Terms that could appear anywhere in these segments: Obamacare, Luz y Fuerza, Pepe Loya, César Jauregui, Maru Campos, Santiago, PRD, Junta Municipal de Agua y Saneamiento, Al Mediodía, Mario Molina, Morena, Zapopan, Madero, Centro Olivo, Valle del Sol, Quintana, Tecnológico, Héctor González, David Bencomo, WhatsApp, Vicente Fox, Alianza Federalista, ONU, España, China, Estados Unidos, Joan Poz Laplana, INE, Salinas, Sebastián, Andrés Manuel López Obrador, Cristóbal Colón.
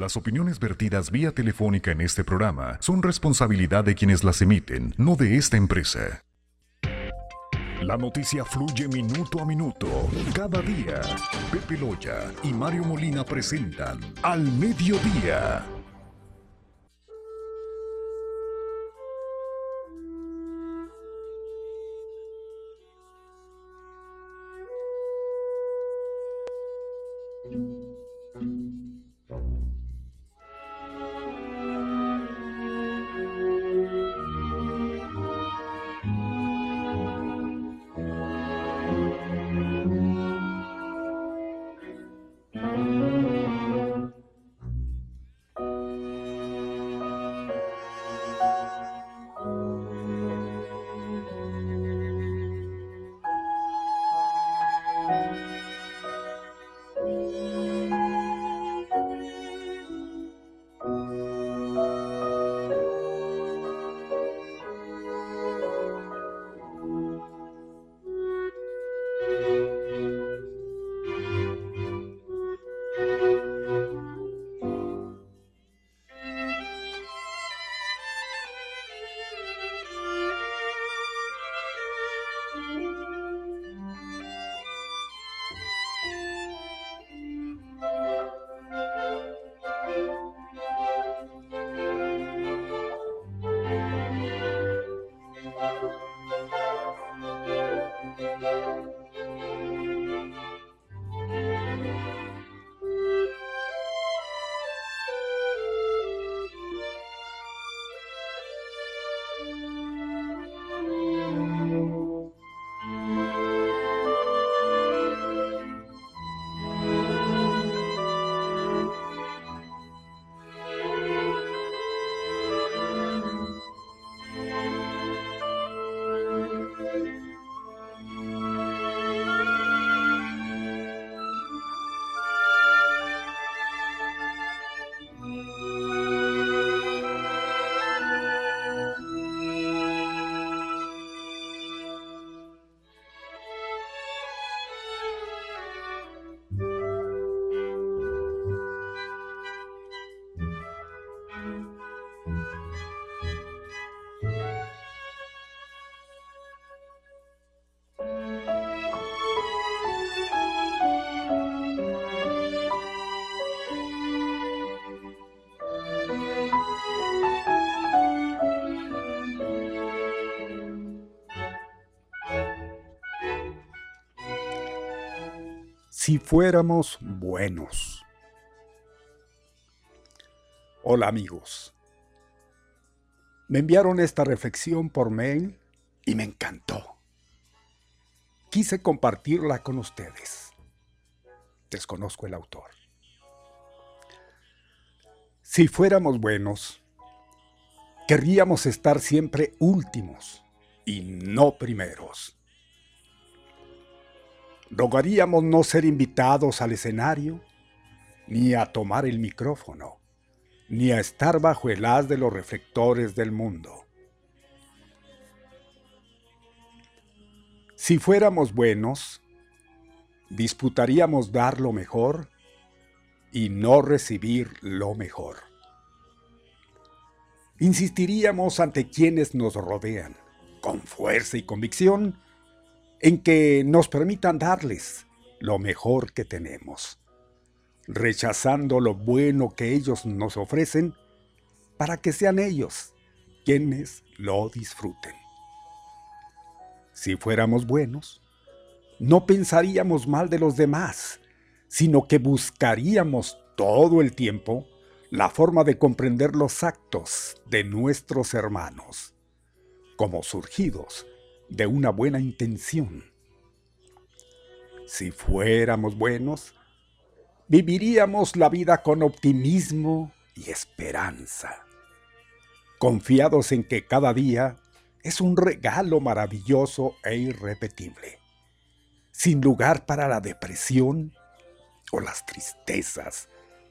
Las opiniones vertidas vía telefónica en este programa son responsabilidad de quienes las emiten, no de esta empresa. La noticia fluye minuto a minuto, cada día. Pepe Loya y Mario Molina presentan Al Mediodía. Si fuéramos buenos. Hola amigos. Me enviaron esta reflexión por mail y me encantó. Quise compartirla con ustedes. Desconozco el autor. Si fuéramos buenos, querríamos estar siempre últimos y no primeros. Rogaríamos no ser invitados al escenario, ni a tomar el micrófono, ni a estar bajo el haz de los reflectores del mundo. Si fuéramos buenos, disputaríamos dar lo mejor y no recibir lo mejor. Insistiríamos ante quienes nos rodean, con fuerza y convicción, en que nos permitan darles lo mejor que tenemos, rechazando lo bueno que ellos nos ofrecen para que sean ellos quienes lo disfruten. Si fuéramos buenos, no pensaríamos mal de los demás, sino que buscaríamos todo el tiempo la forma de comprender los actos de nuestros hermanos, como surgidos de una buena intención. Si fuéramos buenos, viviríamos la vida con optimismo y esperanza, confiados en que cada día es un regalo maravilloso e irrepetible, sin lugar para la depresión o las tristezas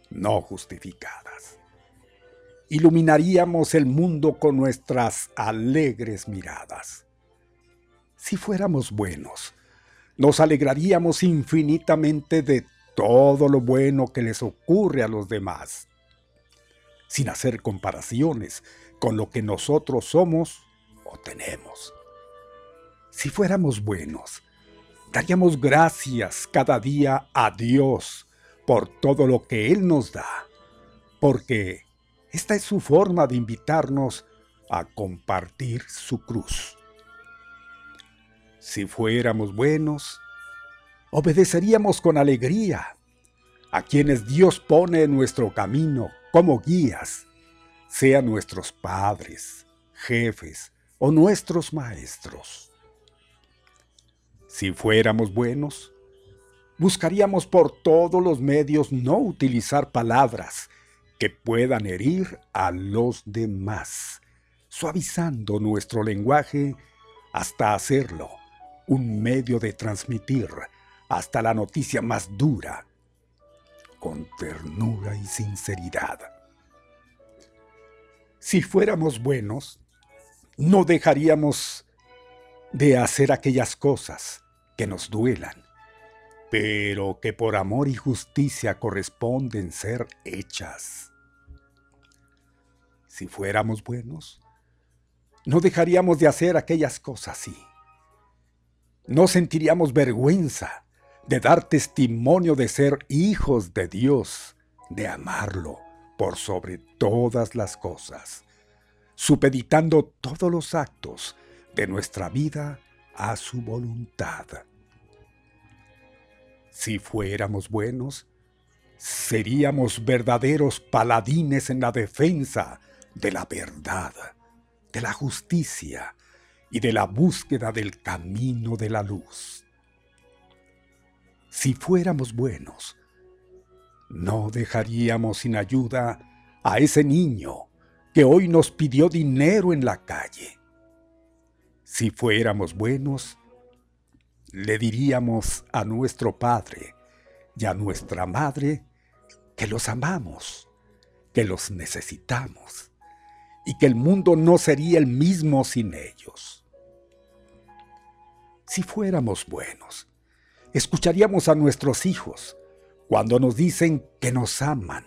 no justificadas. Iluminaríamos el mundo con nuestras alegres miradas. Si fuéramos buenos, nos alegraríamos infinitamente de todo lo bueno que les ocurre a los demás, sin hacer comparaciones con lo que nosotros somos o tenemos. Si fuéramos buenos, daríamos gracias cada día a Dios por todo lo que Él nos da, porque esta es su forma de invitarnos a compartir su cruz. Si fuéramos buenos, obedeceríamos con alegría a quienes Dios pone en nuestro camino como guías, sean nuestros padres, jefes o nuestros maestros. Si fuéramos buenos, buscaríamos por todos los medios no utilizar palabras que puedan herir a los demás, suavizando nuestro lenguaje hasta hacerlo un medio de transmitir hasta la noticia más dura, con ternura y sinceridad. Si fuéramos buenos, no dejaríamos de hacer aquellas cosas que nos duelan, pero que por amor y justicia corresponden ser hechas. Si fuéramos buenos, no dejaríamos de hacer aquellas cosas así. No sentiríamos vergüenza de dar testimonio de ser hijos de Dios, de amarlo por sobre todas las cosas, supeditando todos los actos de nuestra vida a su voluntad. Si fuéramos buenos, seríamos verdaderos paladines en la defensa de la verdad, de la justicia y de la búsqueda del camino de la luz. Si fuéramos buenos, no dejaríamos sin ayuda a ese niño que hoy nos pidió dinero en la calle. Si fuéramos buenos, le diríamos a nuestro padre y a nuestra madre que los amamos, que los necesitamos y que el mundo no sería el mismo sin ellos. Si fuéramos buenos, escucharíamos a nuestros hijos cuando nos dicen que nos aman,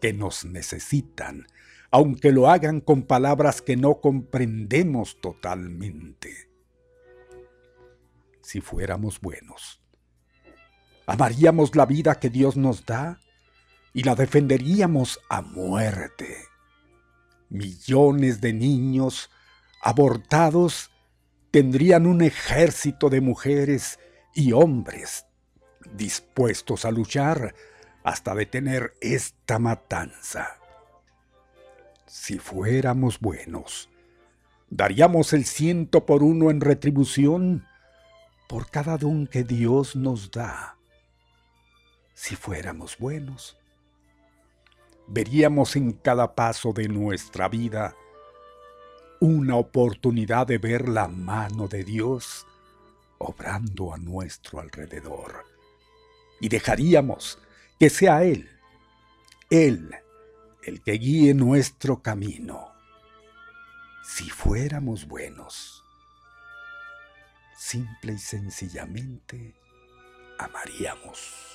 que nos necesitan, aunque lo hagan con palabras que no comprendemos totalmente. Si fuéramos buenos, amaríamos la vida que Dios nos da y la defenderíamos a muerte. Millones de niños abortados tendrían un ejército de mujeres y hombres dispuestos a luchar hasta detener esta matanza. Si fuéramos buenos, daríamos el 100 por 1 en retribución por cada don que Dios nos da. Si fuéramos buenos, veríamos en cada paso de nuestra vida una oportunidad de ver la mano de Dios obrando a nuestro alrededor. Y dejaríamos que sea Él, el que guíe nuestro camino. Si fuéramos buenos, simple y sencillamente amaríamos.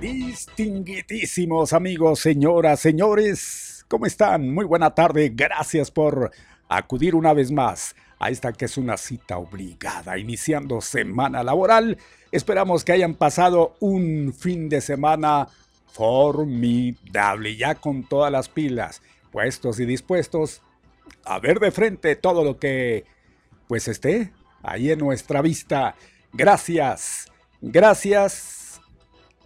Distinguidísimos amigos, señoras, señores, ¿cómo están? Muy buena tarde, gracias por acudir una vez más a esta que es una cita obligada, iniciando semana laboral. Esperamos que hayan pasado un fin de semana formidable, ya con todas las pilas, puestos y dispuestos a ver de frente todo lo que pues esté ahí en nuestra vista. Gracias.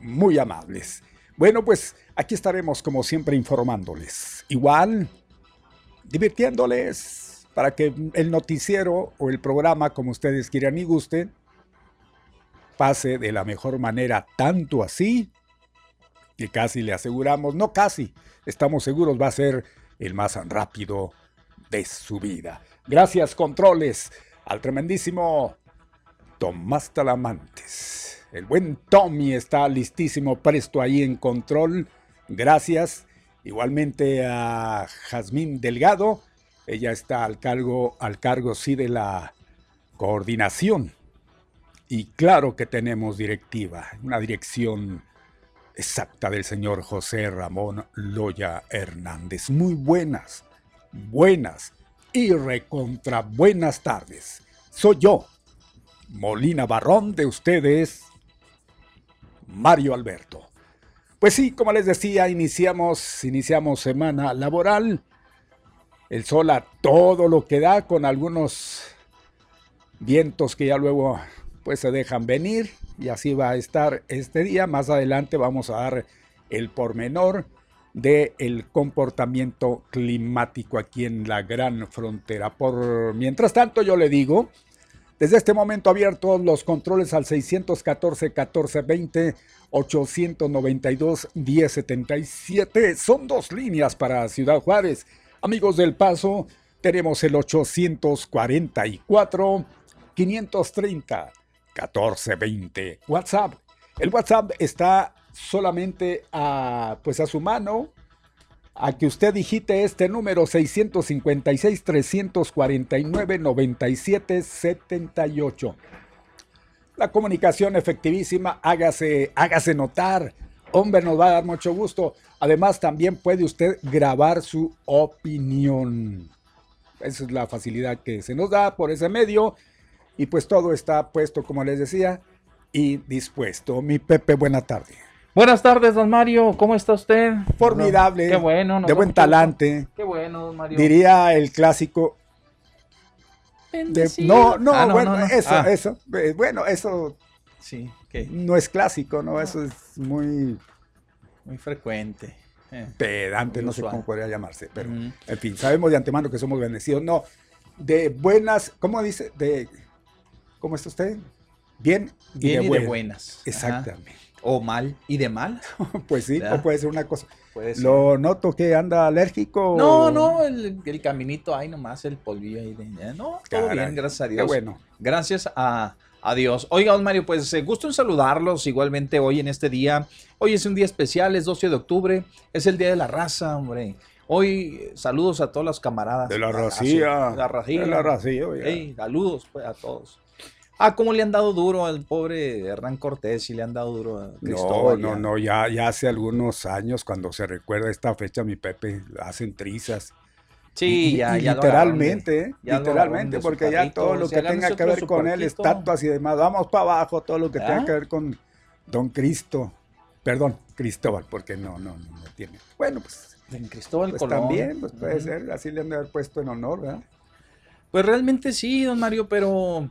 Muy amables. Bueno, pues aquí estaremos como siempre informándoles. Igual, divirtiéndoles, para que el noticiero o el programa, como ustedes quieran y gusten, pase de la mejor manera, tanto así que casi le aseguramos, no casi, estamos seguros va a ser el más rápido de su vida. Gracias, controles, al tremendísimo Tomás Talamantes. El buen Tommy está listísimo, presto ahí en control. Gracias. Igualmente a Jazmín Delgado. Ella está al cargo sí, de la coordinación. Y claro que tenemos directiva, una dirección exacta del señor José Ramón Loya Hernández. Muy buenas, buenas y recontra buenas tardes. Soy yo, Molina Barrón, de ustedes, Mario Alberto. Pues sí, como les decía, iniciamos semana laboral. El sol a todo lo que da, con algunos vientos que ya luego pues se dejan venir, y así va a estar este día. Más adelante vamos a dar el pormenor del comportamiento climático aquí en la gran frontera. Por mientras tanto, yo le digo, desde este momento abiertos los controles al 614-1420, 892-1077. Son dos líneas para Ciudad Juárez. Amigos del Paso, tenemos el 844-530-1420. WhatsApp. El WhatsApp está solamente a su mano, a que usted digite este número 656-349-9778. La comunicación efectivísima, hágase notar. Hombre, nos va a dar mucho gusto. Además, también puede usted grabar su opinión. Esa es la facilidad que se nos da por ese medio. Y pues todo está puesto, como les decía, y dispuesto. Mi Pepe, buena tarde. Buenas tardes, don Mario. ¿Cómo está usted? Formidable. Qué bueno. De buen talante. Qué bueno, don Mario. Diría el clásico. Eso. Bueno, eso. Sí. ¿Qué? No es clásico, ¿no? Eso es muy... muy frecuente. Pedante, muy no sé cómo podría llamarse. Pero, en fin, sabemos de antemano que somos bendecidos. No, de buenas... ¿Cómo dice? ¿Cómo está usted? Bien y de buenas. Exactamente. Ajá. O mal y de mal. Pues sí, ¿verdad? O puede ser una cosa. Lo noto que anda alérgico. No, el caminito ahí nomás, el polvillo ahí. Caray, todo bien, gracias a Dios. Qué bueno. Gracias a Dios. Oiga, don Mario, pues gusto en saludarlos igualmente hoy en este día. Hoy es un día especial, es 12 de octubre, es el Día de la Raza, hombre. Hoy saludos a todas las camaradas. De la racía. De la racía. Hey, saludos pues a todos. Ah, ¿cómo le han dado duro al pobre Hernán Cortés y le han dado duro a Cristóbal? No, ya hace algunos años, cuando se recuerda esta fecha, mi Pepe, hacen trizas. Sí, ya literalmente, porque ya todo lo que tenga que ver con él, estatuas y demás, vamos para abajo, todo lo que tenga que ver con Don Cristo, perdón, Cristóbal, porque no tiene. Bueno, pues. En Cristóbal Colón. También, pues puede ser, así le han de haber puesto en honor, ¿verdad? Pues realmente sí, don Mario, pero...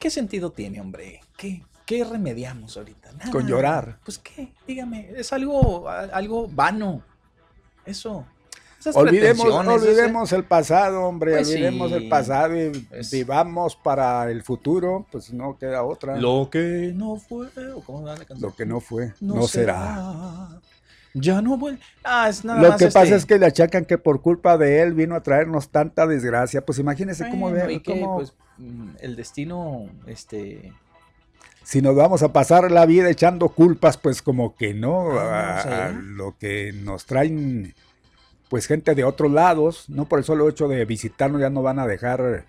¿qué sentido tiene, hombre? ¿Qué remediamos ahorita? Nada. Con llorar. Pues qué, dígame, es algo vano. Eso. Olvidemos el pasado, hombre. Pues olvidemos el pasado y vivamos para el futuro. Pues no queda otra. Lo que no fue. ¿O cómo va la canción? Lo que no fue, no será. Ya no vuelve. Es nada más. Lo que pasa es que le achacan que por culpa de él vino a traernos tanta desgracia. Pues imagínense cómo ve. Pues, el destino, si nos vamos a pasar la vida echando culpas, pues como que no. A lo que nos traen, pues gente de otros lados, no por el solo hecho de visitarnos ya no van a dejar,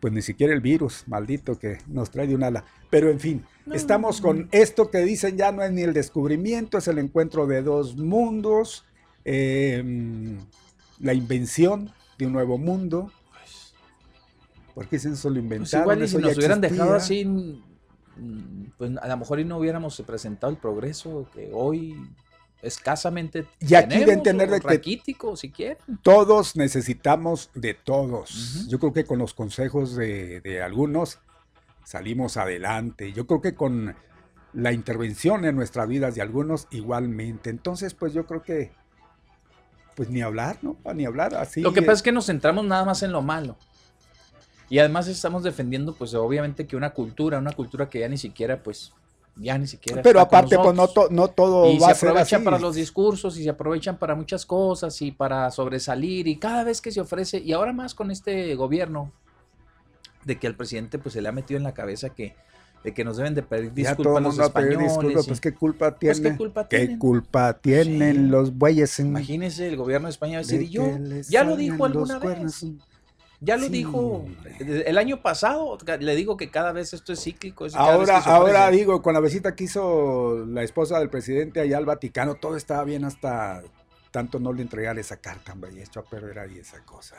pues ni siquiera el virus, maldito, que nos trae de un ala. Pero en fin, estamos con esto que dicen ya no es ni el descubrimiento, es el encuentro de dos mundos, la invención de un nuevo mundo. Porque eso lo inventaron. Pues igual y si nos hubieran dejado así, pues a lo mejor y no hubiéramos presentado el progreso que hoy escasamente tenemos. Y aquí de entender de raquítico, que si quieren, todos necesitamos de todos. Yo creo que con los consejos de algunos salimos adelante. Yo creo que con la intervención en nuestras vidas de algunos igualmente. Entonces, pues yo creo que pues ni hablar, ¿no? Ni hablar, así. Lo que pasa es que nos centramos nada más en lo malo. Y además estamos defendiendo, pues obviamente que una cultura que ya ni siquiera, pues, pero aparte, pues no todo va a ser así. Y se aprovechan para los discursos y se aprovechan para muchas cosas y para sobresalir y cada vez que se ofrece, y ahora más con este gobierno, de que al presidente pues se le ha metido en la cabeza que de que nos deben de pedir disculpas a los españoles. Disculpas, pues qué culpa tienen. Pues, ¿Qué culpa tienen sí. los bueyes? Imagínese el gobierno de España decir, y yo, ya lo dijo alguna vez. Ya lo dijo el año pasado, le digo que cada vez esto es cíclico. Es ahora digo, con la visita que hizo la esposa del presidente allá al Vaticano, todo estaba bien hasta tanto no le entregar esa carta, hombre, y esto a perder ahí esa cosa.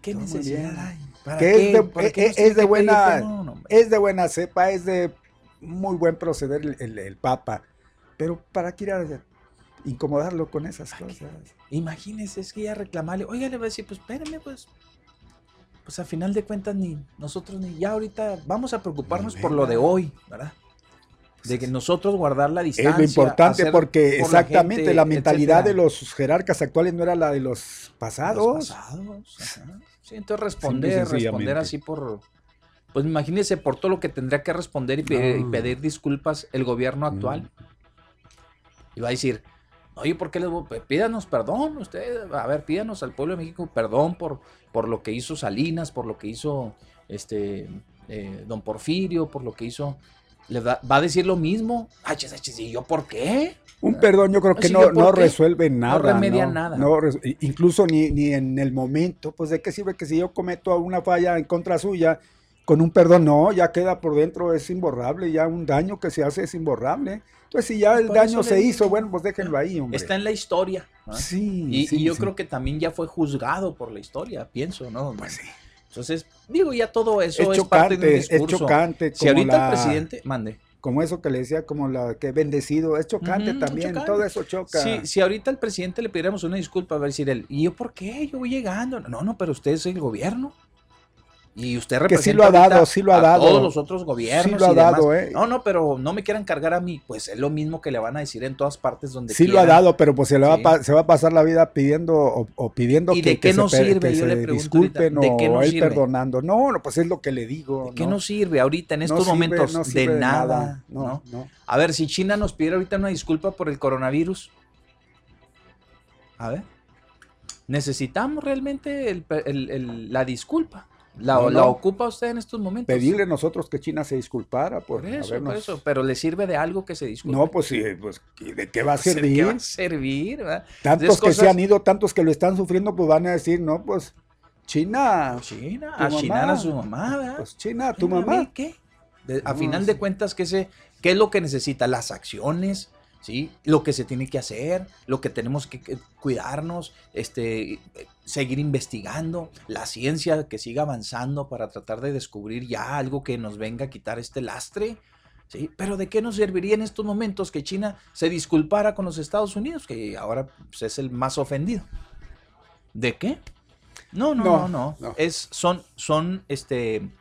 ¿Qué necesidad hay? ¿Para qué? Es de buena cepa, es de muy buen proceder el Papa, pero ¿para qué ir a incomodarlo con esas cosas? Imagínese, es que ya reclamarle, oiga, le va a decir, pues espérame, pues a final de cuentas ni nosotros ni ya ahorita vamos a preocuparnos por lo de hoy, ¿verdad? De que nosotros guardar la distancia. Es lo importante porque exactamente la mentalidad de los jerarcas actuales no era la de los pasados. Sí, entonces responder así por... Pues imagínense por todo lo que tendría que responder y pedir disculpas el gobierno actual. Y va a decir, oye, ¿por qué les voy? Pídanos perdón, ustedes, a ver, pídanos al pueblo de México perdón por lo que hizo Salinas, por lo que hizo don Porfirio, por lo que hizo, va a decir lo mismo. Ay, ¿y yo por qué? Un perdón yo creo que no resuelve nada. No remedia nada. No, incluso ni en el momento, pues ¿de qué sirve que si yo cometo una falla en contra suya, con un perdón no, ya queda por dentro, es imborrable, ya un daño que se hace es imborrable. Entonces, si ya el daño se hizo, bueno, pues déjenlo ahí, hombre. Está en la historia, ¿no? Sí. Y yo creo que también ya fue juzgado por la historia, pienso, ¿no? Pues sí. Entonces, digo, ya todo eso es parte de un discurso. Es chocante. Si ahorita el presidente, mande. Como eso que le decía, como la que bendecido, es chocante también, chocante. Todo eso choca. Si ahorita al presidente le pidiéramos una disculpa, va a decir él, ¿y yo por qué? Yo voy llegando. No, pero usted es el gobierno. Y usted representa que sí lo ha dado. Todos los otros gobiernos. Sí lo ha dado, demás. No, pero no me quieran cargar a mí. Pues es lo mismo que le van a decir en todas partes donde sí quieran. Lo ha dado, pero pues se va a pasar la vida pidiendo o pidiendo ¿y de qué nos sirve? Yo le pregunto disculpen ahorita, ¿de qué nos sirve? Perdonando. No, pues es lo que le digo. ¿De qué nos sirve ahorita en estos momentos? No sirve de nada. No. A ver, si China nos pidiera ahorita una disculpa por el coronavirus. A ver. ¿Necesitamos realmente la disculpa? ¿La ocupa usted en estos momentos? Pedirle nosotros que China se disculpara por eso, pero ¿le sirve de algo que se disculpe? No, pues sí, pues ¿de qué va a servir? ¿De qué va a servir? ¿Verdad? Tantos entonces, que se han ido, tantos que lo están sufriendo, pues van a decir, no, pues China, a China a su mamá, ¿verdad? Pues China, tu mamá. ¿Y qué? A final de cuentas, ¿qué es lo que necesita? Las acciones, ¿sí? Lo que se tiene que hacer, lo que tenemos que cuidarnos, seguir investigando, la ciencia que siga avanzando para tratar de descubrir ya algo que nos venga a quitar este lastre, ¿sí? Pero ¿de qué nos serviría en estos momentos que China se disculpara con los Estados Unidos, que ahora pues, es el más ofendido? ¿De qué? No. Son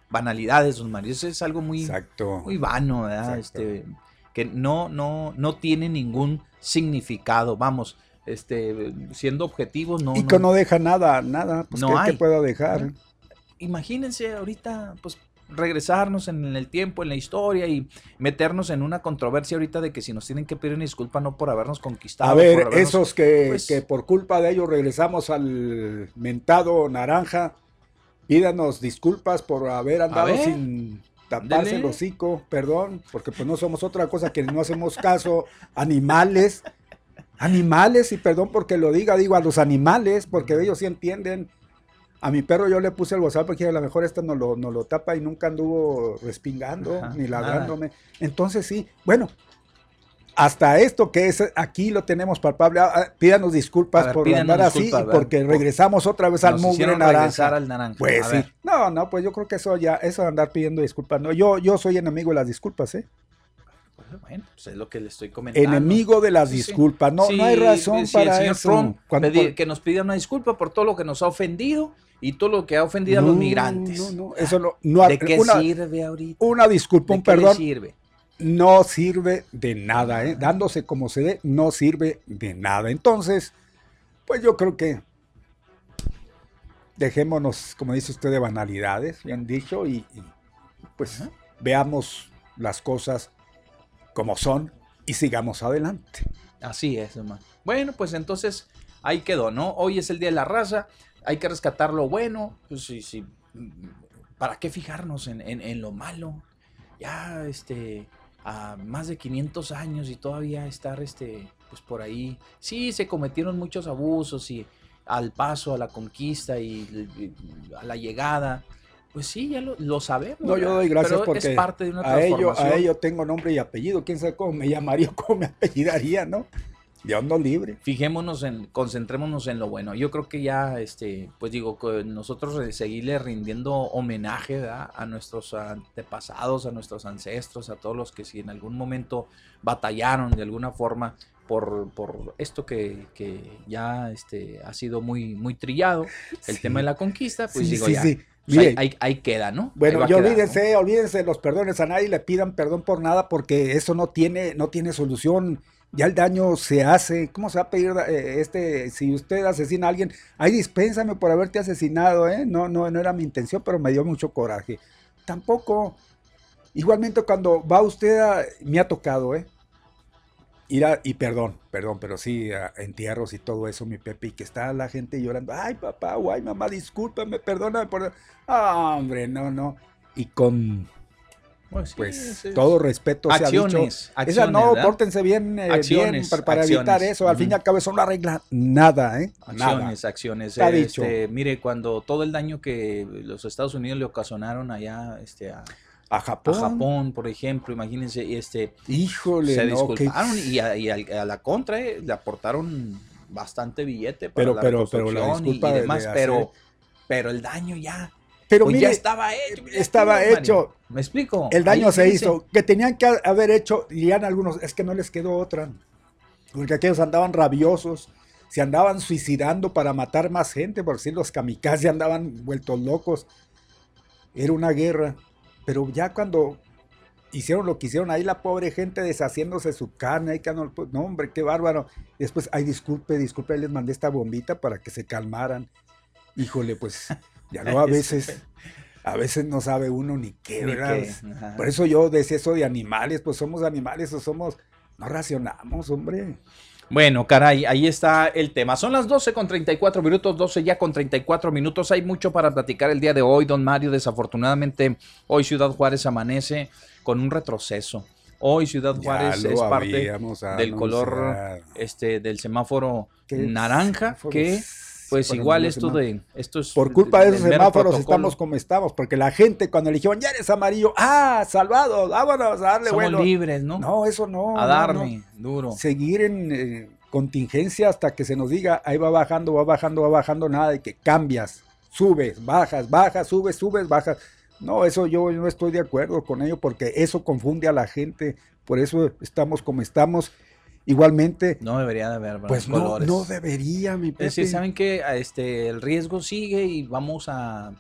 banalidades, don Mario, eso es algo muy vano, ¿verdad? Que no tiene ningún significado, vamos, siendo objetivos, no. Y que no deja nada, pues no que pueda dejar. Imagínense ahorita, pues, regresarnos en el tiempo, en la historia y meternos en una controversia ahorita de que si nos tienen que pedir una disculpa no por habernos conquistado. A ver, esos que por culpa de ellos regresamos al mentado naranja, pídanos disculpas por haber andado sin... taparse el hocico, perdón, porque pues no somos otra cosa que no hacemos caso, animales, y perdón porque lo digo a los animales, porque ellos sí entienden. A mi perro yo le puse el WhatsApp porque a lo mejor esta no lo tapa y nunca anduvo respingando, ni ladrándome, entonces sí, bueno, hasta esto que es aquí lo tenemos palpable. Pídanos disculpas por andar así, porque regresamos otra vez al mugre naranja. Pues sí. No, pues yo creo que eso de andar pidiendo disculpas. No, yo soy enemigo de las disculpas, ¿eh? Bueno, pues es lo que le estoy comentando. Enemigo de las disculpas. No, sí, no hay razón para el señor eso. Trump que nos pida una disculpa por todo lo que nos ha ofendido y todo lo que ha ofendido a los migrantes. Eso no. ¿De qué sirve ahorita? Una disculpa, un perdón. ¿De qué sirve? No sirve de nada, dándose como se dé, no sirve de nada. Entonces, Pues yo creo que dejémonos, como dice usted, de banalidades, ya han dicho, y pues veamos las cosas como son y sigamos adelante. Así es, hermano. Bueno, pues entonces ahí quedó, ¿no? Hoy es el Día de la Raza, hay que rescatar lo bueno, pues sí. ¿Para qué fijarnos en lo malo? Ya, a más de 500 años y todavía estar, pues por ahí. Sí, se cometieron muchos abusos y al paso, a la conquista y a la llegada. Pues sí, ya lo sabemos. No, yo doy gracias pero porque es parte de una transformación. A ello tengo nombre y apellido. ¿Quién sabe cómo me llamaría o cómo me apellidaría, no? Dios no libre. Fijémonos concentrémonos en lo bueno. Yo creo que ya, pues digo, nosotros seguirle rindiendo homenaje, ¿verdad?, a nuestros antepasados, a nuestros ancestros, a todos los que si en algún momento batallaron de alguna forma por esto que ya ha sido muy, muy trillado, el tema de la conquista, pues digo, ya. Mire, ahí queda, ¿no? Bueno, olvídense los perdones, a nadie le pidan perdón por nada porque eso no tiene solución. Ya el daño se hace. ¿Cómo se va a pedir si usted asesina a alguien? Ay, dispénsame por haberte asesinado, ¿eh? No era mi intención, pero me dio mucho coraje. Tampoco. Igualmente cuando va usted me ha tocado, ir y perdón, pero sí, a entierros y todo eso, mi Pepe, y que está la gente llorando. Ay, papá, o ay, mamá, discúlpame, perdóname por... Ah, hombre, no. Y con... Pues sí, todo respeto se ha dicho. Acciones, esa no, ¿verdad? Pórtense bien, acciones, bien para evitar eso. Al fin y al cabo eso no arregla nada, Acciones. Está dicho. Mire, cuando todo el daño que los Estados Unidos le ocasionaron allá a Japón. A Japón, por ejemplo, imagínense, híjole, se disculparon y a la contra le aportaron bastante billete para la reconstrucción y demás, pero el daño ya. Pero pues mire, ya estaba hecho. Mario. ¿Me explico? El daño se hizo. Que tenían que haber hecho, dirían algunos, es que no les quedó otra. Porque aquellos andaban rabiosos, se andaban suicidando para matar más gente, por decir, los kamikazes andaban vueltos locos. Era una guerra. Pero ya cuando hicieron lo que hicieron, ahí la pobre gente deshaciéndose su carne, ahí no, hombre, qué bárbaro. Después, ay, disculpe, les mandé esta bombita para que se calmaran. Híjole, pues... Ya no, a veces no sabe uno ni qué, ¿verdad? Por eso yo decía eso de animales, pues somos animales o no racionamos, hombre. Bueno, caray, ahí está el tema. Son las 12:34, 12:34. Hay mucho para platicar el día de hoy, don Mario. Desafortunadamente, hoy Ciudad Juárez amanece con un retroceso. Hoy Ciudad Juárez es parte del color del semáforo naranja que... Pues igual esto es por culpa de esos semáforos estamos como estamos, porque la gente cuando le dijeron, ya eres amarillo, salvado, vámonos a darle bueno. Somos libres, ¿no? No, eso no. A darme, duro. Seguir en contingencia hasta que se nos diga, ahí va bajando, nada de que cambias, subes, bajas, subes, bajas. No, eso yo no estoy de acuerdo con ello, porque eso confunde a la gente, por eso estamos como estamos. Igualmente no debería de haber colores. No debería, mi Pepe. Es decir, saben que el riesgo sigue y vamos a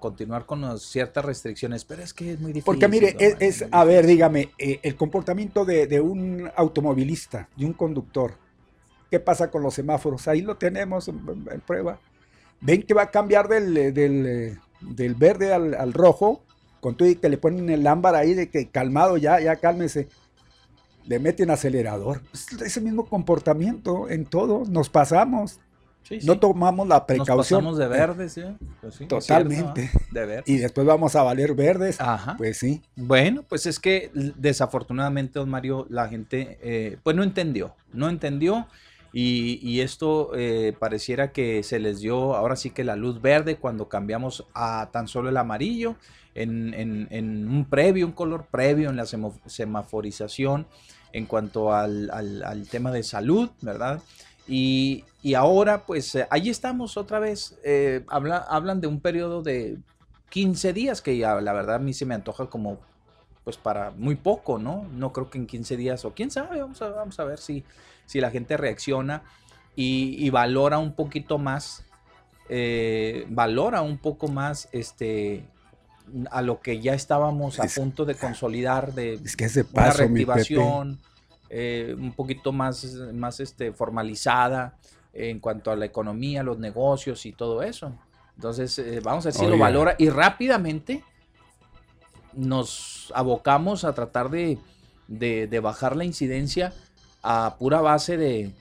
continuar con ciertas restricciones, pero es que es muy difícil. Porque mire, a ver, dígame, el comportamiento de un automovilista, de un conductor, ¿qué pasa con los semáforos? Ahí lo tenemos en prueba. Ven que va a cambiar del verde al rojo, con todo y que le ponen el ámbar ahí de que calmado, ya cálmese. Le meten acelerador. Ese mismo comportamiento en todo. Nos pasamos. Sí. No tomamos la precaución. Nos pasamos de verdes, ¿eh? Pues sí, totalmente. Cierto, de verdes. Y después vamos a valer verdes. Ajá. Pues sí. Bueno, pues es que desafortunadamente, don Mario, la gente pues no entendió. Y esto pareciera que se les dio ahora sí que la luz verde cuando cambiamos a tan solo el amarillo en un color previo en la semaforización en cuanto al tema de salud, ¿verdad? Y ahora pues ahí estamos otra vez, hablan de un periodo de 15 días que ya la verdad a mí se me antoja como pues para muy poco, ¿no? No creo que en 15 días o quién sabe, vamos a ver si la gente reacciona y valora un poquito más, a lo que ya estábamos a punto de consolidar, una reactivación un poquito más formalizada, en cuanto a la economía, los negocios y todo eso. Entonces, vamos a ver si lo valora, y rápidamente nos abocamos a tratar de bajar la incidencia a pura base de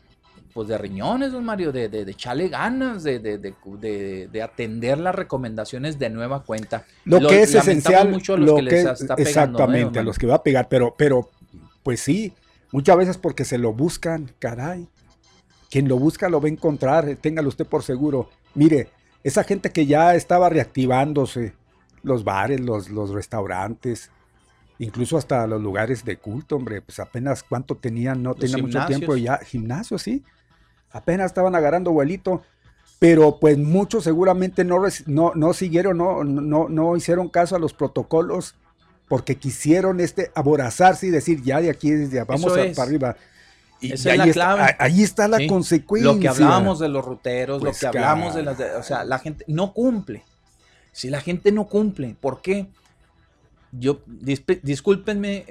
riñones, don Mario, de echarle ganas, de atender las recomendaciones de nueva cuenta. Lo que es esencial, mucho a los lo que les está pegando, exactamente, ¿no? A los que va a pegar, pero pues sí, muchas veces porque se lo buscan, caray. Quien lo busca lo va a encontrar, téngalo usted por seguro. Mire, esa gente que ya estaba reactivándose, los bares, los restaurantes, incluso hasta los lugares de culto, hombre, pues apenas cuánto tenían, no tenían mucho tiempo ya, gimnasio, sí, apenas estaban agarrando vuelito, pero pues muchos seguramente no siguieron, no hicieron caso a los protocolos, porque quisieron aborazarse y decir, ya de aquí, vamos para arriba. Y esa es la clave. Ahí está la consecuencia. Lo que hablábamos de los ruteros, pues lo que hablamos de las... O sea, la gente no cumple. Si la gente no cumple, ¿por qué? Yo, discúlpenme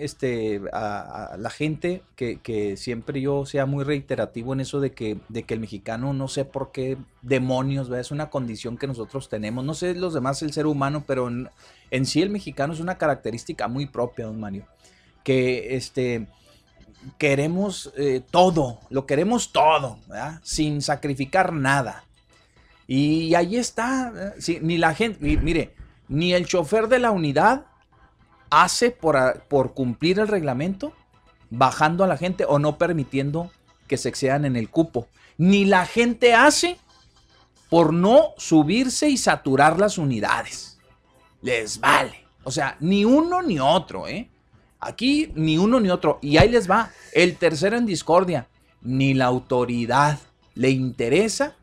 a la gente que siempre yo sea muy reiterativo en eso de que el mexicano, no sé por qué demonios, ¿verdad? Es una condición que nosotros tenemos. No sé los demás, el ser humano, pero en sí el mexicano es una característica muy propia, don Mario. Que queremos todo, lo queremos todo, ¿verdad? Sin sacrificar nada. Y ahí está, sí, ni la gente, mire, ni el chofer de la unidad hace por cumplir el reglamento bajando a la gente o no permitiendo que se excedan en el cupo. Ni la gente hace por no subirse y saturar las unidades. Les vale. O sea, ni uno ni otro, ¿eh? Aquí ni uno ni otro. Y ahí les va el tercero en discordia. Ni la autoridad le interesa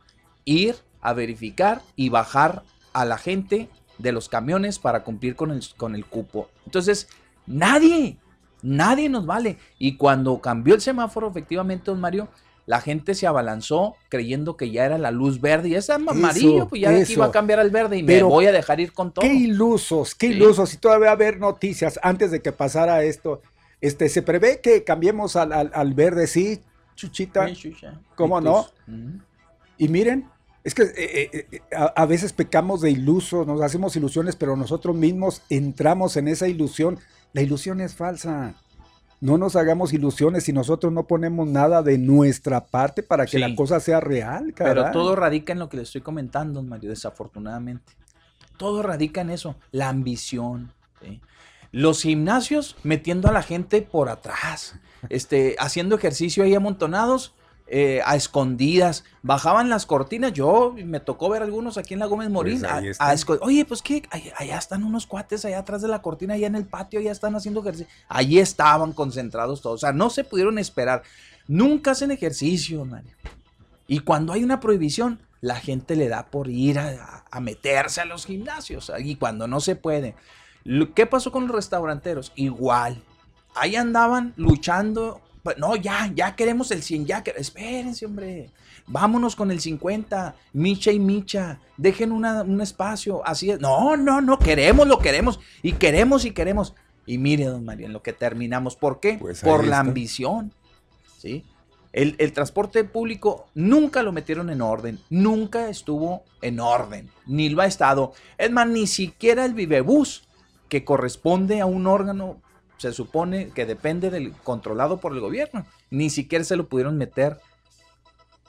ir a verificar y bajar a la gente de los camiones para cumplir con el cupo. Entonces, nadie nos vale. Y cuando cambió el semáforo, efectivamente, don Mario, la gente se abalanzó creyendo que ya era la luz verde. Y esa amarillo, pues ya aquí va a cambiar al verde y me voy a dejar ir con todo. Qué ilusos. Y todavía va a haber noticias antes de que pasara esto. Se prevé que cambiemos al verde, sí, Chuchita. ¿Cómo no? Y miren, es que a veces pecamos de ilusos, nos hacemos ilusiones, pero nosotros mismos entramos en esa ilusión. La ilusión es falsa. No nos hagamos ilusiones si nosotros no ponemos nada de nuestra parte para que la cosa sea real, caray. Pero todo radica en lo que le estoy comentando, Mario, desafortunadamente. Todo radica en eso, la ambición, ¿sí? Los gimnasios metiendo a la gente por atrás, haciendo ejercicio ahí amontonados, a escondidas, bajaban las cortinas. Yo me tocó ver algunos aquí en la Gómez Morín. Pues oye, pues qué, allá están unos cuates allá atrás de la cortina, allá en el patio, allá están haciendo ejercicio. Allí estaban concentrados todos, o sea, no se pudieron esperar. Nunca hacen ejercicio, Mario. Y cuando hay una prohibición, la gente le da por ir a meterse a los gimnasios, y cuando no se puede. ¿Qué pasó con los restauranteros? Igual, ahí andaban luchando. No, ya queremos el 100, espérense, hombre, vámonos con el 50, micha y micha, dejen un espacio, así es, no, queremos, y queremos, y mire, don Mario, en lo que terminamos, ¿por qué? Pues por la ambición, ¿sí? El transporte público nunca lo metieron en orden, nunca estuvo en orden, ni lo ha estado, es más, ni siquiera el Vivebús, que corresponde a un órgano, se supone que depende del controlado por el gobierno, ni siquiera se lo pudieron meter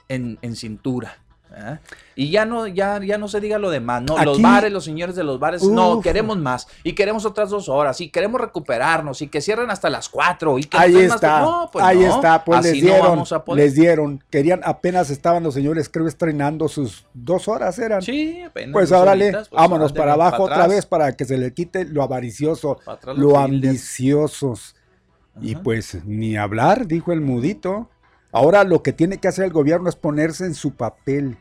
en cintura, ¿eh? Y ya no se diga lo demás, ¿no? Aquí, los bares, los señores de los bares, no, queremos más, y queremos otras 2 horas, y queremos recuperarnos, y que cierren hasta las 4, y que ahí está, pues así les dieron, no vamos a poder. Les dieron, querían, apenas estaban los señores, creo, estrenando sus 2 horas eran. Sí, apenas. Pues órale, vámonos para abajo otra vez para que se le quite lo avaricioso, lo ambiciosos. Ajá. Y pues ni hablar, dijo el mudito. Ahora lo que tiene que hacer el gobierno es ponerse en su papel,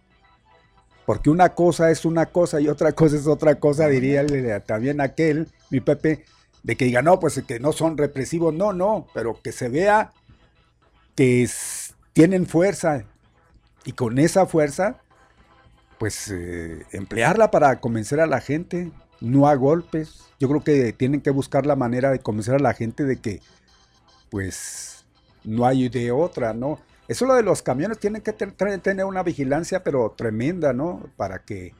porque una cosa es una cosa y otra cosa es otra cosa, diría también aquel, mi Pepe, de que diga, no, pues que no son represivos, no, pero que se vea que tienen fuerza, y con esa fuerza, pues emplearla para convencer a la gente, no a golpes. Yo creo que tienen que buscar la manera de convencer a la gente de que, pues, no hay de otra, ¿no? Eso lo de los camiones tienen que tener una vigilancia pero tremenda, ¿no? Para que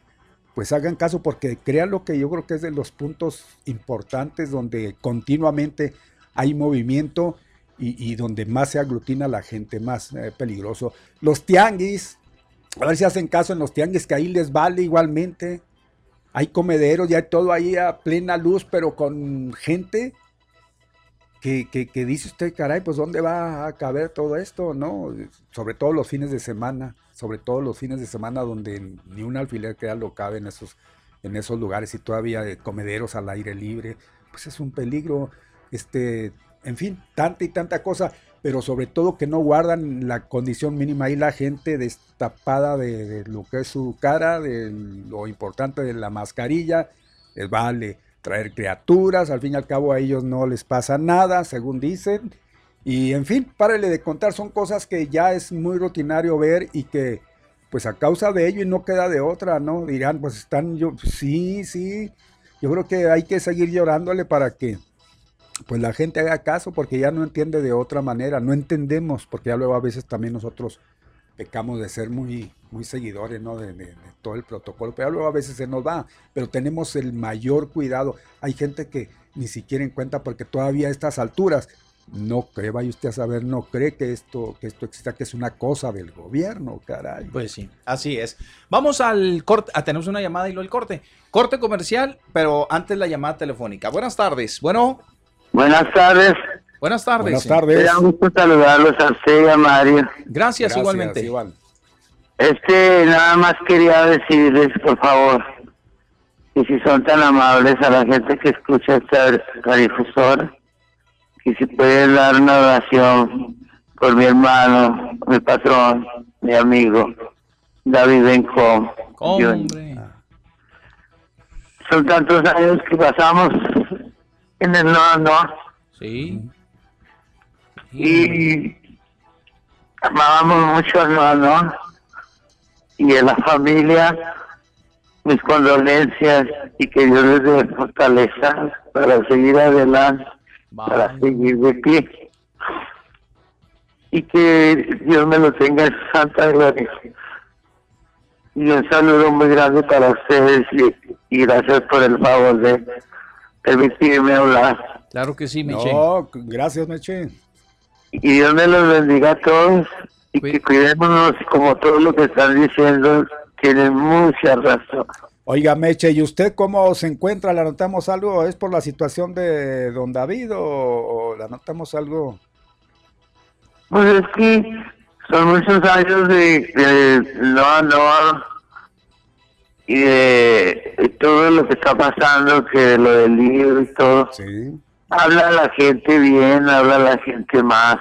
pues hagan caso, porque crean lo que yo creo que es de los puntos importantes donde continuamente hay movimiento y donde más se aglutina la gente, más peligroso. Los tianguis, a ver si hacen caso en los tianguis, que ahí les vale igualmente. Hay comederos y hay todo ahí a plena luz, pero con gente que dice usted, caray, pues ¿dónde va a caber todo esto? ¿No? Sobre todo los fines de semana, donde ni un alfiler que ya lo cabe en esos lugares, y todavía comederos al aire libre, pues es un peligro, en fin, tanta y tanta cosa, pero sobre todo que no guardan la condición mínima y la gente destapada de lo que es su cara, de lo importante de la mascarilla, les vale traer criaturas, al fin y al cabo a ellos no les pasa nada, según dicen, y en fin, párele de contar, son cosas que ya es muy rutinario ver y que, pues a causa de ello y no queda de otra, ¿no? Dirán, pues están, sí, yo creo que hay que seguir llorándole para que, pues la gente haga caso, porque ya no entiende de otra manera, no entendemos, porque ya luego a veces también nosotros pecamos de ser muy seguidores, ¿no? de todo el protocolo, pero luego a veces se nos va, pero tenemos el mayor cuidado. Hay gente que ni siquiera en cuenta porque todavía a estas alturas no cree, vaya usted a saber, no cree que esto exista, que es una cosa del gobierno, caray. Pues sí, así es. Vamos al corte, tenemos una llamada y luego el corte. Corte comercial, pero antes la llamada telefónica. Buenas tardes, bueno. Buenas tardes. Buenas tardes. Buenas tardes. Me da gusto saludarlos a usted y a Mario. Gracias igualmente. Iván. Nada más quería decirles, por favor, que si son tan amables a la gente que escucha este radiodifusor, que si pueden dar una oración por mi hermano, mi patrón, mi amigo, David Bencomo. ¡Hombre! Son tantos años que pasamos en el no. Sí. Y amábamos mucho al no. Y a la familia, mis condolencias y que Dios les dé fortaleza para seguir adelante, para seguir de pie. Y que Dios me lo tenga en santa gloria. Y un saludo muy grande para ustedes y gracias por el favor de permitirme hablar. Claro que sí, Meche. No, gracias, Meche. Y Dios me los bendiga a todos y que cuidémonos, como todo lo que están diciendo, tienen mucha razón. Oiga, Meche, ¿y usted cómo se encuentra? ¿Le anotamos algo? ¿Es por la situación de don David o le anotamos algo? Pues es que son muchos años de no y de todo lo que está pasando, que lo del libro y todo. Sí. Habla la gente bien, habla la gente más,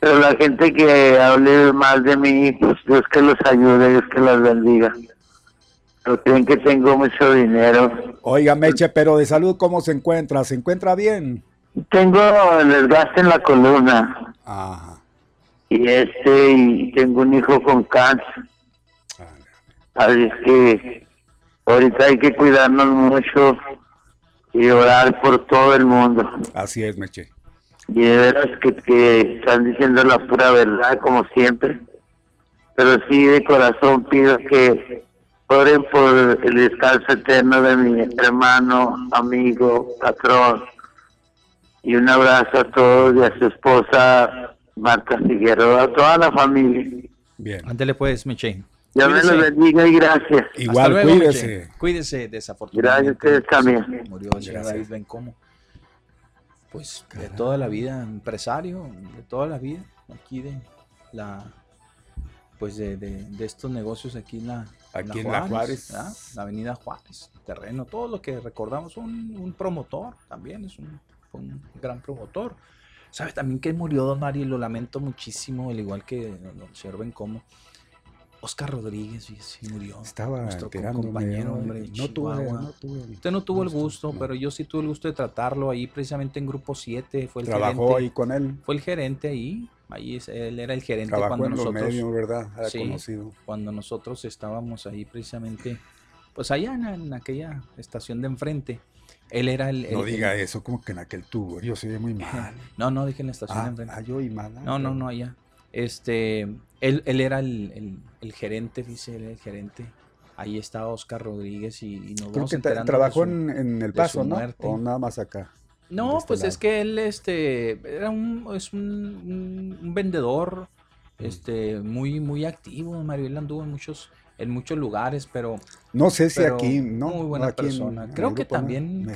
pero la gente que hable mal de mí, pues Dios que los ayude, Dios que los bendiga. Pero creen que tengo mucho dinero. Oiga, Meche, pero de salud, ¿cómo se encuentra? ¿Se encuentra bien? Tengo el desgaste en la columna. Ajá. Y tengo un hijo con cáncer. Así que ahorita hay que cuidarnos mucho y orar por todo el mundo. Así es, Meche. Y de veras que están diciendo la pura verdad, como siempre. Pero sí, de corazón pido que oren por el descanso eterno de mi hermano, amigo, patrón. Y un abrazo a todos y a su esposa, Marta Figueroa, a toda la familia. Bien. Ándale pues, Meche. Ya me lo bendiga y gracias. Igual, luego, cuídese. Meche. Cuídese, desafortunadamente. Gracias a ustedes también. Murió el señor David Bencomo. Pues de toda la vida, empresario, de toda la vida, aquí de estos negocios aquí en la Juárez, la avenida Juárez, terreno, todo lo que recordamos, un promotor también, es un gran promotor. ¿Sabes también que murió don Mario? Lo lamento muchísimo, al igual que el señor Bencomo. Oscar Rodríguez, sí, murió. Estaba enterándome, compañero, hombre, no tuve. Usted no tuvo el gusto, pero yo sí tuve el gusto de tratarlo ahí precisamente en Grupo 7. Fue el gerente. Trabajó ahí con él. Fue el gerente ahí él era el gerente. Trabajó cuando en nosotros, los medios, ¿verdad? Era conocido. Cuando nosotros estábamos ahí precisamente, pues allá en aquella estación de enfrente. Él era el no diga eso, como que en aquel tubo, yo soy muy mal. No, dije en la estación de enfrente. Yo y mala. No, allá. Él era el gerente, dice, el gerente. Ahí está Oscar Rodríguez y nos vamos enterando. Trabajó en El Paso, ¿no? O nada más acá. No, pues es que él era un vendedor muy, muy activo. Mario, él anduvo en muchos lugares, pero no sé si aquí, ¿no? Muy buena persona. Creo que también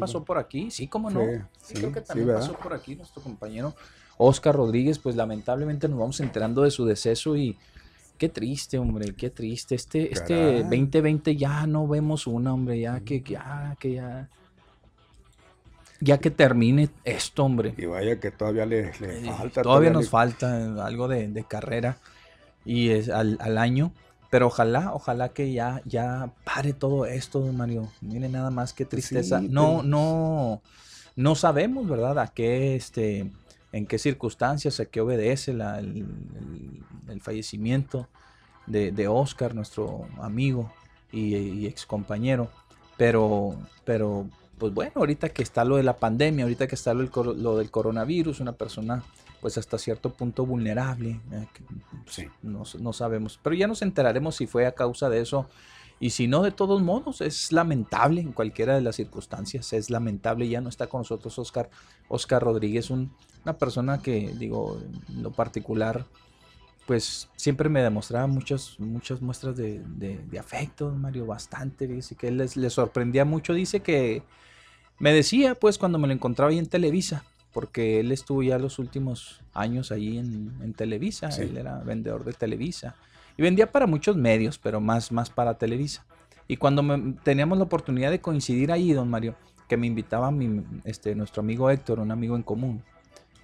pasó por aquí, sí, cómo no. Sí, creo que también pasó por aquí nuestro compañero Oscar Rodríguez. Pues lamentablemente nos vamos enterando de su deceso y qué triste, hombre, qué triste. Este 2020 ya no vemos una, hombre, ya que termine esto, hombre. Y vaya que todavía le falta. Todavía nos falta algo de carrera y es al año. Pero ojalá que ya pare todo esto, don Mario. Mire nada más qué tristeza. Sí, no sabemos, ¿verdad? En qué circunstancias, a qué obedece el fallecimiento de Oscar, nuestro amigo y excompañero. Pero, pues bueno, ahorita que está lo de la pandemia, ahorita que está lo del coronavirus, una persona pues hasta cierto punto vulnerable, sí. No sabemos, pero ya nos enteraremos si fue a causa de eso, y si no, de todos modos, es lamentable en cualquiera de las circunstancias, es lamentable. Ya no está con nosotros Oscar Rodríguez, una persona que, digo, en lo particular, pues siempre me demostraba muchas muestras de afecto, Mario, bastante, dice que le sorprendía mucho, dice que me decía, pues, cuando me lo encontraba ahí en Televisa, porque él estuvo ya los últimos años ahí en Televisa, sí. Él era vendedor de Televisa, y vendía para muchos medios, pero más para Televisa, y cuando teníamos la oportunidad de coincidir ahí, don Mario, que me invitaba nuestro amigo Héctor, un amigo en común,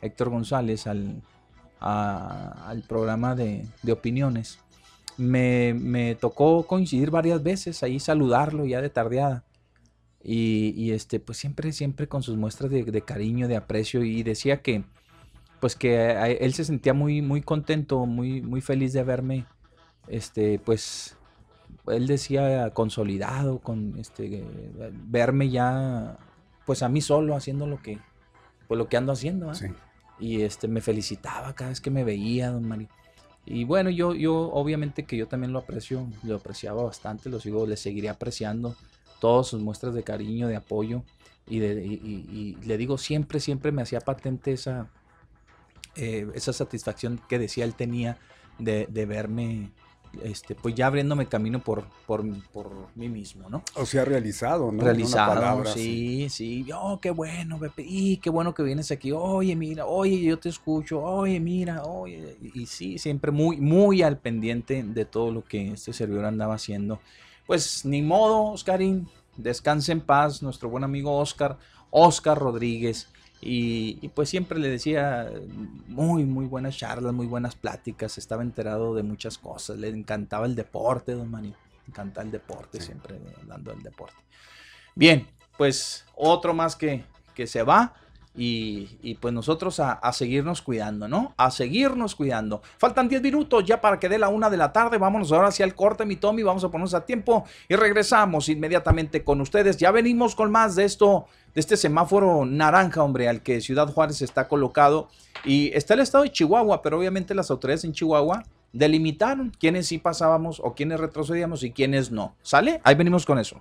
Héctor González, al programa de opiniones, me tocó coincidir varias veces ahí, saludarlo ya de tardeada, pues siempre con sus muestras de cariño, de aprecio, y decía que pues que él se sentía muy, muy contento, muy, muy feliz de verme, pues él decía consolidado, con verme ya pues a mí solo haciendo lo que ando haciendo, ¿eh? Sí. Y me felicitaba cada vez que me veía, don Mario. Y bueno, yo obviamente que yo también lo aprecio, lo apreciaba bastante, le seguiré apreciando todas sus muestras de cariño, de apoyo, y le digo, siempre me hacía patente esa satisfacción que decía él tenía de verme, pues ya abriéndome camino por mí mismo, ¿no? O sea, realizado, ¿no? Realizado, palabra, sí. Oh, qué bueno, Pepe, y qué bueno que vienes aquí, oye, mira, oye, yo te escucho, oye, mira, oye, y sí, siempre muy, muy al pendiente de todo lo que este servidor andaba haciendo. Pues ni modo, Oscarín, descanse en paz, nuestro buen amigo Oscar Rodríguez, y pues siempre le decía muy, muy buenas charlas, muy buenas pláticas, estaba enterado de muchas cosas, le encantaba el deporte, don Mani, encantaba el deporte, sí. Siempre hablando del deporte. Bien, pues otro más que se va, y pues nosotros a seguirnos cuidando, ¿no? A seguirnos cuidando. Faltan 10 minutos ya para que dé la 1 de la tarde. Vámonos ahora hacia el corte, mi Tommy. Vamos a ponernos a tiempo y regresamos inmediatamente con ustedes. Ya venimos con más de esto, de este semáforo naranja, hombre, al que Ciudad Juárez está colocado. Y está el estado de Chihuahua, pero obviamente las autoridades en Chihuahua delimitaron quiénes sí pasábamos o quiénes retrocedíamos y quiénes no. ¿Sale? Ahí venimos con eso.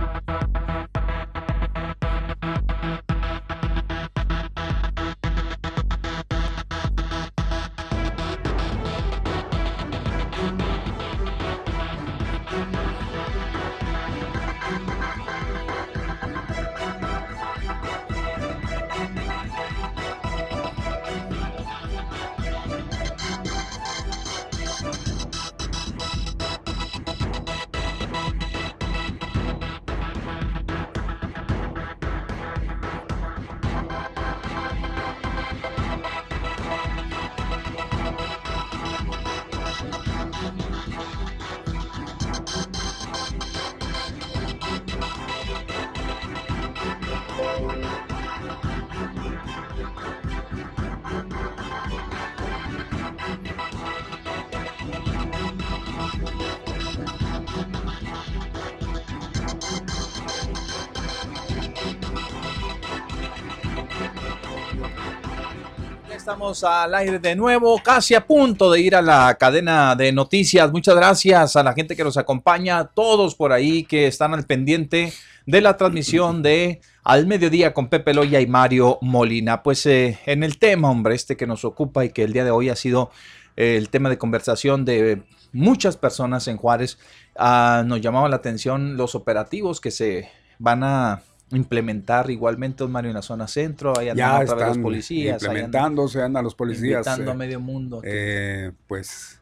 estamos al aire de nuevo, casi a punto de ir a la cadena de noticias. Muchas gracias a la gente que nos acompaña, a todos por ahí que están al pendiente de la transmisión de Al Mediodía con Pepe Loya y Mario Molina. Pues en el tema, hombre, este que nos ocupa y que el día de hoy ha sido el tema de conversación de muchas personas en Juárez, nos llamaba la atención los operativos que se van a implementar igualmente, Mario, en la zona centro. Ahí andan ya otra vez los policías implementándose, ahí andan los policías invitando a medio mundo que, pues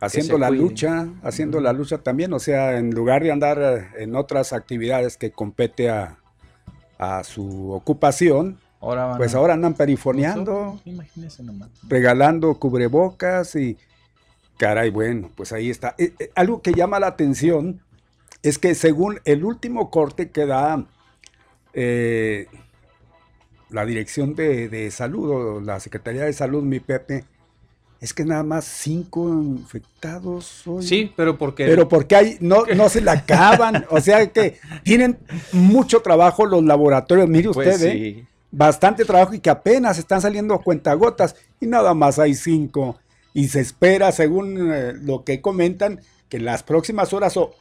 haciendo la lucha, también, o sea, en lugar de andar en otras actividades que compete a su ocupación, ahora van ahora andan perifoneando, regalando cubrebocas y caray, bueno, pues ahí está. Algo que llama la atención es que según el último corte que da la Dirección de Salud o la Secretaría de Salud, mi Pepe, es que nada más 5 infectados hoy. Sí, pero porque... Pero porque hay, no se la acaban, o sea que tienen mucho trabajo los laboratorios, mire usted, pues sí. Bastante trabajo y que apenas están saliendo cuentagotas y nada más hay 5. Y se espera, según lo que comentan, que en las próximas horas o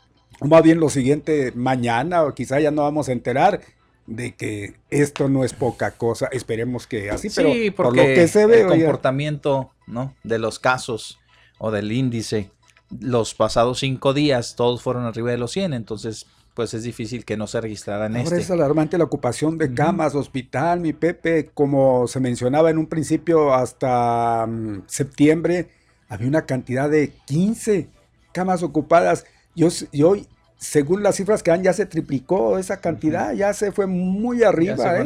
más bien lo siguiente mañana, o quizá ya no vamos a enterar, de que esto no es poca cosa. Esperemos que así, sí, pero por lo que se ve el comportamiento, ¿no?, de los casos o del índice, los pasados 5 días todos fueron arriba de los 100, entonces pues es difícil que no se registraran. Ahora es alarmante la ocupación de camas, hospital, mi Pepe, como se mencionaba en un principio, hasta septiembre había una cantidad de 15 camas ocupadas, y hoy, según las cifras que dan, ya se triplicó esa cantidad, ya se fue muy arriba.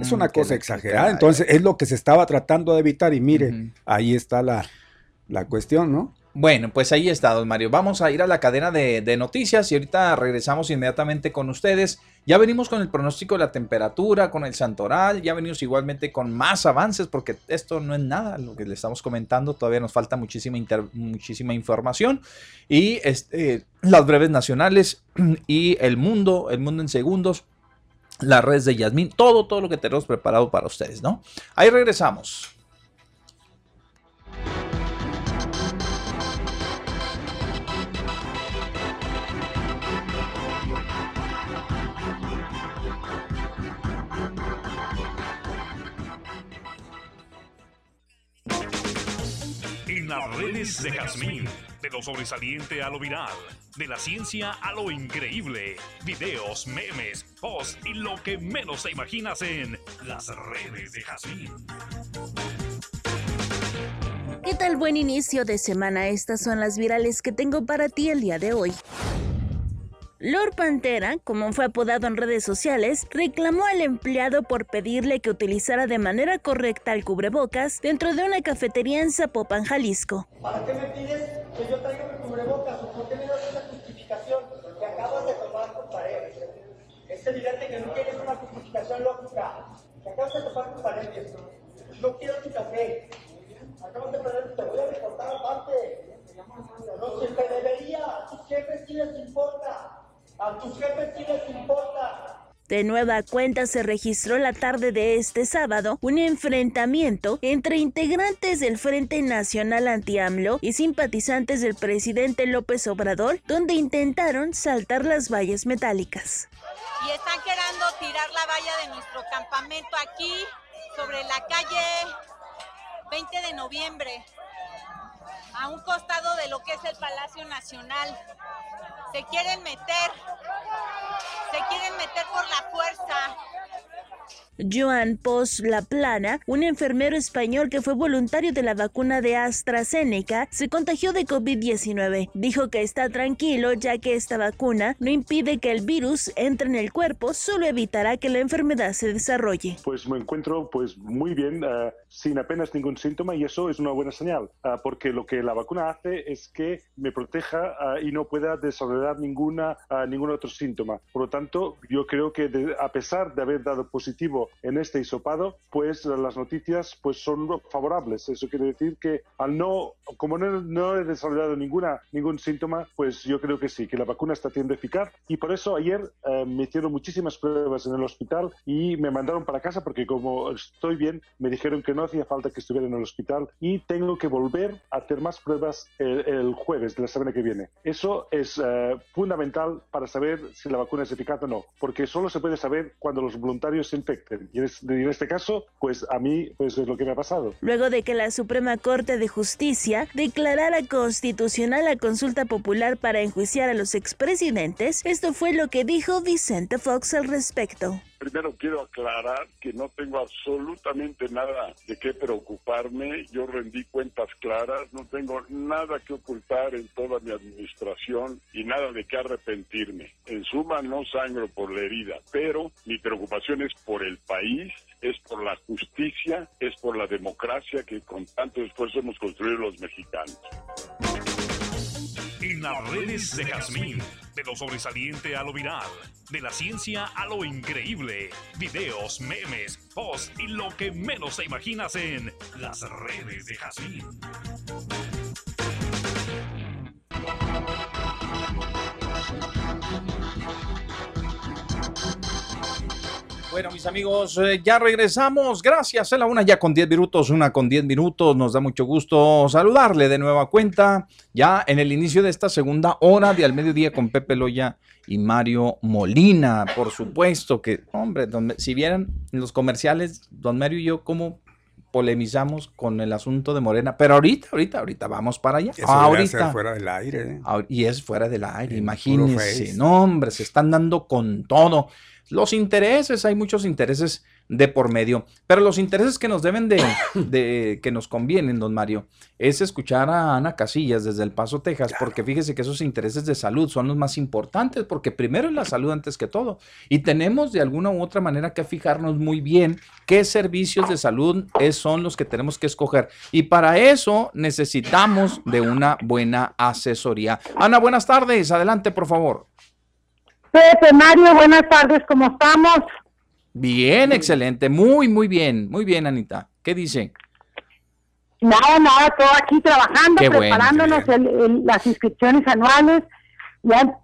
Es una cosa exagerada, entonces es lo que se estaba tratando de evitar y mire, ahí está la cuestión, ¿no? Bueno, pues ahí está, don Mario. Vamos a ir a la cadena de noticias y ahorita regresamos inmediatamente con ustedes. Ya venimos con el pronóstico de la temperatura, con el santoral, ya venimos igualmente con más avances porque esto no es nada lo que le estamos comentando, todavía nos falta muchísima información y las breves nacionales y el mundo en segundos, las redes de Yasmín, todo lo que tenemos preparado para ustedes, ¿no? Ahí regresamos. En las redes de Jazmín, de lo sobresaliente a lo viral, de la ciencia a lo increíble, videos, memes, posts y lo que menos te imaginas en las redes de Jazmín. ¿Qué tal? Buen inicio de semana, estas son las virales que tengo para ti el día de hoy. Lord Pantera, como fue apodado en redes sociales, reclamó al empleado por pedirle que utilizara de manera correcta el cubrebocas dentro de una cafetería en Zapopan, Jalisco. ¿Para qué me pides que yo traiga mi cubrebocas o por qué me das esa justificación que acabas de tomar con paredes? Es evidente que no quieres una justificación lógica, que acabas de tomar con paredes. No quiero tu café. Acabas de perder, te voy a reportar aparte. No se te debería, a tus jefes sí les importa. A tus jefes sí les importa. De nueva cuenta se registró la tarde de este sábado un enfrentamiento entre integrantes del Frente Nacional Anti-AMLO y simpatizantes del presidente López Obrador, donde intentaron saltar las vallas metálicas. Y están queriendo tirar la valla de nuestro campamento aquí, sobre la calle 20 de noviembre, a un costado de lo que es el Palacio Nacional. Se quieren meter por la fuerza. Joan Poz Laplana, un enfermero español que fue voluntario de la vacuna de AstraZeneca, se contagió de COVID-19. Dijo que está tranquilo ya que esta vacuna no impide que el virus entre en el cuerpo, solo evitará que la enfermedad se desarrolle. Pues me encuentro muy bien, sin apenas ningún síntoma, y eso es una buena señal, porque lo que la vacuna hace es que me proteja y no pueda desarrollar ningún otro síntoma. Por lo tanto, yo creo que a pesar de haber dado positivo México en este hisopado, pues las noticias pues son favorables. Eso quiere decir que como no he desarrollado ningún síntoma, pues yo creo que sí, que la vacuna está siendo eficaz. Y por eso ayer me hicieron muchísimas pruebas en el hospital y me mandaron para casa porque como estoy bien, me dijeron que no hacía falta que estuviera en el hospital y tengo que volver a hacer más pruebas el jueves de la semana que viene. Eso es fundamental para saber si la vacuna es eficaz o no, porque solo se puede saber cuando los voluntarios se infecten. Y en este caso, pues a mí pues es lo que me ha pasado. Luego de que la Suprema Corte de Justicia declarara constitucional la consulta popular para enjuiciar a los expresidentes, esto fue lo que dijo Vicente Fox al respecto. Primero quiero aclarar que no tengo absolutamente nada de qué preocuparme, yo rendí cuentas claras, no tengo nada que ocultar en toda mi administración y nada de qué arrepentirme. En suma, no sangro por la herida, pero mi preocupación es por el país, es por la justicia, es por la democracia que con tanto esfuerzo hemos construido los mexicanos. En las redes de Jazmín, de lo sobresaliente a lo viral, de la ciencia a lo increíble, videos, memes, posts y lo que menos te imaginas en las redes de Jazmín. Bueno, mis amigos, ya regresamos. Gracias. Es la 1:10, 1:10. Nos da mucho gusto saludarle de nueva cuenta ya en el inicio de esta segunda hora de Al Mediodía con Pepe Loya y Mario Molina. Por supuesto que, hombre, si vieran en los comerciales, don Mario y yo cómo polemizamos con el asunto de Morena. Pero ahorita vamos para allá. Eso ahorita fuera del aire. Y es fuera del aire, imagínense. No, hombre, se están dando con todo. Los intereses, hay muchos intereses de por medio, pero los intereses que nos deben que nos convienen, don Mario, es escuchar a Ana Casillas desde El Paso, Texas, claro, porque fíjese que esos intereses de salud son los más importantes, porque primero es la salud antes que todo, y tenemos de alguna u otra manera que fijarnos muy bien qué servicios de salud son los que tenemos que escoger, y para eso necesitamos de una buena asesoría. Ana, buenas tardes, adelante, por favor. Pepe, Mario, buenas tardes, ¿cómo estamos? Bien, excelente, muy bien, Anita. ¿Qué dice? Nada, todo aquí trabajando, qué preparándonos las inscripciones anuales, ya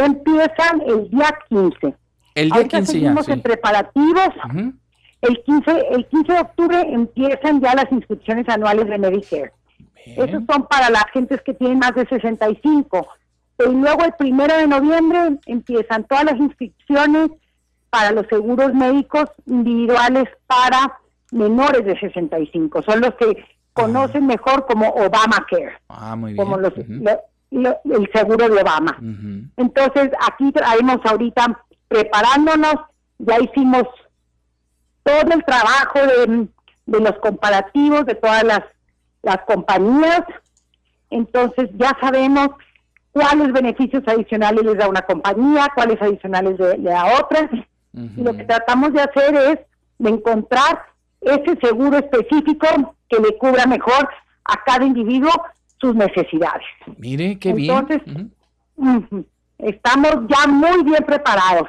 empiezan el día 15. El día ahorita 15 seguimos en preparativos, uh-huh. el 15 de octubre empiezan ya las inscripciones anuales de Medicare. Bien. Esos son para las gentes que tienen más de 65. Y luego el 1 de noviembre empiezan todas las inscripciones para los seguros médicos individuales para menores de 65. Son los que conocen mejor como Obamacare. Ah, muy bien. Como el seguro de Obama. Uh-huh. Entonces, aquí traemos ahorita preparándonos. Ya hicimos todo el trabajo de los comparativos de todas las compañías. Entonces, ya sabemos cuáles beneficios adicionales les da una compañía, cuáles adicionales le da otra. Uh-huh. Y lo que tratamos de hacer es de encontrar ese seguro específico que le cubra mejor a cada individuo sus necesidades. Mire, qué bien. Entonces, uh-huh. Estamos ya muy bien preparados.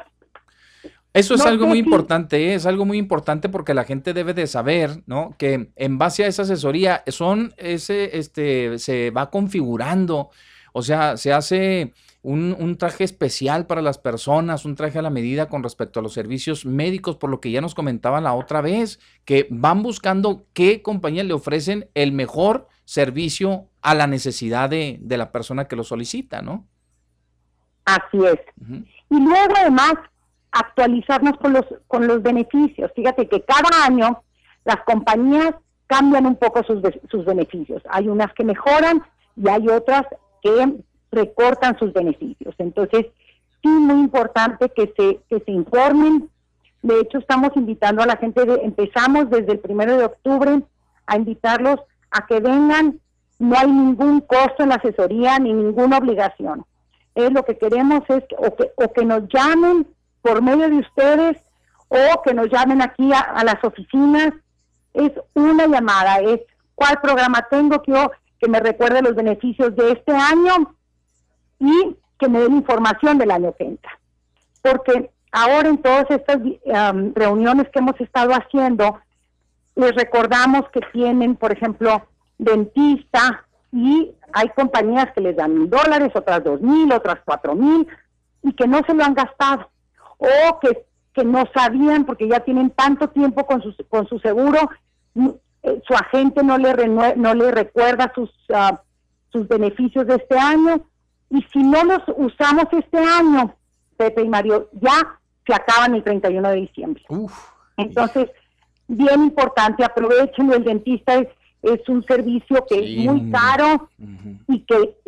Eso es algo muy importante, es algo muy importante porque la gente debe de saber, ¿no? Que en base a esa asesoría se va configurando. O sea, se hace un traje especial para las personas, un traje a la medida con respecto a los servicios médicos, por lo que ya nos comentaban la otra vez, que van buscando qué compañías le ofrecen el mejor servicio a la necesidad de la persona que lo solicita, ¿no? Así es. Uh-huh. Y luego, además, actualizarnos con los beneficios. Fíjate que cada año las compañías cambian un poco sus beneficios. Hay unas que mejoran y hay otras que recortan sus beneficios. Entonces, sí, muy importante que se informen. De hecho, estamos invitando a la gente, empezamos desde el 1 de octubre a invitarlos a que vengan. No hay ningún costo en la asesoría ni ninguna obligación. Lo que queremos es que nos llamen por medio de ustedes o que nos llamen aquí a las oficinas. Es una llamada, es cuál programa tengo que me recuerde los beneficios de este año y que me den información del año que entra. Porque Ahora en todas estas reuniones que hemos estado haciendo, les recordamos que tienen, por ejemplo, dentista, y hay compañías que les dan $1,000, otras $2,000, otras $4,000, y que no se lo han gastado, o que no sabían porque ya tienen tanto tiempo con su seguro, su agente no le recuerda sus beneficios de este año, y si no los usamos este año, Pepe y Mario, ya se acaban el 31 de diciembre. Entonces, bien importante, aprovechen. El dentista es un servicio que es muy caro y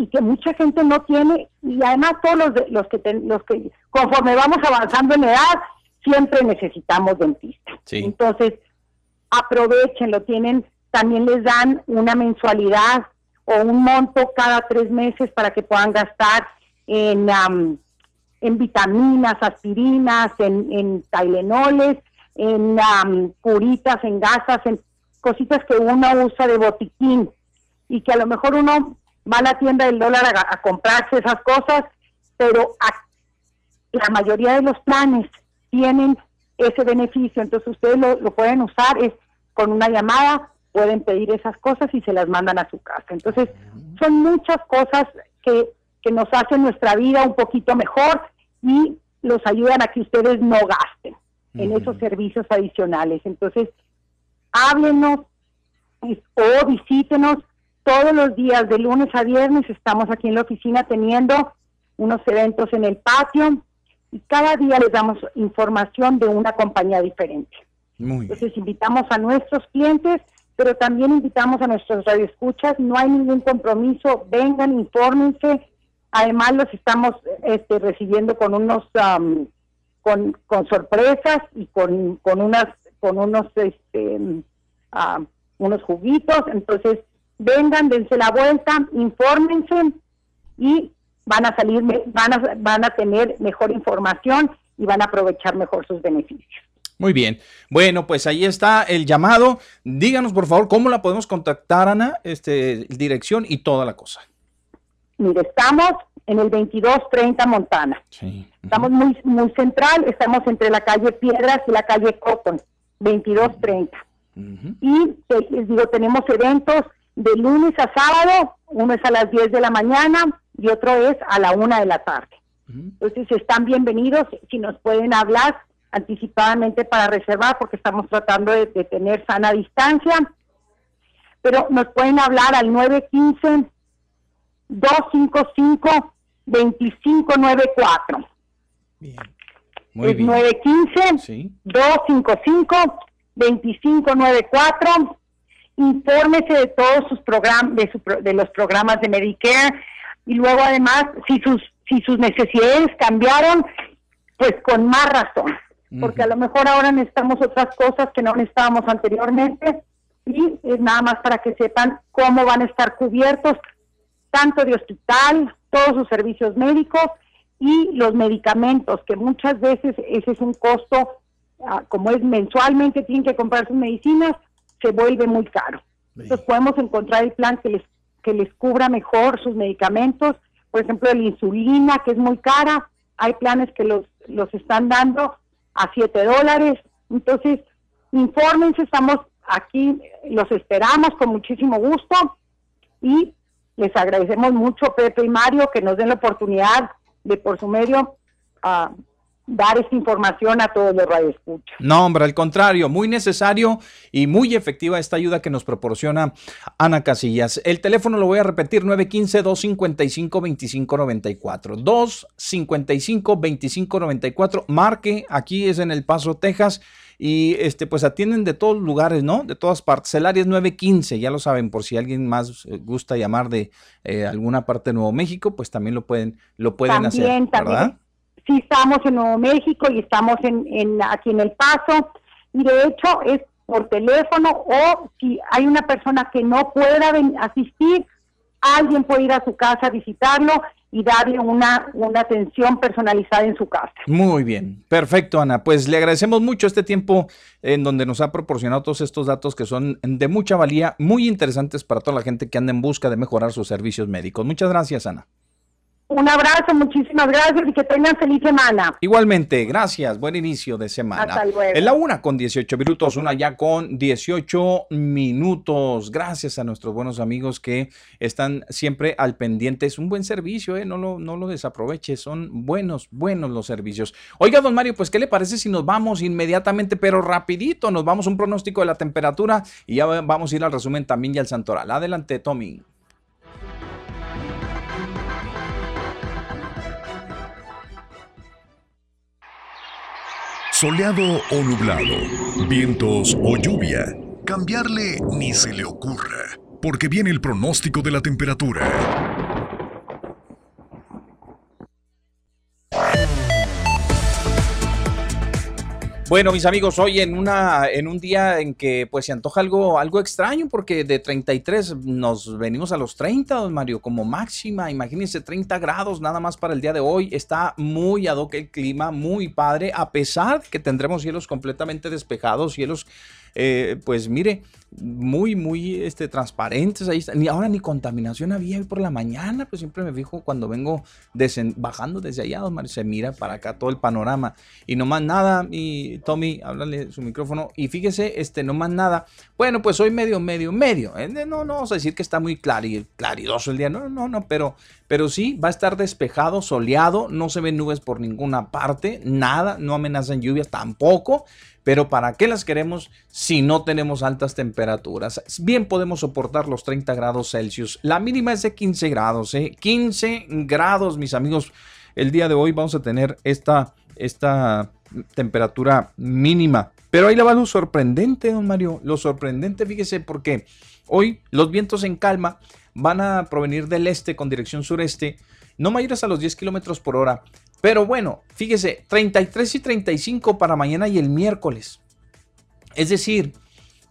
que mucha gente no tiene, y además todos los que conforme vamos avanzando en edad siempre necesitamos dentistas. Entonces, aprovechenlo. Tienen, también les dan una mensualidad o un monto cada 3 meses para que puedan gastar en vitaminas, aspirinas, en Tylenoles, en curitas, en gasas, en cositas que uno usa de botiquín, y que a lo mejor uno va a la tienda del dólar a comprarse esas cosas, pero la mayoría de los planes tienen ese beneficio, entonces ustedes lo pueden usar, es con una llamada, pueden pedir esas cosas y se las mandan a su casa. Entonces, son muchas cosas que nos hacen nuestra vida un poquito mejor y los ayudan a que ustedes no gasten en esos servicios adicionales. Entonces, háblenos o visítenos todos los días, de lunes a viernes. Estamos aquí en la oficina teniendo unos eventos en el patio y cada día les damos información de una compañía diferente. Entonces, invitamos a nuestros clientes, pero también invitamos a nuestros radioescuchas. No hay ningún compromiso, vengan, infórmense. Además, los estamos recibiendo con unos con sorpresas y con unos juguitos. Entonces, vengan, dense la vuelta, infórmense y van a tener mejor información y van a aprovechar mejor sus beneficios. Muy bien. Bueno, pues ahí está el llamado. Díganos, por favor, cómo la podemos contactar, Ana, dirección y toda la cosa. Mire, estamos en el 2230 Montana. Estamos muy, muy central, estamos entre la calle Piedras y la calle Cotton, 2230. Y les digo, tenemos eventos de lunes a sábado, uno es a las 10 de la mañana y otro es a la 1 de la tarde. Entonces, están bienvenidos. Si nos pueden hablar anticipadamente para reservar, porque estamos tratando de tener sana distancia, pero nos pueden hablar al 915-255-2594. Bien. Muy bien. 915-255-2594. Infórmese de todos sus programas, de los programas de Medicare, y luego además si sus necesidades cambiaron, pues con más razón, porque a lo mejor ahora necesitamos otras cosas que no necesitábamos anteriormente, y es nada más para que sepan cómo van a estar cubiertos tanto de hospital, todos sus servicios médicos y los medicamentos, que muchas veces ese es un costo, como es mensualmente tienen que comprar sus medicinas, se vuelve muy caro. Entonces podemos encontrar el plan que les cubra mejor sus medicamentos. Por ejemplo, la insulina, que es muy cara, hay planes que los están dando a $7. Entonces, infórmense, estamos aquí, los esperamos con muchísimo gusto, y les agradecemos mucho, Pepe y Mario, que nos den la oportunidad de, por su medio, dar esta información a todos los radioescuchas. No, hombre, al contrario, muy necesario y muy efectiva esta ayuda que nos proporciona Ana Casillas. El teléfono lo voy a repetir, 915-255-2594. 255-2594, marque, aquí es en El Paso, Texas, y pues atienden de todos lugares, ¿no? De todas partes. El área es 915, ya lo saben, por si alguien más gusta llamar de alguna parte de Nuevo México, pues también lo pueden hacer, ¿verdad? También. Sí, estamos en Nuevo México y estamos aquí en El Paso, y de hecho es por teléfono, o si hay una persona que no pueda asistir, alguien puede ir a su casa a visitarlo y darle una atención personalizada en su casa. Muy bien, perfecto, Ana. Pues le agradecemos mucho este tiempo en donde nos ha proporcionado todos estos datos que son de mucha valía, muy interesantes para toda la gente que anda en busca de mejorar sus servicios médicos. Muchas gracias, Ana. Un abrazo, muchísimas gracias y que tengan feliz semana. Igualmente, gracias, buen inicio de semana. Hasta luego. Es la 1:18, una ya con 18 minutos. Gracias a nuestros buenos amigos que están siempre al pendiente. Es un buen servicio, no lo desaproveche, son buenos los servicios. Oiga, don Mario, pues ¿qué le parece si nos vamos inmediatamente, pero rapidito, nos vamos a un pronóstico de la temperatura y ya vamos a ir al resumen también y al santoral? Adelante, Tommy. Soleado o nublado, vientos o lluvia, cambiarle ni se le ocurra, porque viene el pronóstico de la temperatura. Bueno, mis amigos, hoy en un día en que pues se antoja algo extraño, porque de 33 nos venimos a los 30, don Mario, como máxima. Imagínense, 30 grados nada más para el día de hoy. Está muy ad hoc el clima, muy padre, a pesar que tendremos cielos completamente despejados, cielos pues mire, muy transparentes. Ahí está. Ahora ni contaminación había hoy por la mañana, pues siempre me fijo cuando vengo bajando desde allá, don Mario, se mira para acá todo el panorama y no más nada. Y Tommy, háblale su micrófono y fíjese, no más nada. Bueno, pues hoy medio. No vamos a decir que está muy claridoso el día, no, pero sí va a estar despejado, soleado, no se ven nubes por ninguna parte, nada, no amenazan lluvias tampoco. Pero ¿para qué las queremos si no tenemos altas temperaturas? Bien podemos soportar los 30 grados Celsius. La mínima es de 15 grados, 15 grados, mis amigos. El día de hoy vamos a tener esta temperatura mínima. Pero ahí le va lo sorprendente, don Mario. Lo sorprendente, fíjese, porque hoy los vientos en calma van a provenir del este con dirección sureste, no mayores a los 10 kilómetros por hora. Pero bueno, fíjese, 33 y 35 para mañana y el miércoles. Es decir,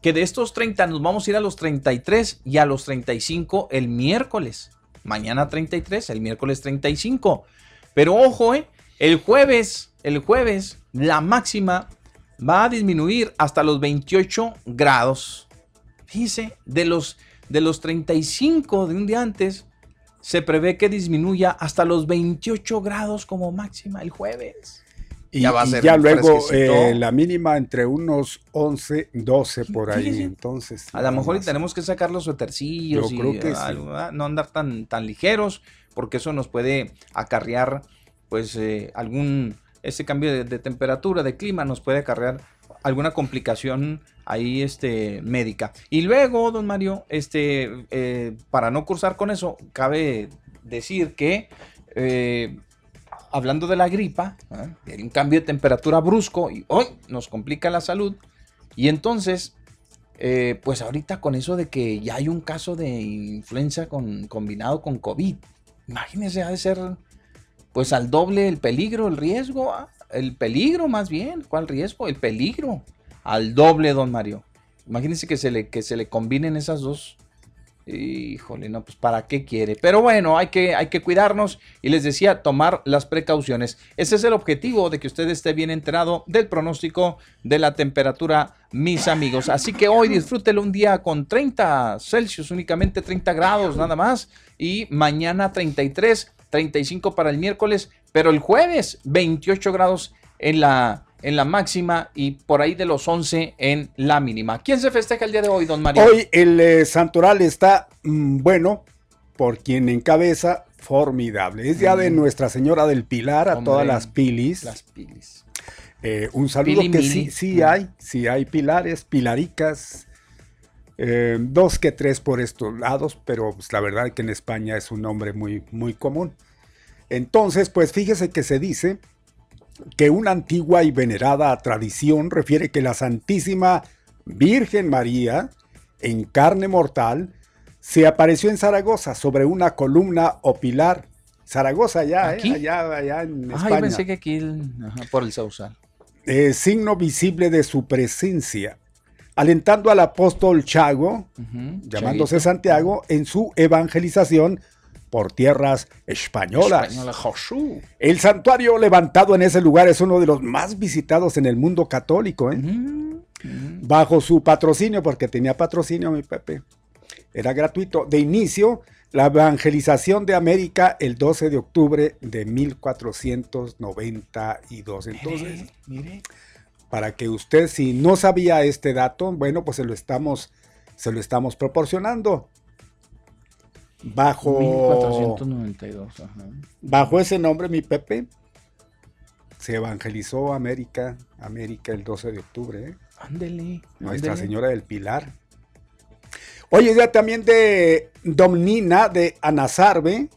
que de estos 30 nos vamos a ir a los 33 y a los 35 el miércoles. Mañana 33, el miércoles 35. Pero ojo, el jueves la máxima va a disminuir hasta los 28 grados. Fíjese, de los 35 de un día antes, se prevé que disminuya hasta los 28 grados como máxima el jueves. Y ya, va a ser ya luego la mínima entre unos 11, 12 por ahí. Sí. Entonces, a lo mejor y tenemos que sacar los suetercillos y algo, sí. No andar tan ligeros, porque eso nos puede acarrear pues ese cambio de temperatura, de clima, nos puede acarrear alguna complicación ahí médica. Y luego, don Mario, para no cursar con eso, cabe decir que hablando de la gripa, hay un cambio de temperatura brusco y hoy nos complica la salud. Y entonces pues ahorita con eso de que ya hay un caso de influenza combinado con COVID, imagínense, ha de ser pues al doble el peligro, el riesgo. El peligro, más bien, ¿cuál riesgo? El peligro al doble, don Mario. Imagínense que se le combinen esas dos. Híjole, no, pues ¿para qué quiere? Pero bueno, hay que cuidarnos y les decía, tomar las precauciones. Ese es el objetivo, de que usted esté bien enterado del pronóstico de la temperatura, mis amigos. Así que hoy disfrútelo un día con 30 Celsius, únicamente 30 grados nada más. Y mañana 33, 35 para el miércoles. Pero el jueves, 28 grados en la máxima y por ahí de los 11 en la mínima. ¿Quién se festeja el día de hoy, don Mario? Hoy el santoral está bueno por quien encabeza, formidable. Es día de Nuestra Señora del Pilar, a hombre, todas las pilis. Las pilis. Un saludo Pili, que mili. sí hay pilares, pilaricas. Dos que tres por estos lados, pero pues, la verdad que en España es un nombre muy, muy común. Entonces, pues fíjese que se dice que una antigua y venerada tradición refiere que la Santísima Virgen María, en carne mortal, se apareció en Zaragoza sobre una columna o pilar. Zaragoza ya, allá en España. Yo pensé que aquí, por el Sausal. Signo visible de su presencia, alentando al apóstol Chago, llamándose Santiago, en su evangelización por tierras españolas. El santuario levantado en ese lugar es uno de los más visitados en el mundo católico, bajo su patrocinio, porque tenía patrocinio mi Pepe, era gratuito. De inicio La evangelización de América el 12 de octubre de 1492. Entonces, mire, para que usted, si no sabía este dato, bueno, pues se lo estamos proporcionando. Bajo 1492, ajá. Bajo ese nombre, mi Pepe, se evangelizó América el 12 de octubre. Ándele. Nuestra Señora del Pilar. Hoy es día también de Domnina, de Ana Sarve.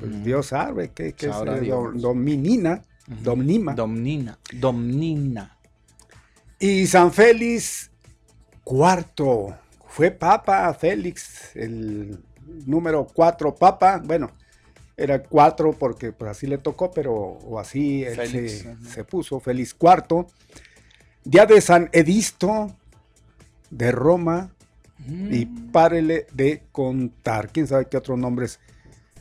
Pues Dios sabe qué es Dominina. Domnina. Y San Félix IV. Fue Papa Félix, el número 4 Papa. Bueno, era 4 porque pues, así le tocó, pero o así Félix, él se puso. Félix IV. Día de San Edisto de Roma. Y párele de contar. Quién sabe qué otros nombres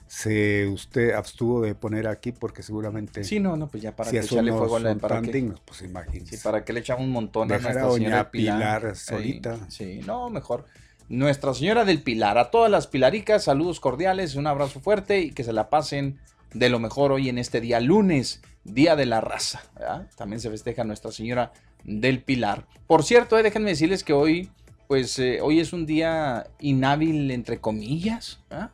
se usted abstuvo de poner aquí, porque seguramente. Sí, no, pues ya para si que echarle fuego a la para tan que, dignos, pues imagínense. Sí, para que le echan un montón a Nuestra Señora del Pilar solita. Sí, no, mejor. Nuestra Señora del Pilar. A todas las pilaricas, saludos cordiales, un abrazo fuerte y que se la pasen de lo mejor hoy en este día lunes, Día de la Raza, ¿verdad? También se festeja Nuestra Señora del Pilar. Por cierto, déjenme decirles que hoy. Pues hoy es un día inhábil, entre comillas, ¿eh?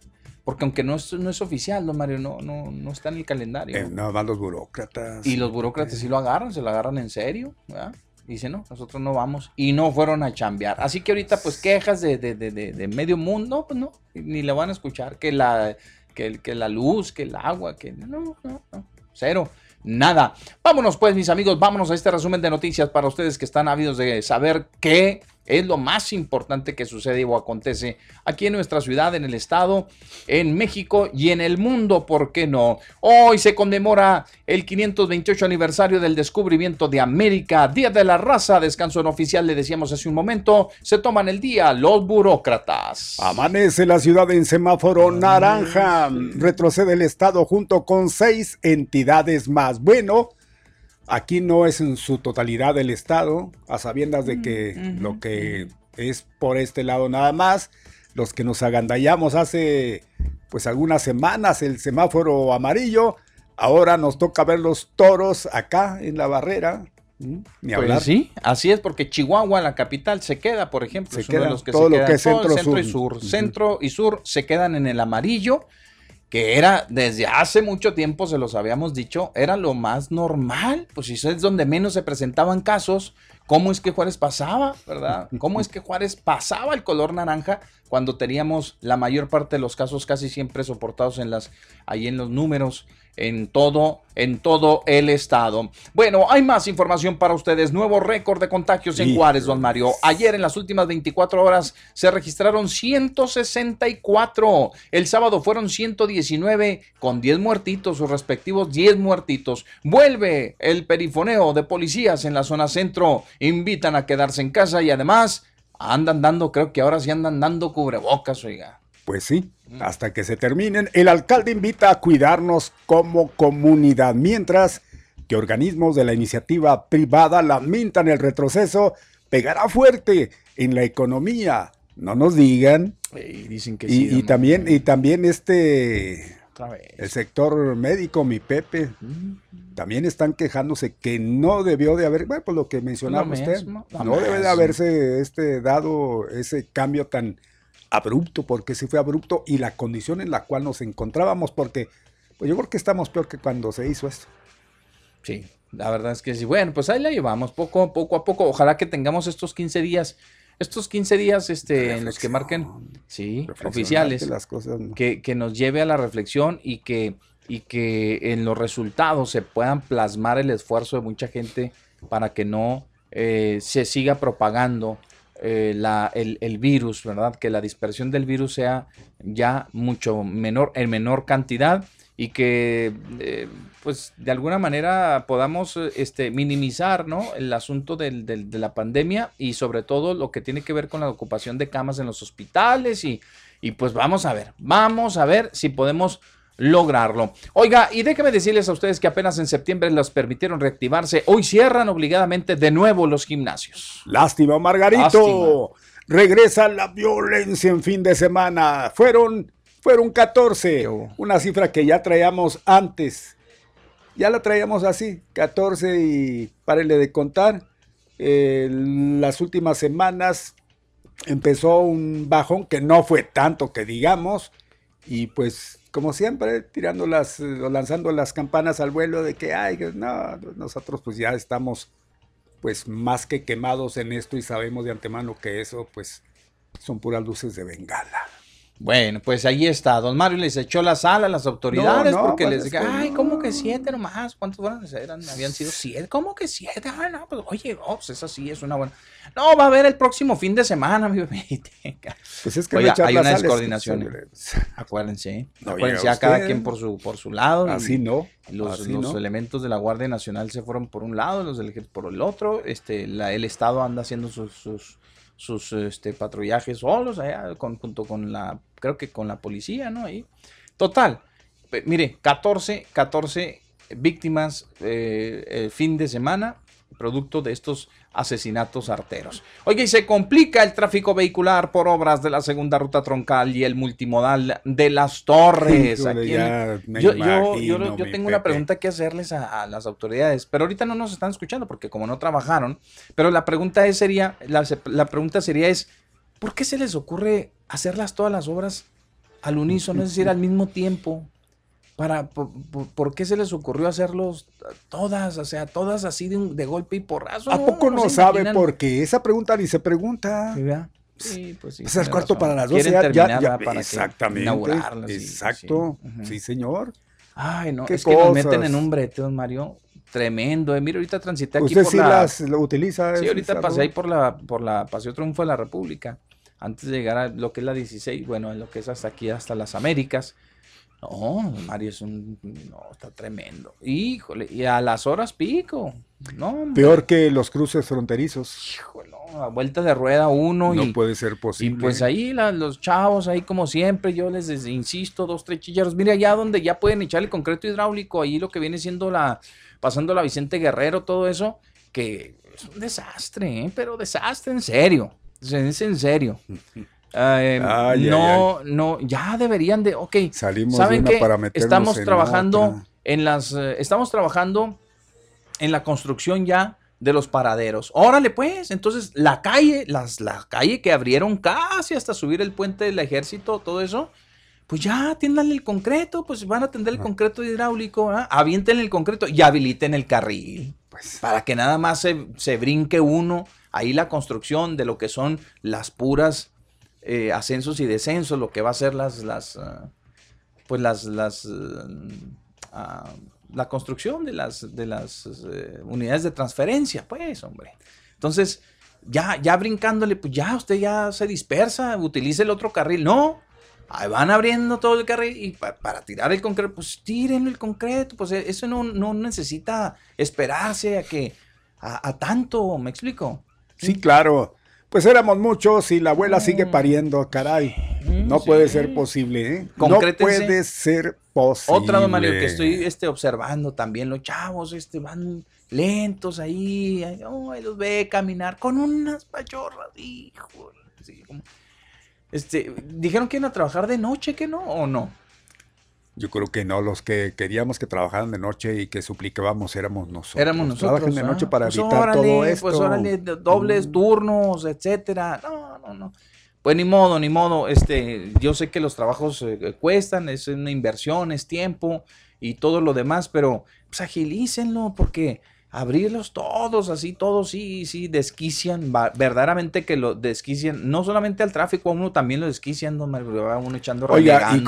Porque aunque no es oficial, don Mario, no está en el calendario. Nada más los burócratas. Y los burócratas sí lo agarran, se lo agarran en serio, ¿eh? Dicen, no, nosotros no vamos. Y no fueron a chambear. Así que ahorita, pues, quejas de medio mundo, pues no, ni le van a escuchar. Que la luz, que el agua, que no, cero. Nada. Vámonos pues, mis amigos, vámonos a este resumen de noticias para ustedes que están ávidos de saber qué es lo más importante que sucede o acontece aquí en nuestra ciudad, en el estado, en México y en el mundo, ¿por qué no? Hoy se conmemora el 528 aniversario del descubrimiento de América, Día de la Raza, descanso no oficial, le decíamos hace un momento, se toman el día los burócratas. Amanece la ciudad en semáforo naranja, retrocede el estado junto con 6 entidades más. Bueno, aquí no es en su totalidad el estado, a sabiendas de que lo que es por este lado nada más, los que nos agandallamos hace pues algunas semanas el semáforo amarillo, ahora nos toca ver los toros acá en la barrera. Ni hablar. Pues sí, así es, porque Chihuahua, la capital, se queda, por ejemplo, se quedan los que todo se quedan, lo que es centro y sur, centro y sur se quedan en el amarillo, que era, desde hace mucho tiempo se los habíamos dicho, era lo más normal, pues si es donde menos se presentaban casos, ¿cómo es que Juárez pasaba, verdad? ¿Cómo es que Juárez pasaba el color naranja cuando teníamos la mayor parte de los casos casi siempre soportados ahí en los números, en todo el estado? Bueno, hay más información para ustedes. Nuevo récord de contagios en Juárez, don Mario. Ayer, en las últimas 24 horas, se registraron 164. El sábado fueron 119, con 10 muertitos, sus respectivos 10 muertitos. Vuelve el perifoneo de policías en la zona centro. Invitan a quedarse en casa y además andan dando, creo que ahora sí andan dando cubrebocas, oiga. Pues sí, hasta que se terminen. El alcalde invita a cuidarnos como comunidad, mientras que organismos de la iniciativa privada lamentan el retroceso, pegará fuerte en la economía. No nos digan. Y dicen que sí. Y también otra vez. El sector médico, mi Pepe, también están quejándose que no debió de haber, bueno, pues lo que mencionaba usted, no debe de haberse dado ese cambio tan abrupto, porque sí fue abrupto, y la condición en la cual nos encontrábamos, porque pues yo creo que estamos peor que cuando se hizo esto. Sí, la verdad es que sí. Bueno, pues ahí la llevamos poco a poco. Ojalá que tengamos estos 15 días en los que marquen, sí, oficiales, las cosas, ¿no? que nos lleve a la reflexión y que en los resultados se puedan plasmar el esfuerzo de mucha gente para que no se siga propagando el virus, ¿verdad? Que la dispersión del virus sea ya mucho menor, en menor cantidad, y que pues de alguna manera podamos minimizar, ¿no? El asunto de la pandemia, y sobre todo lo que tiene que ver con la ocupación de camas en los hospitales, y pues vamos a ver si podemos lograrlo. Oiga, y déjeme decirles a ustedes que apenas en septiembre los permitieron reactivarse. Hoy cierran obligadamente de nuevo los gimnasios. Lástima, Margarito. Lástima. Regresa la violencia en fin de semana. Fueron 14, una cifra que ya traíamos antes. Ya la traíamos así, 14 y párele de contar. Las últimas semanas empezó un bajón que no fue tanto que digamos. Y pues, como siempre, lanzando las campanas al vuelo de que, ay, no, nosotros pues ya estamos pues más que quemados en esto y sabemos de antemano que eso pues son puras luces de bengala. Bueno, pues ahí está. Don Mario les echó la sal a las autoridades porque les diga, ay, ¿cómo que 7 nomás? ¿Cuántos eran? Habían sido 7. ¿Cómo que 7? Ah, no, pues oye, pues esa sí es una buena. No, va a haber el próximo fin de semana, mi bebé. Pues es que oiga, hay una descoordinación. Acuérdense. No, acuérdense a cada quien por su lado. Así no. Los elementos de la Guardia Nacional se fueron por un lado, los del Ejército por el otro. El Estado anda haciendo sus patrullajes solos allá junto con la, creo que con la policía, ¿no? Ahí. Total, mire, 14 víctimas el fin de semana, producto de estos asesinatos arteros. Oye, y se complica el tráfico vehicular por obras de la segunda ruta troncal y el multimodal de Las Torres. Aquí yo tengo una pregunta que hacerles a las autoridades, pero ahorita no nos están escuchando porque como no trabajaron, pero la pregunta sería, ¿por qué se les ocurre hacerlas todas las obras al unísono, es decir, al mismo tiempo? ¿Por qué se les ocurrió hacerlos todas? O sea, todas así de golpe y porrazo. ¿A poco no sabe por qué? Esa pregunta ni se pregunta. Sí, pues sí. Es al 11:45. Quieren terminarla para inaugurarla. Exacto. Sí, sí. Sí, señor. Ay, no, es que nos meten en un brete, don Mario. Tremendo, mira, ahorita transité aquí. ¿Usted por sí lo utiliza? Sí, ahorita pasé ahí por la Paseo Triunfo de la República, antes de llegar a lo que es la 16, bueno, en lo que es hasta aquí, hasta las Américas. No, Mario, está tremendo. Híjole, y a las horas pico. No, peor que los cruces fronterizos. Híjole, a vuelta de rueda uno. No puede ser posible. Y pues ahí los chavos, ahí como siempre, yo les insisto, 2, 3 chilleros. Mira, allá donde ya pueden echarle concreto hidráulico, ahí lo que viene siendo pasando la Vicente Guerrero, todo eso, que es un desastre, pero desastre en serio. Es en serio. Ya deberían de, ok, salimos ¿saben de una para meternos estamos en trabajando otra? Estamos trabajando en la construcción ya de los paraderos, órale pues, entonces la calle que abrieron casi hasta subir el puente del Ejército, todo eso, pues ya atiéndanle el concreto, pues van a atender el concreto hidráulico, aviéntenle el concreto y habiliten el carril, pues para que nada más se brinque uno, ahí la construcción de lo que son las puras ascensos y descensos, lo que va a ser la construcción de las unidades de transferencia, pues, hombre. Entonces, ya brincándole, pues ya usted ya se dispersa, utilice el otro carril. No, ahí van abriendo todo el carril y para tirar el concreto, pues tírenlo el concreto, pues eso no necesita esperarse a tanto, ¿me explico? Sí, claro. Pues éramos muchos y la abuela sigue pariendo, caray. No puede ser posible, ¿eh? No puede ser posible. Otra, don Mario, que estoy observando también, los chavos van lentos ahí, ahí los ve caminar con unas pachorras, hijo. Sí, dijeron que iban a trabajar de noche, que no, o no. Yo creo que no, los que queríamos que trabajaran de noche y que suplicábamos éramos nosotros. Trabajen de noche para evitar todo esto. Pues órale, dobles turnos, etcétera. No. Pues ni modo. Yo sé que los trabajos cuestan, es una inversión, es tiempo y todo lo demás, pero pues agilícenlo porque abrirlos todos sí, desquician, verdaderamente que lo desquician, no solamente al tráfico, a uno también lo desquician, no va uno echando relegando. Oiga, y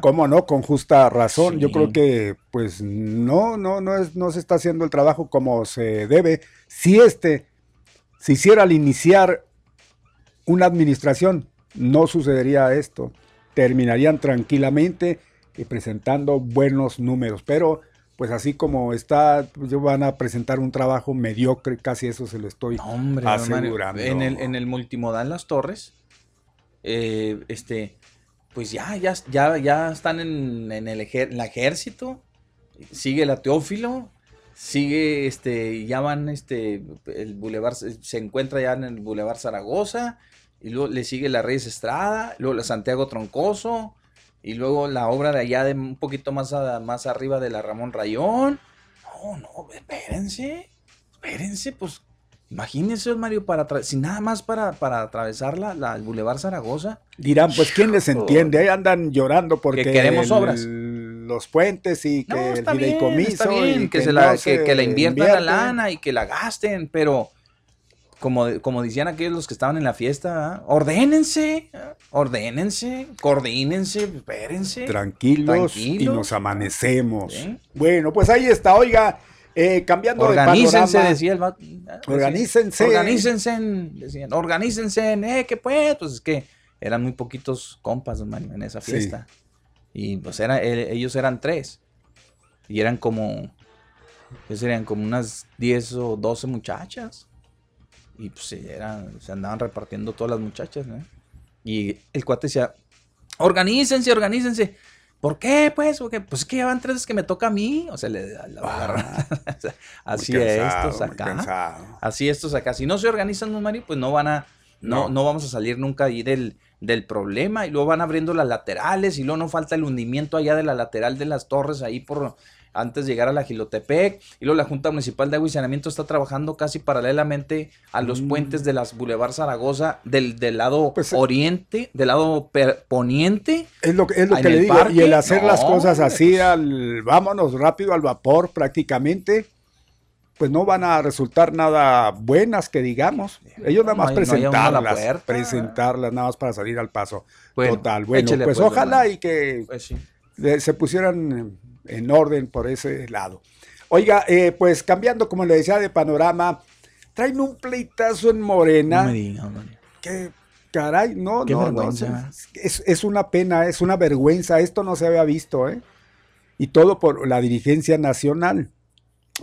cómo no, con justa razón, sí. Yo creo que pues no se está haciendo el trabajo como se debe. Si se hiciera al iniciar una administración, no sucedería esto, terminarían tranquilamente y presentando buenos números, pero pues así como está, van a presentar un trabajo mediocre, casi eso se lo estoy asegurando. En el multimodal Las Torres, pues ya están en el Ejército, sigue la Teófilo, sigue ya van el Boulevard, se encuentra ya en el Boulevard Zaragoza, y luego le sigue la Reyes Estrada, luego la Santiago Troncoso, y luego la obra de allá de un poquito más arriba de la Ramón Rayón. No, espérense, pues imagínense, Mario, sin nada más para atravesar el Boulevard Zaragoza. Dirán, pues quién les entiende, ahí andan llorando porque que queremos obras. Los puentes y que el fideicomiso, está bien, y que la inviertan la lana y que la gasten, pero como decían aquellos los que estaban en la fiesta, ¿eh? Ordénense, coordínense, espérense. Tranquilos y nos amanecemos. ¿Sí? Bueno, pues ahí está, oiga, cambiando de panorama. Organícense, decían, ¿qué pues? Pues es que eran muy poquitos compas, man, en esa fiesta. Sí. Y pues ellos eran 3. Y eran como unas 10 o 12 muchachas. Y pues se andaban repartiendo todas las muchachas, ¿eh? Y el cuate decía, organícense. ¿Por qué? Pues, porque, pues es que ya van 3 veces que me toca a mí. O sea, así estos acá. Si no se organizan, ¿no, Mari? Pues no vamos a salir nunca ahí del problema, y luego van abriendo las laterales, y luego no falta el hundimiento allá de la lateral de las torres, ahí por antes de llegar a la Jilotepec, y luego la Junta Municipal de Agua y Saneamiento está trabajando casi paralelamente a los puentes de las Boulevard Zaragoza, del lado oriente, del lado poniente. Es lo que le digo, parque, y el hacer las cosas así, vámonos rápido al vapor prácticamente, pues no van a resultar nada buenas que digamos. Ellos nada más presentarlas nada más para salir al paso. Bueno, total, bueno, pues ojalá y que se pusieran en orden por ese lado. Oiga, pues cambiando, como le decía, de panorama, traen un pleitazo en Morena. No me digas, que caray, no. Es una pena, es una vergüenza, esto no se había visto, ¿eh? Y todo por la dirigencia nacional.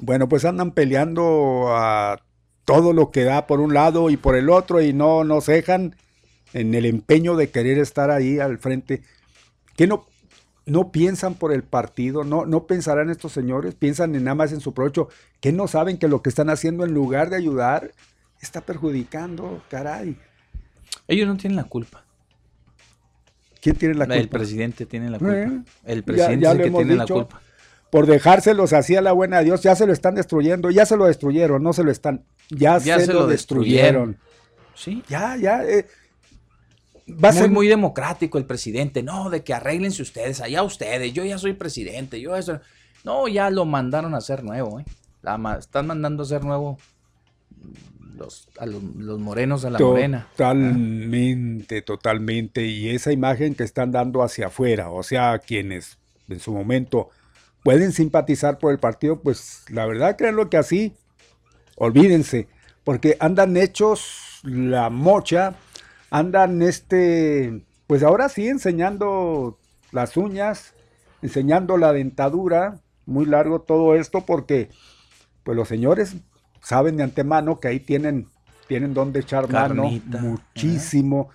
Bueno, pues andan peleando a todo lo que da por un lado y por el otro, y no se dejan en el empeño de querer estar ahí al frente. ¿Qué no piensan por el partido? ¿No pensarán estos señores? ¿Piensan nada más en su provecho? ¿Qué no saben que lo que están haciendo, en lugar de ayudar, está perjudicando? Caray. Ellos no tienen la culpa. ¿Quién tiene la culpa? El presidente tiene la culpa. El presidente ya es el que tiene la culpa. Por dejárselos así a la buena de Dios, ya se lo están destruyendo, ya se lo destruyeron, no se lo están, ya se lo destruyeron. Sí. Ya. Va a ser muy democrático el presidente, no, de que arréglense ustedes, allá ustedes, yo ya soy presidente, yo eso. No, ya lo mandaron a hacer nuevo, ¿eh? Están mandando a hacer nuevo los morenos a la Morena. Totalmente. Y esa imagen que están dando hacia afuera, o sea, quienes en su momento pueden simpatizar por el partido, pues la verdad, créanlo que así, olvídense, porque andan hechos la mocha, andan pues ahora sí enseñando las uñas, enseñando la dentadura, muy largo todo esto, porque pues los señores saben de antemano que ahí tienen donde echar carnita, mano, muchísimo,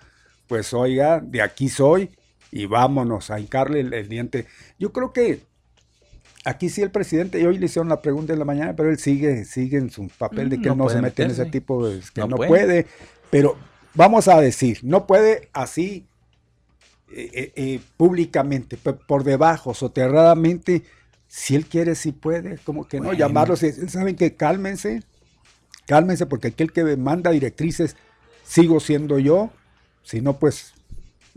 pues oiga, de aquí soy, y vámonos a hincarle el diente. Yo creo que aquí sí el presidente, y hoy le hicieron la pregunta en la mañana, pero él sigue en su papel de que él no se mete en ese tipo de... que no puede, pero vamos a decir, no puede así públicamente, por debajo, soterradamente. Si él quiere, sí puede, como que no, llamarlos, saben que cálmense, porque aquel que manda directrices sigo siendo yo, si no, pues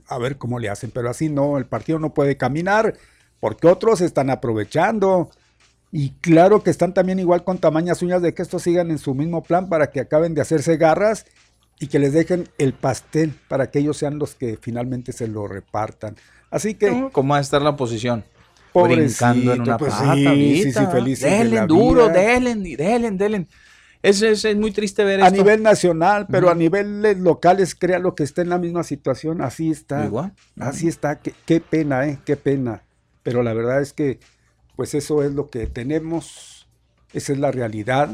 a ver cómo le hacen, pero así no, el partido no puede caminar, porque otros están aprovechando, y claro que están también igual con tamañas uñas de que estos sigan en su mismo plan para que acaben de hacerse garras y que les dejen el pastel para que ellos sean los que finalmente se lo repartan. Así que... ¿Cómo va a estar la oposición? Brincando en una pata, feliz. Delen duro, delen. Es muy triste ver esto. A nivel nacional, pero a niveles locales, créanlo que está en la misma situación, así está. Igual. Así está, qué pena, qué pena. Pero la verdad es que, pues eso es lo que tenemos, esa es la realidad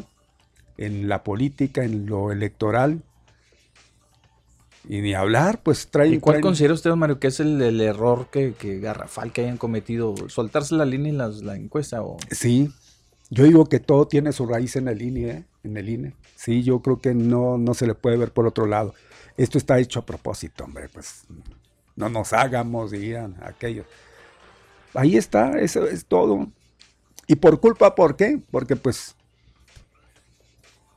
en la política, en lo electoral. Y ni hablar, pues trae... ¿Y cuál considera usted, Mario, que es el error que garrafal que hayan cometido? ¿Soltarse la línea y la encuesta? Sí, yo digo que todo tiene su raíz en el INE, ¿eh? en el INE. Sí, yo creo que no se le puede ver por otro lado. Esto está hecho a propósito, hombre, pues no nos hagamos, dirían aquellos. Ahí está, eso es todo. ¿Y por culpa por qué? Porque pues,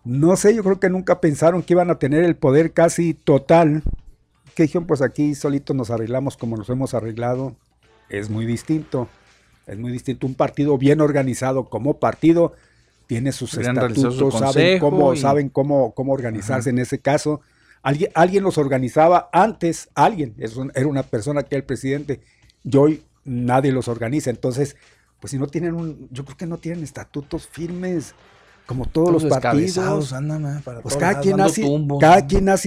no sé, yo creo que nunca pensaron que iban a tener el poder casi total. Que dijeron, pues aquí solito nos arreglamos como nos hemos arreglado. Es muy distinto. Es muy distinto. Un partido bien organizado como partido tiene sus estatutos, saben cómo organizarse. Ajá. En ese caso. Alguien los organizaba antes, alguien, era una persona que era el presidente, y hoy nadie los organiza. Entonces, pues si no tienen yo creo que no tienen estatutos firmes, como todos los partidos. Ándame, pues cada quien hace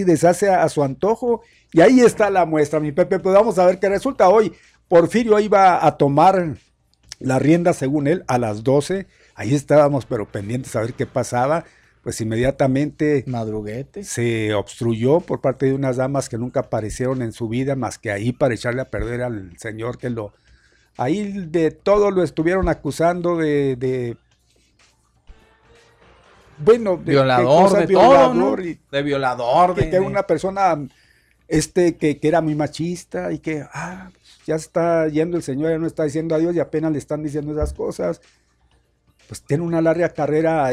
y deshace a su antojo, y ahí está la muestra, mi Pepe. Pues vamos a ver qué resulta. Hoy Porfirio iba a tomar la rienda, según él, a las 12, ahí estábamos, pero pendientes a ver qué pasaba. Pues inmediatamente madruguete se obstruyó por parte de unas damas que nunca aparecieron en su vida más que ahí para echarle a perder al señor que lo... Ahí de todo lo estuvieron acusando de violador, de todo, ¿no? De violador. Que era una persona que era muy machista y que ya está yendo el señor, ya no está diciendo adiós y apenas le están diciendo esas cosas. Pues tiene una larga carrera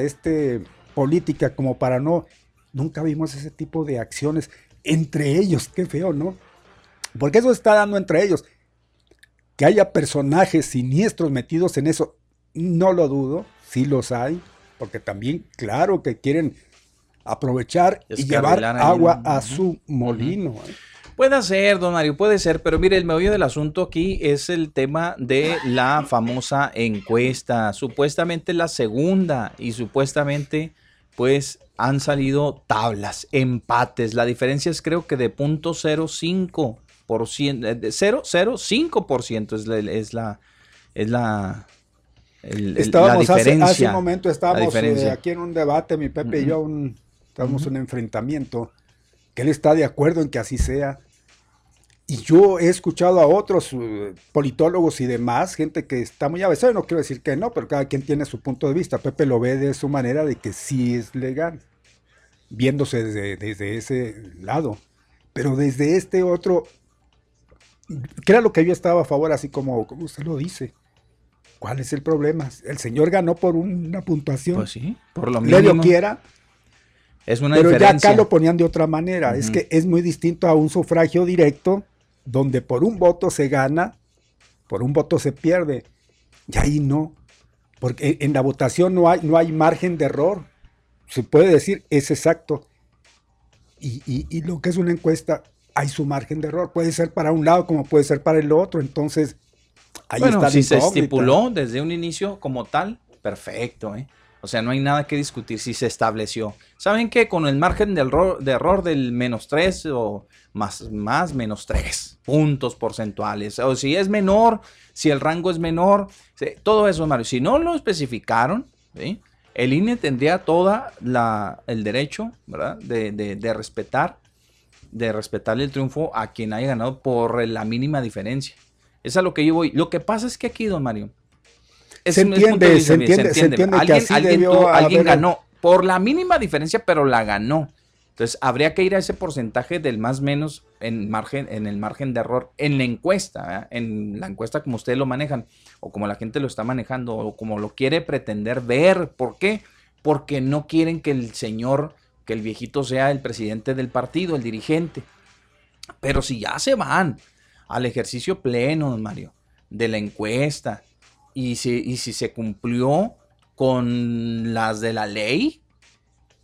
política, como para nunca vimos ese tipo de acciones entre ellos. Qué feo, ¿no? Porque eso está dando entre ellos, que haya personajes siniestros metidos en eso, no lo dudo, sí los hay, porque también, claro, que quieren aprovechar y llevar agua a su molino. Puede ser, don Mario, puede ser, pero mire, el meollo del asunto aquí es el tema de la famosa encuesta, supuestamente la segunda, y supuestamente pues han salido tablas, empates. La diferencia es, creo que de 0.05%, 0.05% es la diferencia. Hace un momento estábamos aquí en un debate, mi Pepe y yo, estábamos en un enfrentamiento, que él está de acuerdo en que así sea. Y yo he escuchado a otros politólogos y demás, gente que está muy avesada, no quiero decir que no, pero cada quien tiene su punto de vista. Pepe lo ve de su manera de que sí es legal, viéndose desde ese lado. Pero desde este otro, que era lo que yo estaba a favor, así como usted lo dice. ¿Cuál es el problema? El señor ganó por una puntuación. Pues sí, por lo mínimo. Lo quiera. Es una diferencia. Ya acá lo ponían de otra manera. Es que es muy distinto a un sufragio directo, donde por un voto se gana, por un voto se pierde, y ahí no, porque en la votación no hay margen de error, se puede decir es exacto, y lo que es una encuesta hay su margen de error, puede ser para un lado como puede ser para el otro, entonces ahí está la incógnita. Bueno, si se estipuló desde un inicio como tal, perfecto, o sea, no hay nada que discutir si se estableció. ¿Saben qué? Con el margen de error del -3 o más menos 3 puntos porcentuales. O si es menor, si el rango es menor. Todo eso, Mario. Si no lo especificaron, ¿sí? El INE tendría toda el derecho, ¿verdad? De respetarle el triunfo a quien haya ganado por la mínima diferencia. Es a lo que yo voy. Lo que pasa es que aquí, don Mario, se entiende alguien ganó por la mínima diferencia, pero la ganó. Entonces habría que ir a ese porcentaje del más menos en el margen de error en la encuesta, ¿verdad? En la encuesta como ustedes lo manejan, o como la gente lo está manejando, o como lo quiere pretender ver. ¿Por qué? Porque no quieren que el señor, que el viejito sea el presidente del partido, el dirigente. Pero si ya se van al ejercicio pleno, don Mario, de la encuesta, y si se cumplió con las de la ley,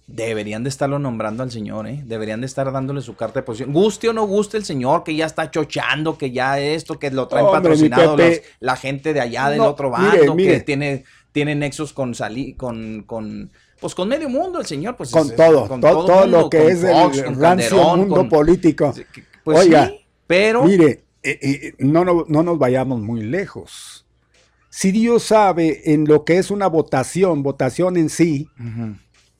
deberían de estarlo nombrando al señor, deberían de estar dándole su carta de posición. Guste o no guste el señor, que ya está chochando, que ya esto, que lo traen patrocinado la gente de allá del otro bando, que tiene nexos con medio mundo el señor. Pues con todo mundo, lo que es Fox, el rancio Calderón, mundo político. Pues oiga, sí, pero... Mire, no nos vayamos muy lejos. Si Dios sabe en lo que es una votación en sí,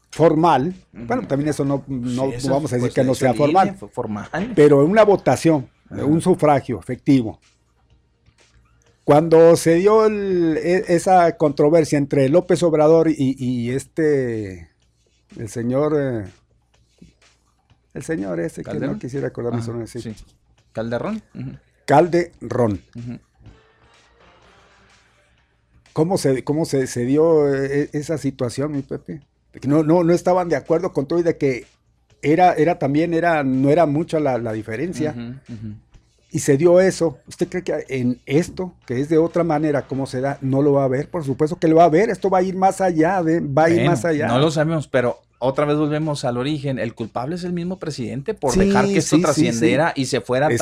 formal, bueno, también eso no vamos a decir que no sea formal, pero una votación, un sufragio efectivo. Cuando se dio esa controversia entre López Obrador y este El señor... el señor ese, ¿Calderón? Que no quisiera acordarme su nombre, sí. Sí. ¿Calderón? Uh-huh. Calderón. Uh-huh. ¿Cómo se dio esa situación, mi Pepe? No estaban de acuerdo con todo y de que no era mucha la diferencia. Uh-huh, uh-huh. Y se dio eso. ¿Usted cree que en esto, que es de otra manera, cómo se da, no lo va a ver? Por supuesto que lo va a ver. Esto va a ir más allá, va a ir más allá. No lo sabemos, pero otra vez volvemos al origen. El culpable es el mismo presidente por dejar que esto trascendiera y se fuera y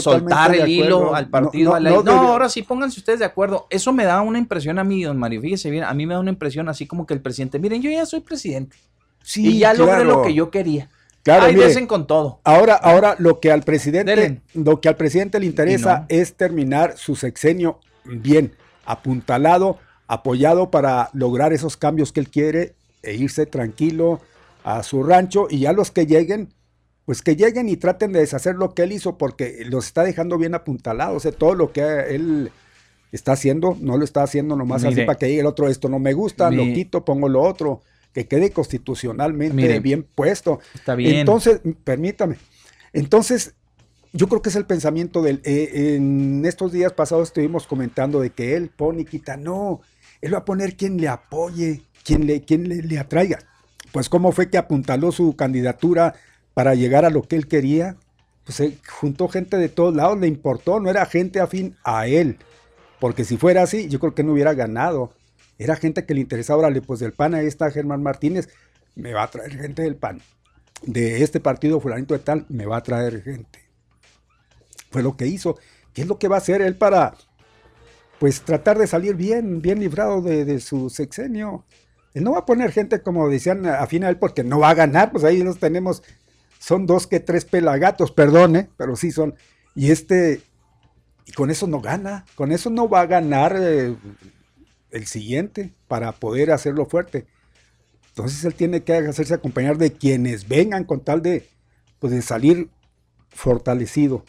soltar el hilo al partido. Ahora sí, pónganse ustedes de acuerdo. Eso me da una impresión a mí, don Mario. Fíjese bien, a mí me da una impresión así como que el presidente, miren, yo ya soy presidente. Sí, y ya logré lo que yo quería. Claro, ahí dicen con todo. Ahora lo que al presidente le interesa es terminar su sexenio bien, apuntalado, apoyado para lograr esos cambios que él quiere e irse tranquilo a su rancho, y ya los que lleguen, pues que lleguen y traten de deshacer lo que él hizo, porque los está dejando bien apuntalados. O sea, todo lo que él está haciendo, no lo está haciendo nomás así para que llegue el otro, esto no me gusta, lo quito, pongo lo otro. Que quede constitucionalmente bien puesto. Está bien. Entonces, permítame. Entonces, yo creo que es el pensamiento del... en estos días pasados estuvimos comentando de que él pone y quita. No, él va a poner quien le apoye, quien le atraiga. Pues, ¿cómo fue que apuntaló su candidatura para llegar a lo que él quería? Pues se juntó gente de todos lados, le importó, no era gente afín a él. Porque si fuera así, yo creo que no hubiera ganado. Era gente que le interesaba, órale, pues del PAN ahí está Germán Martínez, me va a traer gente del PAN. De este partido fulanito de tal, me va a traer gente. Fue lo que hizo. ¿Qué es lo que va a hacer él para, pues, tratar de salir bien librado de su sexenio? Él no va a poner gente, como decían, afín a él, porque no va a ganar, pues ahí los tenemos. Son 2 que 3 pelagatos, perdone, pero sí son. Y con eso no gana, con eso no va a ganar... el siguiente, para poder hacerlo fuerte. Entonces él tiene que hacerse acompañar de quienes vengan con tal de salir fortalecido.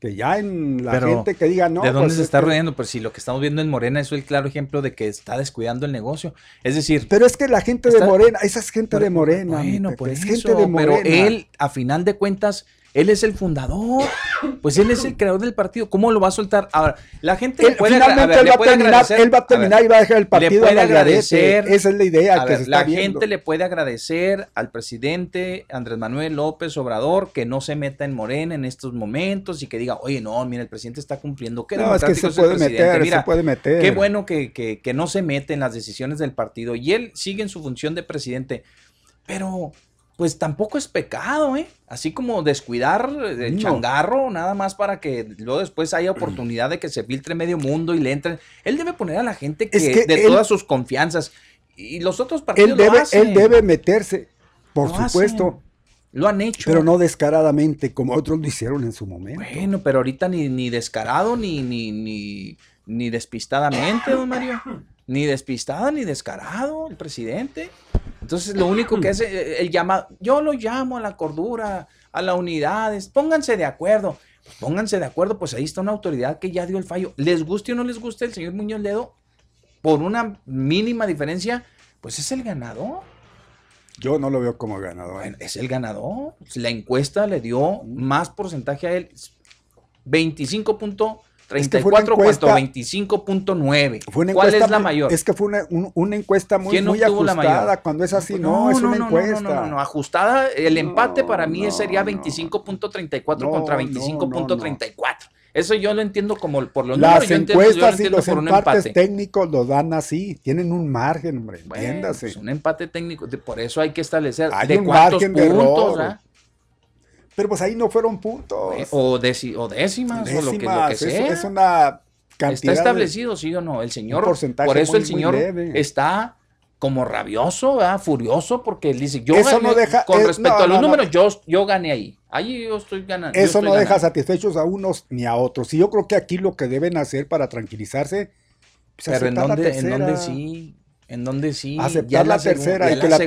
Que ya en la gente que diga no. ¿De dónde se está rodeando? Pues si lo que estamos viendo en Morena es el claro ejemplo de que está descuidando el negocio. Es decir. Pero es que la gente de Morena, esa es gente de Morena. Bueno, pues es gente de Morena. Pero él, a final de cuentas, él es el fundador. Pues él es el creador del partido. ¿Cómo lo va a soltar? Ahora, la gente él va a terminar y va a dejar el partido. Le puede agradecer. Esa es la idea que se está viendo. La gente le puede agradecer al presidente Andrés Manuel López Obrador que no se meta en Morena en estos momentos y que diga, oye, no, mira, el presidente está cumpliendo. No, es que se puede meter. Qué bueno que no se mete en las decisiones del partido. Y él sigue en su función de presidente. Pero... pues tampoco es pecado, ¿eh? Así como descuidar el changarro, nada más para que luego después haya oportunidad de que se filtre medio mundo y le entren. Él debe poner a la gente de todas sus confianzas. Y los otros partidos él debe meterse, por supuesto. Lo han hecho. Pero no descaradamente, como otros lo hicieron en su momento. Bueno, pero ahorita ni descarado, ni despistadamente, don Mario. Ni despistado, ni descarado el presidente. Entonces, lo único que hace el llamado, yo lo llamo a la cordura, a la unidad, pónganse de acuerdo. Pues pónganse de acuerdo, pues ahí está una autoridad que ya dio el fallo. Les guste o no les guste el señor Muñoz Ledo, por una mínima diferencia, pues es el ganador. Yo no lo veo como ganador. Bueno, es el ganador. La encuesta le dio más porcentaje a él, 25.34 cuanto 25.9. ¿Cuál es la mayor? Es que fue una encuesta muy ajustada. Cuando es así, no es una encuesta. No, ajustada. El empate para mí sería 25.34 contra 25.34. Eso yo lo entiendo como por los números. Las encuestas y los empates técnicos lo dan así. Tienen un margen, hombre. Entiéndase. Es un empate técnico. Por eso hay que establecer de cuántos puntos. Pero pues ahí no fueron puntos. O décimas, o lo que sea. Es una cantidad. Está establecido, sí o no. El señor, por eso el señor está como rabioso, ¿verdad? Furioso, porque él dice, yo eso gané, no deja, con respecto a los números, no. Yo gané ahí. Ahí yo estoy ganando. Eso no deja satisfechos a unos ni a otros. Y yo creo que aquí lo que deben hacer para tranquilizarse, pues pero ¿en dónde sí? Aceptar la tercera, y que la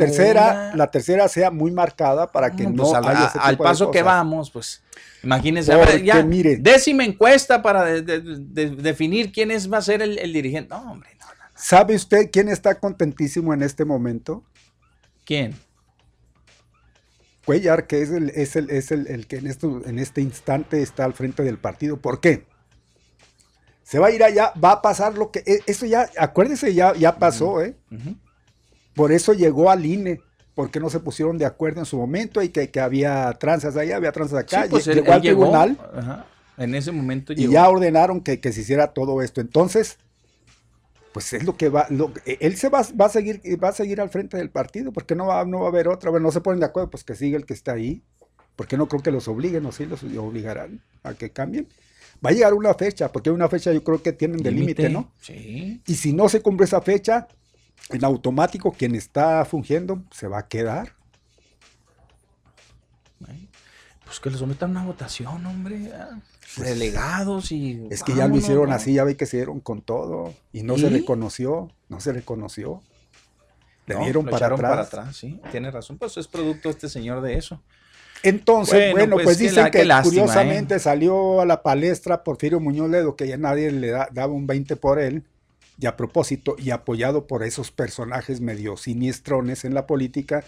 tercera sea muy marcada para que no haya ese tipo de cosas. Al paso que vamos, pues, imagínense, ya, mire, 10ª encuesta para definir quién va a ser el dirigente. No, hombre, no. ¿Sabe usted quién está contentísimo en este momento? ¿Quién? Cuellar, que es el que en este instante está al frente del partido. ¿Por qué? Se va a ir allá, va a pasar lo que... Eso ya, acuérdense, ya pasó, ¿eh? Uh-huh. Por eso llegó al INE, porque no se pusieron de acuerdo en su momento y que había tranzas allá, había tranzas acá. Sí, pues llegó al tribunal. Ajá. En ese momento llegó. Y ya ordenaron que se hiciera todo esto. Entonces... pues es lo que va, él se va a seguir al frente del partido, porque no va a haber otra. Bueno, no se ponen de acuerdo, pues que siga el que está ahí, porque no creo que los obliguen, o sí los obligarán a que cambien. Va a llegar una fecha, porque hay una fecha, yo creo que tienen de límite, ¿no? Sí. Y si no se cumple esa fecha, en automático quien está fungiendo se va a quedar. Pues que les sometan una votación, hombre, pues, relegados y... Es que vámonos, ya lo hicieron así, ya ve que se dieron con todo y no se reconoció, le dieron para atrás, sí, tiene razón, pues es producto este señor de eso. Entonces, bueno pues dicen que lástima, curiosamente salió a la palestra Porfirio Muñoz Ledo, que ya nadie le daba un 20 por él, y a propósito, y apoyado por esos personajes medio siniestrones en la política,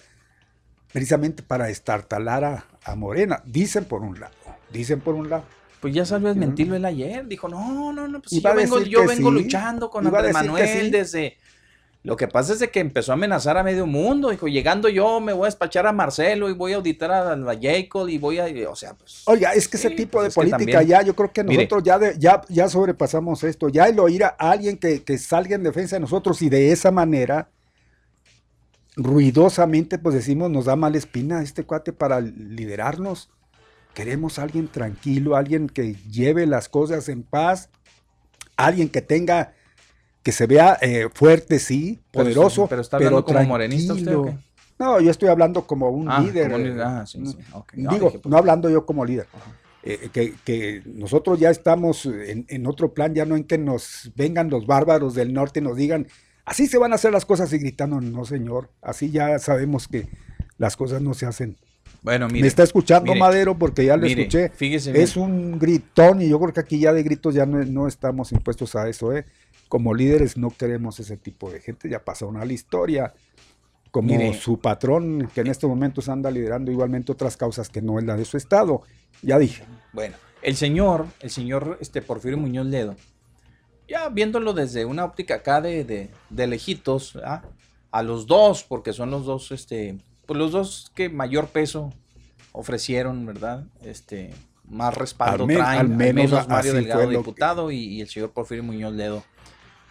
precisamente para estartalar a Morena, dicen por un lado. Pues ya salió a desmentirlo él ayer, dijo, no, pues yo vengo luchando con Andrés Manuel desde... Lo que pasa es de que empezó a amenazar a medio mundo, dijo, llegando yo me voy a despachar a Marcelo y voy a auditar a Jacob y voy a... O sea, pues... Oiga, es que ese tipo de política también, ya, yo creo que nosotros ya sobrepasamos esto, ya el oír a alguien que salga en defensa de nosotros y de esa manera... ruidosamente, pues decimos, nos da mala espina este cuate para liderarnos. Queremos a alguien tranquilo, alguien que lleve las cosas en paz, alguien que tenga, que se vea fuerte, sí, poderoso, pero está hablando como morenista usted, ¿o qué? No, yo estoy hablando como un líder. Como líder. Sí. Okay. Digo, no hablando yo como líder. Que nosotros ya estamos en otro plan, ya no en que nos vengan los bárbaros del norte y nos digan, así se van a hacer las cosas, y gritando, no señor, así ya sabemos que las cosas no se hacen. Bueno, mire. Me está escuchando Madero, porque ya lo escuché. Fíjese, es un gritón, y yo creo que aquí ya de gritos ya no estamos impuestos a eso, ¿eh? Como líderes no queremos ese tipo de gente, ya pasaron a la historia. Como su patrón, que en estos momentos anda liderando igualmente otras causas que no es la de su estado, ya dije. Bueno, el señor Porfirio Muñoz Ledo, ya viéndolo desde una óptica acá de lejitos, ¿verdad? A los dos, porque son los dos, pues los dos que mayor peso ofrecieron, ¿verdad? Más respaldo traen, al menos Mario Delgado, diputado, y el señor Porfirio Muñoz Ledo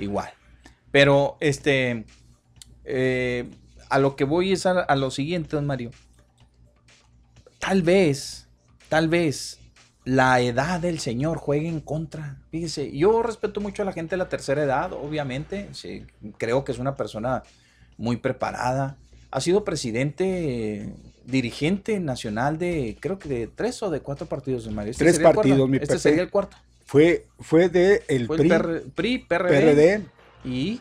igual. Pero, a lo que voy es a lo siguiente, don Mario. Tal vez la edad del señor juegue en contra. Fíjese, yo respeto mucho a la gente de la tercera edad, obviamente. Sí, creo que es una persona muy preparada. Ha sido presidente, dirigente nacional de, creo que de 3 o de 4 partidos, Mario. Tres partidos, mi Pepe. Este sería el cuarto. Fue de el PRI, PRD y...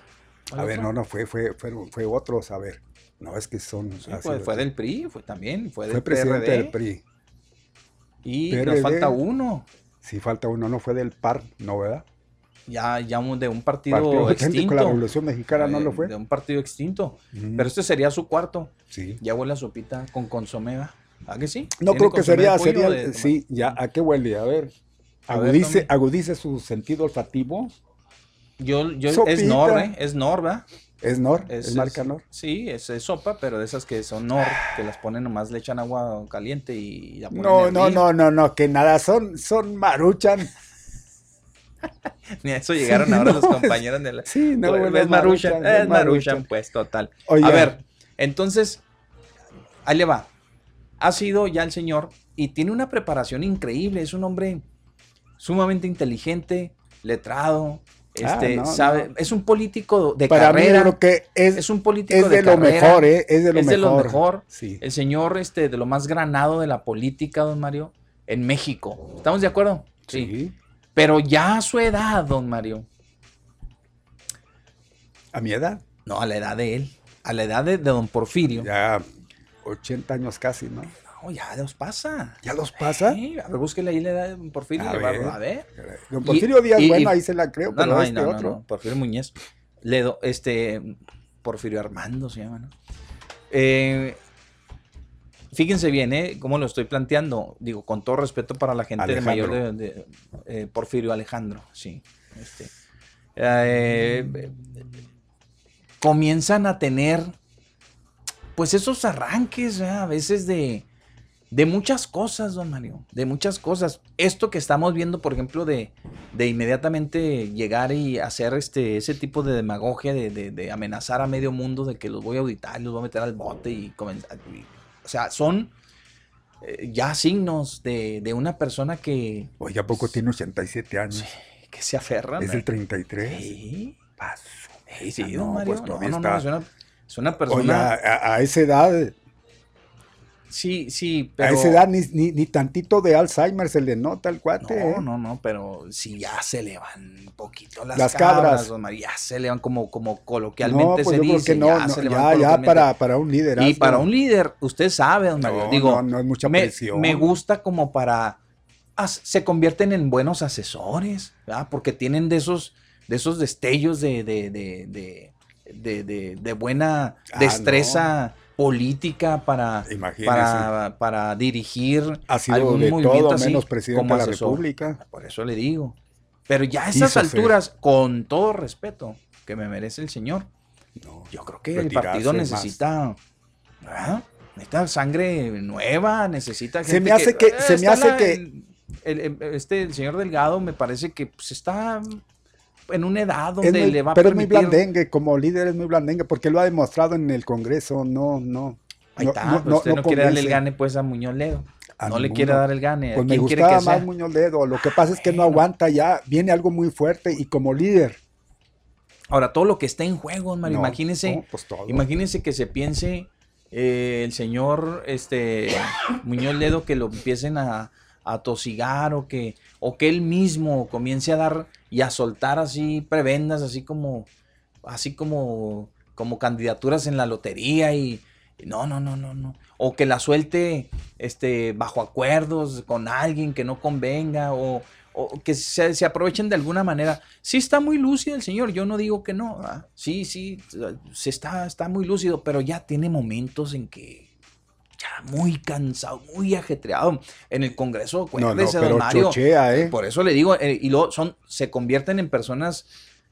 A ver, fue otros, a ver. No, es que son... Sí, fue del PRI, fue presidente del PRI. Y PRD, nos falta uno. Sí, falta uno, no fue del PAN, ¿no, verdad? Ya de un partido extinto. La Revolución Mexicana no lo fue. De un partido extinto. Mm. Pero este sería su cuarto. Sí. Ya huele a sopita con consomé. ¿A que sí? No creo que sería sí, ya, ¿a qué huele? A ver, agudice su sentido olfativo. Yo es Nor, ¿eh? Es Nor, ¿verdad? Es Nor, es marca Nor. Sí, es sopa, pero de esas que son Nor, que las ponen nomás, le echan agua caliente y la ponen. No, que nada, son Maruchan. Ni a eso llegaron ahora los compañeros de la... Sí, no, bueno, es Maruchan, pues, total. Oye. A ver, entonces, ahí le va. Ha sido ya el señor y tiene una preparación increíble, es un hombre sumamente inteligente, letrado... Es un político de carrera. Es un político de lo mejor, es de lo mejor. Sí. El señor de lo más granado de la política, don Mario, en México. ¿Estamos de acuerdo? Sí. Pero ya a su edad, don Mario. ¿A mi edad? No, a la edad de él, a la edad de don Porfirio. Ya 80 años casi, ¿no? Oh, ya los pasa. ¿Ya los pasa? Sí, a ver, búsquele ahí la edad de don Porfirio. A ver. Don Porfirio Díaz, ahí se la creo, pero no, Porfirio Muñoz Ledo, Porfirio Armando se llama, ¿no? Fíjense bien, cómo lo estoy planteando. Digo, con todo respeto para la gente Alejandro. De mayor de Porfirio Alejandro, sí. Comienzan a tener, pues, esos arranques a veces de muchas cosas, don Mario, de muchas cosas. Esto que estamos viendo, por ejemplo, de inmediatamente llegar y hacer ese tipo de demagogia, de amenazar a medio mundo de que los voy a auditar, los voy a meter al bote y comenzar. O sea, son ya signos de una persona que... Oye, ¿a poco tiene 87 años? Sí, que se aferra. ¿Es el 33? Sí. Paso. Sí, don Mario. Pues todavía está. Es una persona... Oye, a esa edad... Sí, sí, pero... A esa edad ni tantito de Alzheimer se le nota al cuate. No, no, pero si ya se le van un poquito las cabras, don Mario, ya se le van como coloquialmente no, pues se dice. No, ya, no, se le van ya para un líder. Y para un líder, usted sabe, don Mario, digo, no es mucha presión. Me gusta como para... se convierten en buenos asesores, ¿verdad? Porque tienen de esos destellos de buena destreza... No. política para dirigir ha sido algún de movimiento todo, así, menos presidente como de la República. Por eso le digo. Pero ya a esas alturas, con todo respeto que me merece el señor, no, yo creo que el partido necesita, necesita sangre nueva, necesita gente. El señor Delgado me parece que pues, está en una edad donde le va a permitir... Pero es muy blandengue, como líder es muy blandengue, porque lo ha demostrado en el Congreso, Ahí está, usted no quiere darle el gane pues a Muñoz Ledo, no le quiere dar el gane. Pues me gustaba más Muñoz Ledo, lo que pasa es que no aguanta ya, viene algo muy fuerte y como líder. Ahora, todo lo que está en juego, Mario, imagínense que se piense el señor Muñoz Ledo que lo empiecen a tosigar o que él mismo comience a dar y a soltar así prebendas, así como candidaturas en la lotería y no. O que la suelte bajo acuerdos con alguien que no convenga o que se aprovechen de alguna manera. Sí está muy lúcido el señor, yo no digo que no. ¿Verdad? Sí, está muy lúcido, pero ya tiene momentos en que muy cansado, muy ajetreado en el Congreso, acuérdese, don Mario, chochea, por eso le digo, y luego se convierten en personas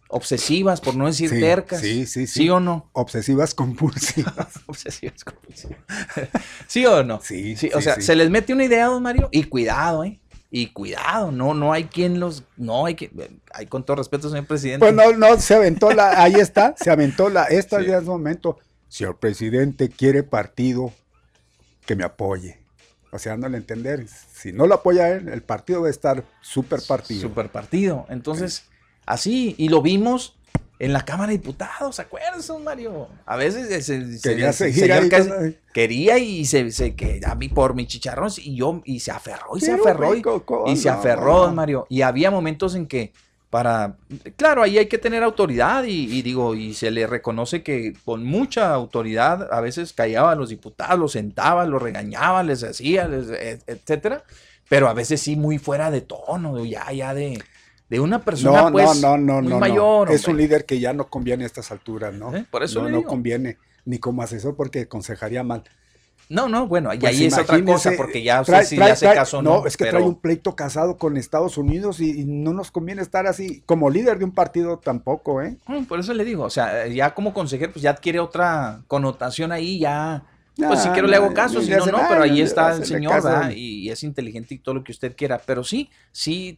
obsesivas, por no decir tercas, sí o no, obsesivas compulsivas, sí o no, sí, o sea, se les mete una idea, don Mario, y cuidado, no hay quien hay con todo respeto, señor presidente, pues no, se aventó ahí está, esta ya es momento, señor presidente, quiere partido que me apoye, o sea, dándole a entender, si no lo apoya él, el partido va a estar super partido, entonces, así, y lo vimos en la Cámara de Diputados, ¿se acuerdan, Mario? A veces quería a mí por mis chicharrones, y se aferró, Mario, y había momentos en que, claro, ahí hay que tener autoridad y se le reconoce que con mucha autoridad a veces callaba a los diputados, los sentaba, los regañaba, les hacía, etcétera, pero a veces sí muy fuera de tono, ya de una persona muy mayor. Es un líder que ya no conviene a estas alturas, ¿no? Por eso no conviene, ni como asesor porque aconsejaría mal. Bueno, pues ahí es otra cosa, porque ya usted sí le hace caso. No, es que trae un pleito casado con Estados Unidos y no nos conviene estar así, como líder de un partido tampoco, ¿eh? Por eso le digo, o sea, ya como consejero, pues ya adquiere otra connotación ahí, ya, pues si quiero le hago caso, si no, no, pero ahí está el señor, ¿verdad? Y es inteligente y todo lo que usted quiera, pero sí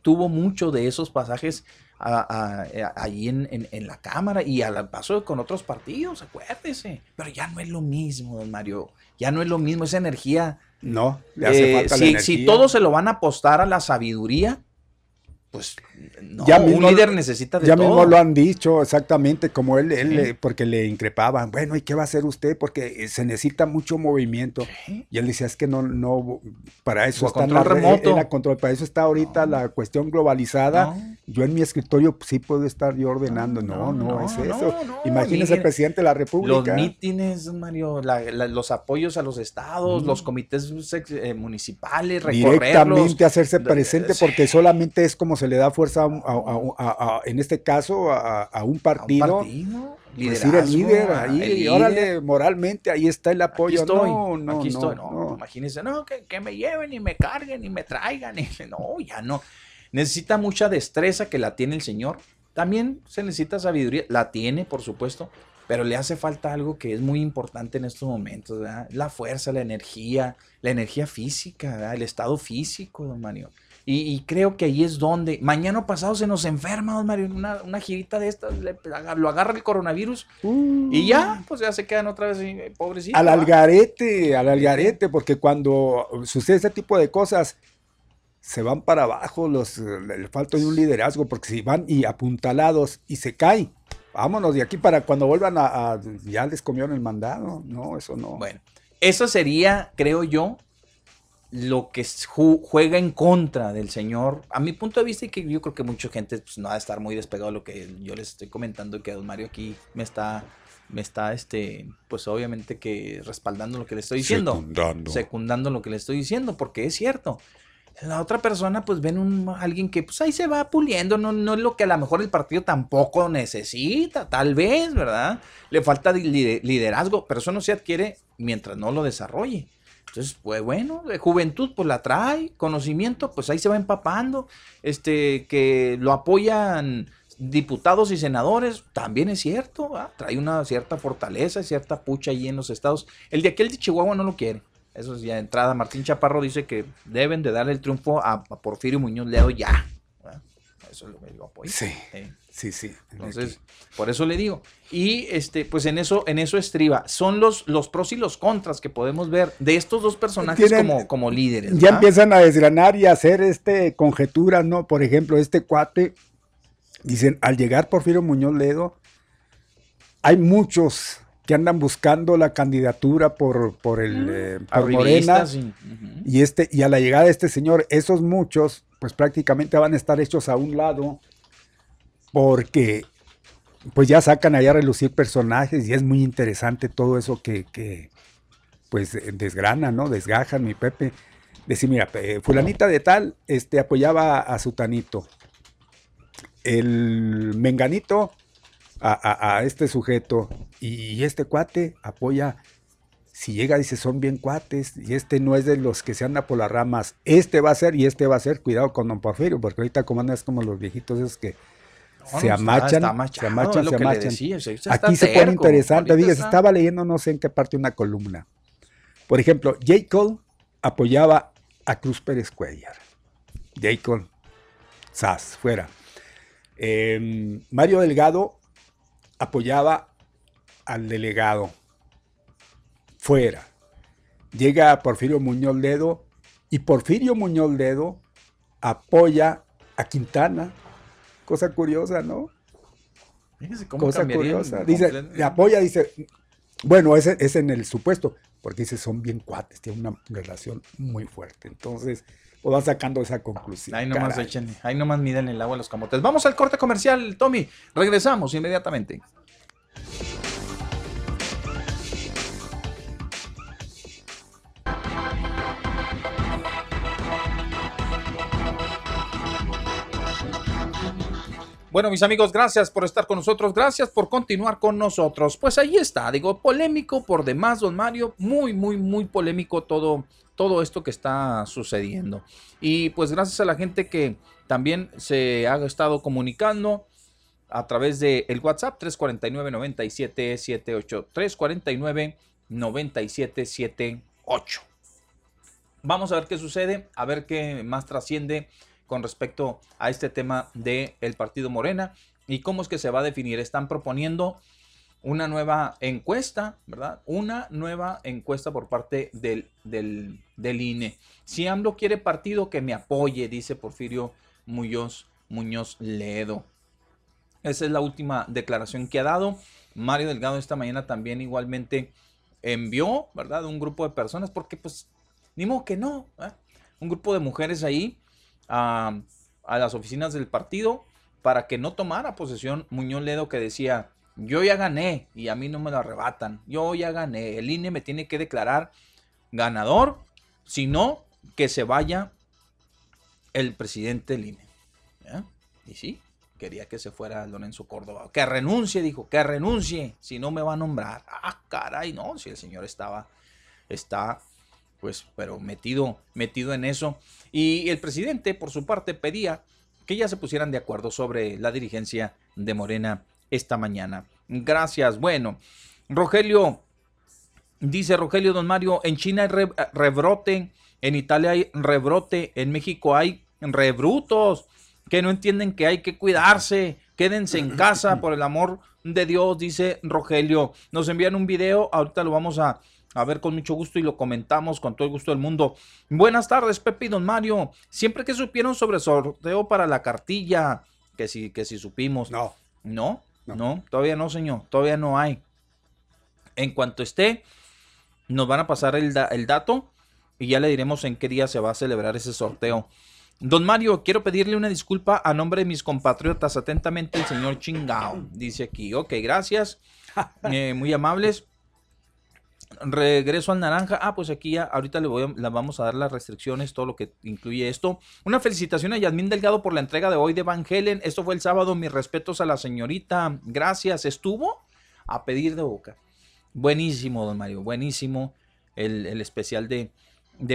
tuvo mucho de esos pasajes allí en la Cámara y al paso con otros partidos, acuérdese, pero ya no es lo mismo, don Mario. Ya no es lo mismo, esa energía. No, le hace falta la energía. Si todos se lo van a apostar a la sabiduría, pues no, un líder necesita de todo. Ya mismo lo han dicho, exactamente, como él, porque le increpaban, bueno, ¿y qué va a hacer usted? Porque se necesita mucho movimiento. ¿Qué? Y él decía, es que no, para eso está la control, para eso está ahorita la cuestión globalizada. No. Yo en mi escritorio sí puedo estar yo ordenando, no es eso. Imagínese el presidente de la República. Los mítines, Mario, los apoyos a los estados, los comités municipales, recorrerlos. Directamente hacerse presente, porque solamente es como se le da fuerza en este caso, a un partido. ¿A un partido? Pues ir el líder ahí, el líder. Órale, moralmente, ahí está el apoyo. Aquí estoy, no, imagínense, no, que me lleven y me carguen y me traigan. Y, no, ya no. Necesita mucha destreza que la tiene el señor. También se necesita sabiduría, la tiene, por supuesto, pero le hace falta algo que es muy importante en estos momentos, ¿verdad? La fuerza, la energía física, ¿verdad? El estado físico, don Mario. Y creo que ahí es donde, mañana pasado se nos enferma, don Mario, una girita de estas, lo agarra el coronavirus y ya, pues ya se quedan otra vez pobrecitos. Al algarete, porque cuando sucede este tipo de cosas, se van para abajo, le falta de un liderazgo, porque si van y apuntalados y se cae, vámonos de aquí para cuando vuelvan ya les comieron el mandado, no, eso no. Bueno, eso sería, creo yo, lo que juega en contra del señor, a mi punto de vista, y que yo creo que mucha gente pues, no va a estar muy despegado de lo que yo les estoy comentando, que don Mario aquí me está pues obviamente que respaldando lo que le estoy diciendo, secundando lo que le estoy diciendo, porque es cierto. La otra persona pues ven alguien que pues ahí se va puliendo, no es lo que a lo mejor el partido tampoco necesita, tal vez, ¿verdad? Le falta liderazgo, pero eso no se adquiere mientras no lo desarrolle. Entonces, pues bueno, de juventud pues la trae, conocimiento pues ahí se va empapando, que lo apoyan diputados y senadores, también es cierto, ¿verdad? Trae una cierta fortaleza, cierta pucha ahí en los estados. El de aquel de Chihuahua no lo quiere. Eso es ya entrada. Martín Chaparro dice que deben de darle el triunfo a Porfirio Muñoz Ledo ya. Eso es lo que yo apoyo. Sí, sí. Entonces, por eso le digo. Y pues en eso estriba. Son los pros y los contras que podemos ver de estos dos personajes como líderes, ¿verdad? Ya empiezan a desgranar y a hacer conjeturas, ¿no? Por ejemplo, este cuate, dicen, al llegar Porfirio Muñoz Ledo, hay muchos que andan buscando la candidatura por Morena, sí. Y a la llegada de este señor, esos muchos, pues prácticamente van a estar hechos a un lado, porque pues ya sacan allá a relucir personajes, y es muy interesante todo eso que pues desgranan, ¿no? Desgajan, mi Pepe. Decir, mira, fulanita de tal, apoyaba a Sutanito, el Menganito a este sujeto, y este cuate apoya, si llega dice son bien cuates, y no es de los que se anda por las ramas, este va a ser, cuidado con don Porfirio, porque ahorita como andas como los viejitos esos que se amachan. Aquí se pone interesante, estaba leyendo no sé en qué parte una columna, por ejemplo, J. Cole apoyaba a Cruz Pérez Cuellar, J. Cole, zas, fuera. Mario Delgado apoyaba al delegado, fuera. Llega Porfirio Muñoz Ledo y Porfirio Muñoz Ledo apoya a Quintana, cosa curiosa, ¿no? Fíjese cómo cosa curiosa, dice, le apoya, dice, bueno, ese es en el supuesto, porque dice son bien cuates, tienen una relación muy fuerte, entonces pues va sacando esa conclusión. Ahí nomás echen, ahí nomás miden el agua a los camotes. Vamos al corte comercial, Tommy, regresamos inmediatamente. Bueno, mis amigos, gracias por estar con nosotros, gracias por continuar con nosotros. Pues ahí está, digo, polémico por demás, don Mario, muy, muy, muy polémico todo esto que está sucediendo. Y pues gracias a la gente que también se ha estado comunicando a través del WhatsApp 349-9778, 349-9778. Vamos a ver qué sucede, a ver qué más trasciende con respecto a este tema del partido Morena y cómo es que se va a definir. Están proponiendo una nueva encuesta, ¿verdad? Una nueva encuesta por parte del INE. Si AMLO quiere partido, que me apoye, dice Porfirio Muñoz Ledo. Esa es la última declaración que ha dado. Mario Delgado esta mañana también igualmente envió, ¿verdad? Un grupo de personas, porque pues, ni modo que no, ¿verdad? Un grupo de mujeres ahí a las oficinas del partido para que no tomara posesión Muñoz Ledo, que decía, yo ya gané y a mí no me lo arrebatan, yo ya gané, el INE me tiene que declarar ganador, si no, que se vaya el presidente del INE. ¿Eh? Y sí, quería que se fuera Lorenzo Córdoba. Que renuncie, dijo, que renuncie, si no me va a nombrar. Ah, caray, no, si el señor está pues, pero metido en eso. Y el presidente, por su parte, pedía que ya se pusieran de acuerdo sobre la dirigencia de Morena esta mañana. Gracias. Bueno, Rogelio, dice Rogelio, don Mario, en China hay rebrote, en Italia hay rebrote, en México hay rebrutos que no entienden que hay que cuidarse, quédense en casa por el amor de Dios, dice Rogelio. Nos envían un video, ahorita lo vamos a ver con mucho gusto y lo comentamos con todo el gusto del mundo. Buenas tardes, Pepe y don Mario. Siempre que supieron sobre sorteo para la cartilla, que si supimos. No. ¿No? No, todavía no, señor, todavía no hay. En cuanto esté, nos van a pasar el dato y ya le diremos en qué día se va a celebrar ese sorteo. Don Mario, quiero pedirle una disculpa a nombre de mis compatriotas. Atentamente, el señor Chingao, dice aquí. Ok, gracias. Muy amables. Regreso al naranja. Ah, pues aquí ya ahorita le vamos a dar las restricciones, todo lo que incluye esto. Una felicitación a Yasmín Delgado por la entrega de hoy de Van Helen. Esto fue el sábado. Mis respetos a la señorita. Gracias. Estuvo a pedir de boca. Buenísimo, don Mario. Buenísimo el especial de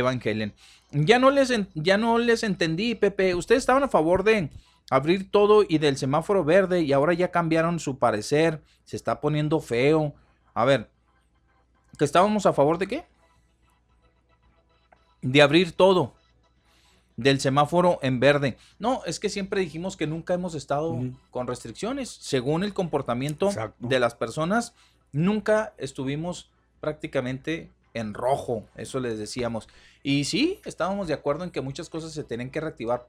Van Helen. Ya no les entendí, Pepe. Ustedes estaban a favor de abrir todo y del semáforo verde y ahora ya cambiaron su parecer. Se está poniendo feo. A ver, ¿que estábamos a favor de qué? De abrir todo, del semáforo en verde. No, es que siempre dijimos que nunca hemos estado con restricciones. Según el comportamiento de las personas, nunca estuvimos prácticamente en rojo, eso les decíamos. Y sí, estábamos de acuerdo en que muchas cosas se tenían que reactivar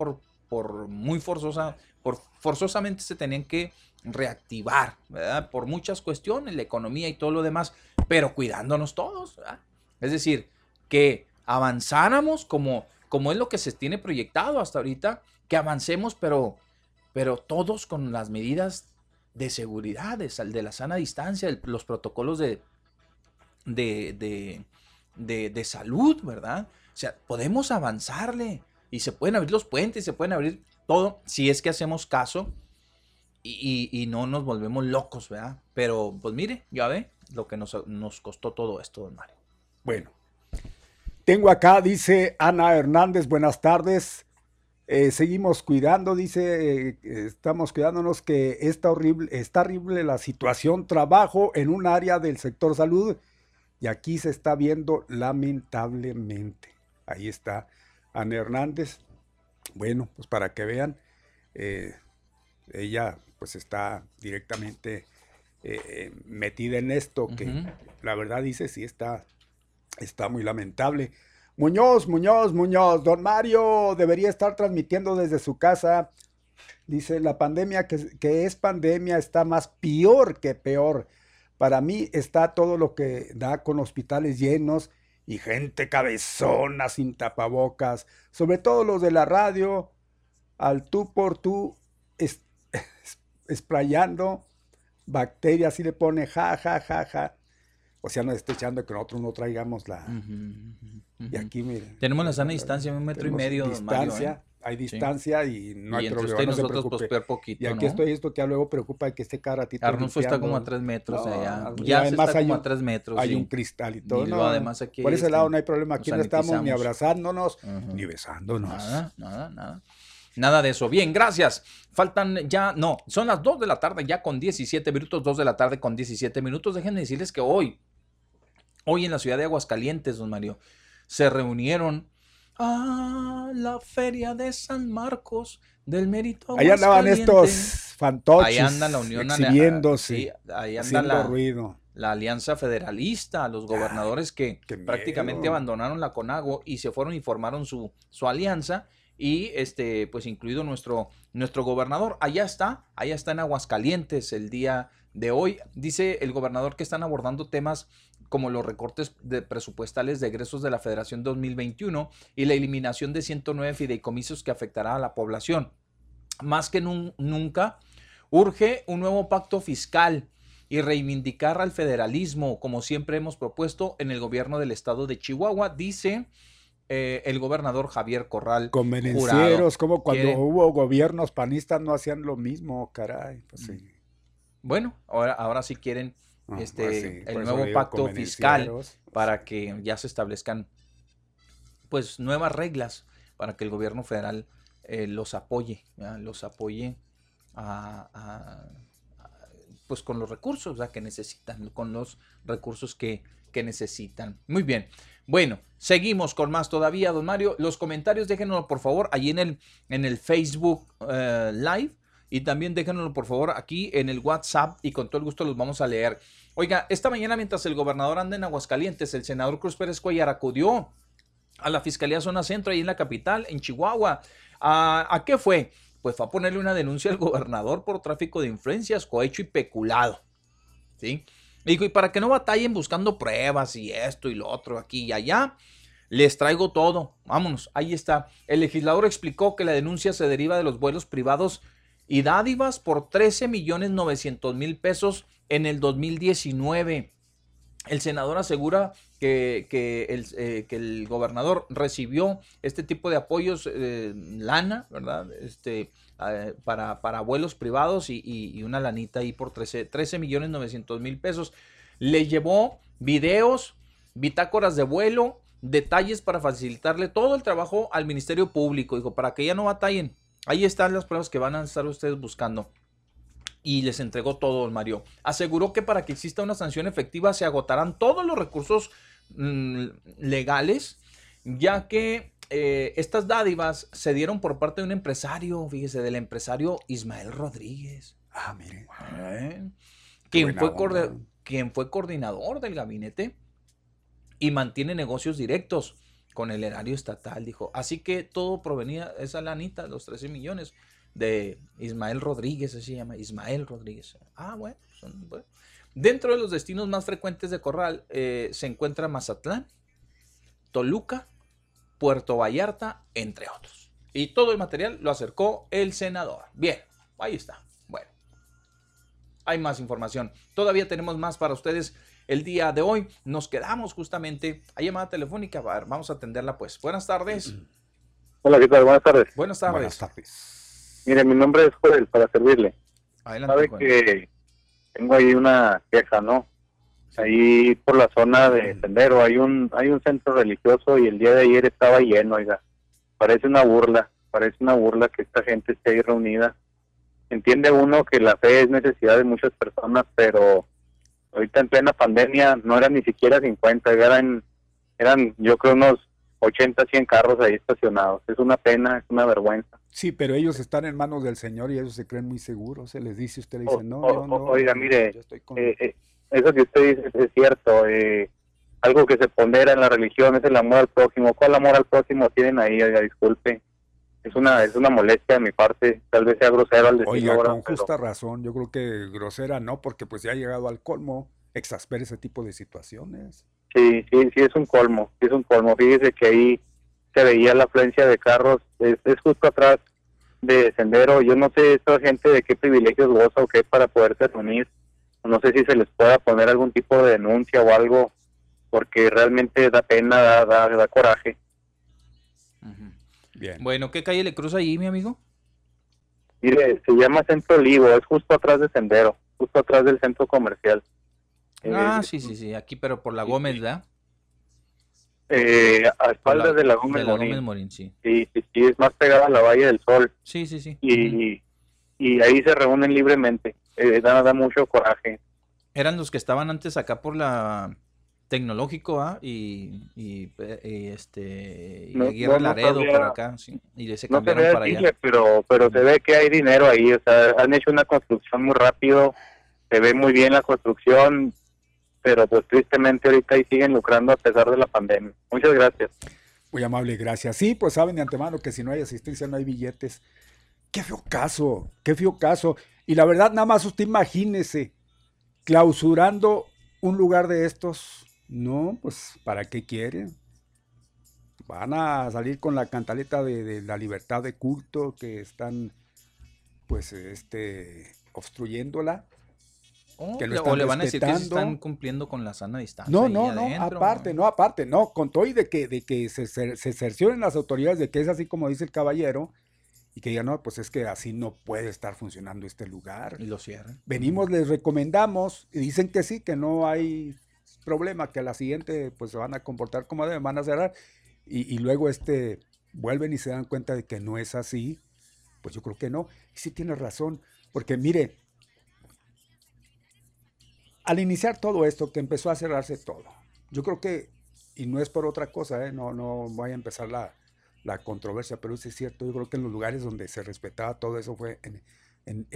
forzosamente se tenían que reactivar, ¿verdad? Por muchas cuestiones, la economía y todo lo demás, pero cuidándonos todos, ¿verdad? Es decir, que avanzáramos como es lo que se tiene proyectado hasta ahorita, que avancemos, pero todos con las medidas de seguridad, de la sana distancia, los protocolos de salud, ¿verdad? O sea, podemos avanzarle y se pueden abrir los puentes, se pueden abrir todo, si es que hacemos caso y no nos volvemos locos, ¿verdad? Pero, pues mire, ya ve lo que nos costó todo esto, don Mario. Bueno, tengo acá, dice Ana Hernández, buenas tardes. Seguimos cuidando, dice, estamos cuidándonos que está horrible la situación. Trabajo en un área del sector salud y aquí se está viendo lamentablemente. Ahí está Ana Hernández. Bueno, pues para que vean, ella pues está directamente metida en esto, que la verdad dice sí está muy lamentable. Muñoz, don Mario debería estar transmitiendo desde su casa. Dice, la pandemia que es pandemia está más peor que peor. Para mí está todo lo que da con hospitales llenos y gente cabezona sin tapabocas. Sobre todo los de la radio, al tú por tú, esprayando bacterias y le pone ja. O sea, nos está echando que nosotros no traigamos la... Y aquí, mire... Tenemos la sana distancia, 1,5 metros, don Mario, ¿eh? Hay distancia, sí. Y no hay problema, no se preocupe. Y aquí, ¿no? Estoy esto que luego preocupa que esté cada ratito... Arnulfo está como a 3 metros, no, allá. Ya se está como a 3 metros. Hay un cristal y todo. Y luego, además, aquí por ese lado no hay problema. Aquí no estamos ni abrazándonos, ni besándonos. Nada. Nada de eso. Bien, gracias. Son las 2 de la tarde ya con 17 minutos. 2 de la tarde con 17 minutos. Déjenme decirles que hoy en la ciudad de Aguascalientes, don Mario, se reunieron a la Feria de San Marcos del Mérito Aguascalientes. Ahí andaban estos fantoches. Ahí anda la Unión exhibiéndose, ahí anda la Alianza Federalista, los gobernadores que prácticamente abandonaron la CONAGO y se fueron y formaron su alianza. Y pues incluido nuestro gobernador. Allá está en Aguascalientes el día de hoy. Dice el gobernador que están abordando temas como los recortes presupuestales de egresos de la Federación 2021 y la eliminación de 109 fideicomisos que afectará a la población. Más que nunca, urge un nuevo pacto fiscal y reivindicar al federalismo, como siempre hemos propuesto en el gobierno del estado de Chihuahua, dice el gobernador Javier Corral. Convenencieros, como cuando hubo gobiernos panistas no hacían lo mismo, caray. Pues sí. Bueno, ahora sí quieren el nuevo pacto fiscal para que ya se establezcan pues nuevas reglas para que el gobierno federal los apoye, ¿ya? Los apoye pues con los recursos, ¿verdad? Que necesitan, con los recursos que necesitan. Muy bien. Bueno, seguimos con más todavía, don Mario. Los comentarios déjenos por favor allí en el Facebook Live, y también déjenos por favor aquí en el WhatsApp, y con todo el gusto los vamos a leer. Oiga, esta mañana mientras el gobernador anda en Aguascalientes, el senador Cruz Pérez Cuellar acudió a la Fiscalía Zona Centro, ahí en la capital, en Chihuahua. ¿A qué fue? Pues fue a ponerle una denuncia al gobernador por tráfico de influencias, cohecho y peculado. ¿Sí? Y para que no batallen buscando pruebas y esto y lo otro aquí y allá, les traigo todo. Vámonos, ahí está. El legislador explicó que la denuncia se deriva de los vuelos privados y dádivas por 13,900,000 pesos en el 2019. El senador asegura que el gobernador recibió este tipo de apoyos, lana, ¿verdad? Para vuelos privados y una lanita ahí por 13,900,000 pesos. Le llevó videos, bitácoras de vuelo, detalles para facilitarle todo el trabajo al Ministerio Público. Dijo, para que ya no batallen, ahí están las pruebas que van a estar ustedes buscando. Y les entregó todo, Mario. Aseguró que para que exista una sanción efectiva se agotarán todos los recursos legales, ya que estas dádivas se dieron por parte de un empresario, fíjese, del empresario Ismael Rodríguez. Ah, mire. Quien fue coordinador del gabinete y mantiene negocios directos con el erario estatal, dijo. Así que todo provenía, esa lanita, los 13 millones, de Ismael Rodríguez, así se llama, Ismael Rodríguez. Ah, bueno, bueno. Dentro de los destinos más frecuentes de Corral se encuentra Mazatlán, Toluca, Puerto Vallarta, entre otros. Y todo el material lo acercó el senador. Bien, ahí está. Bueno, hay más información. Todavía tenemos más para ustedes el día de hoy. Nos quedamos justamente a llamada telefónica. A ver, vamos a atenderla pues. Buenas tardes. Hola, ¿qué tal? Buenas tardes. Buenas tardes. Buenas tardes. Mire, mi nombre es Joel, para servirle. Adelante, sabe Juan, que tengo ahí una queja, ¿no? Sí. Ahí por la zona de Sendero hay un centro religioso y el día de ayer estaba lleno, oiga. Parece una burla que esta gente esté ahí reunida. Entiende uno que la fe es necesidad de muchas personas, pero ahorita en plena pandemia no eran ni siquiera 50, eran yo creo unos 80, 100 carros ahí estacionados. Es una pena, es una vergüenza. Sí, pero ellos están en manos del Señor y ellos se creen muy seguros. Se les dice, usted le dice, no. Oiga, mire, eso que usted dice es cierto. Algo que se pondera en la religión es el amor al prójimo. ¿Cuál amor al prójimo tienen ahí? Oiga, disculpe. Es una molestia de mi parte. Tal vez sea grosero al decir. Oiga, con justa razón. Yo creo que grosera no, porque pues ya ha llegado al colmo exasperar ese tipo de situaciones. Sí, es un colmo. Fíjese que ahí se veía la afluencia de carros, es justo atrás de Sendero. Yo no sé esta gente de qué privilegios goza o qué para poderse reunir. No sé si se les pueda poner algún tipo de denuncia o algo, porque realmente da pena, da coraje. Ajá. Bien. Bueno, ¿qué calle le cruza ahí, mi amigo? Mire, se llama Centro Olivo, es justo atrás de Sendero, justo atrás del centro comercial. Sí, aquí, pero por la Gómez, ¿verdad? A espaldas de la Gómez Morín. Sí, es más pegada a la Valle del Sol. Sí. Y ahí se reúnen libremente. Da mucho coraje. Eran los que estaban antes acá por la Tecnológico, ¿ah? Y Guerra Laredo por acá, sí. Y se cambiaron para allá. Pero se ve que hay dinero ahí, o sea, han hecho una construcción muy rápido. Se ve muy bien la construcción, pero pues tristemente ahorita ahí siguen lucrando a pesar de la pandemia. Muchas gracias. Muy amable, gracias. Sí, pues saben de antemano que si no hay asistencia no hay billetes. Qué feo caso. Y la verdad, nada más usted imagínese clausurando un lugar de estos. No, pues ¿para qué quieren? Van a salir con la cantaleta de la libertad de culto que están pues obstruyéndola. Que lo están respetando. O le van a decir que se están cumpliendo con la sana distancia. No, aparte, con todo y de que se cercioren las autoridades de que es así como dice el caballero, y que digan, no, pues es que así no puede estar funcionando este lugar. Y lo cierran. Venimos, les recomendamos, y dicen que sí, que no hay problema, que a la siguiente pues se van a comportar como deben, van a cerrar, y luego vuelven y se dan cuenta de que no es así. Pues yo creo que no, y sí tienes razón, porque mire, al iniciar todo esto, que empezó a cerrarse todo, yo creo que, y no es por otra cosa, no voy a empezar la controversia, pero sí es cierto, yo creo que en los lugares donde se respetaba todo eso fue en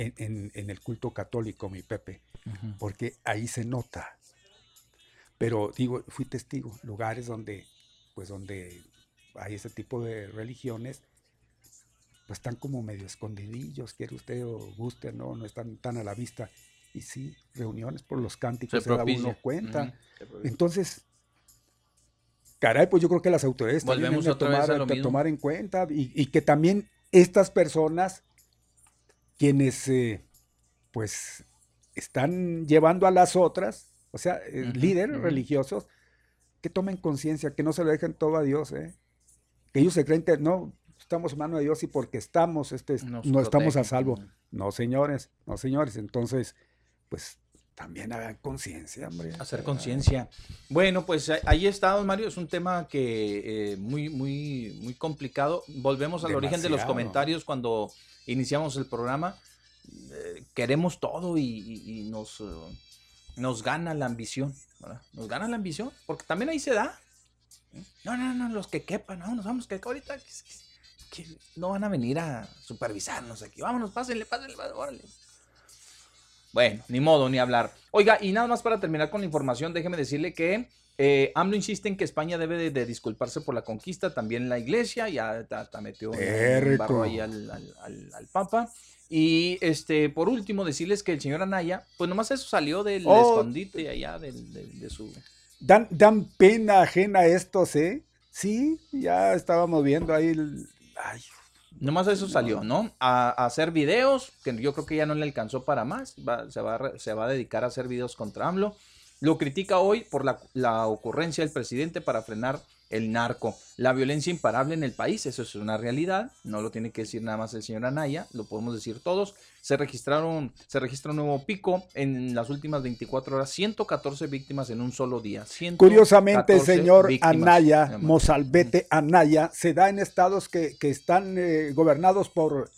el culto católico, mi Pepe, uh-huh, porque ahí se nota, pero digo, fui testigo, lugares donde hay ese tipo de religiones, pues están como medio escondidillos, quiere usted o guste, no están tan a la vista. Y sí, reuniones por los cánticos, se da uno cuenta. Uh-huh. Entonces, caray, pues yo creo que las autoridades volvemos también a tomar en cuenta y que también estas personas, quienes pues están llevando a las otras, o sea, uh-huh, líderes uh-huh religiosos, que tomen conciencia, que no se lo dejen todo a Dios, que ellos se creen que no estamos en mano de Dios y porque estamos, no estamos a salvo. No, señores. Entonces, pues también hagan conciencia, hombre. Hacer conciencia. Bueno, pues ahí está, don Mario. Es un tema que muy, muy, muy complicado. Volvemos al origen de los comentarios cuando iniciamos el programa. Queremos todo y nos gana la ambición, ¿verdad? Nos gana la ambición, porque también ahí se da. No, los que quepan, no, nos vamos, que ahorita que no van a venir a supervisarnos aquí. Vámonos, pásenle, órale. Bueno, ni modo, ni hablar. Oiga, y nada más para terminar con la información, déjeme decirle que AMLO insiste en que España debe de disculparse por la conquista, también la iglesia, ya metió un barro ahí al Papa. Y por último, decirles que el señor Anaya, pues nomás eso salió del escondite allá de su... Dan pena ajena a estos, Sí, ya estábamos viendo ahí. Ay, nomás eso salió, ¿no? A hacer videos, que yo creo que ya no le alcanzó para más. Se va a dedicar a hacer videos contra AMLO. Lo critica hoy por la ocurrencia del presidente para frenar el narco. La violencia imparable en el país, eso es una realidad. No lo tiene que decir nada más el señor Anaya, lo podemos decir todos. Se registra un nuevo pico en las últimas 24 horas, 114 víctimas en un solo día. Curiosamente, señor Anaya, Mozalbete Anaya, se da en estados que están gobernados por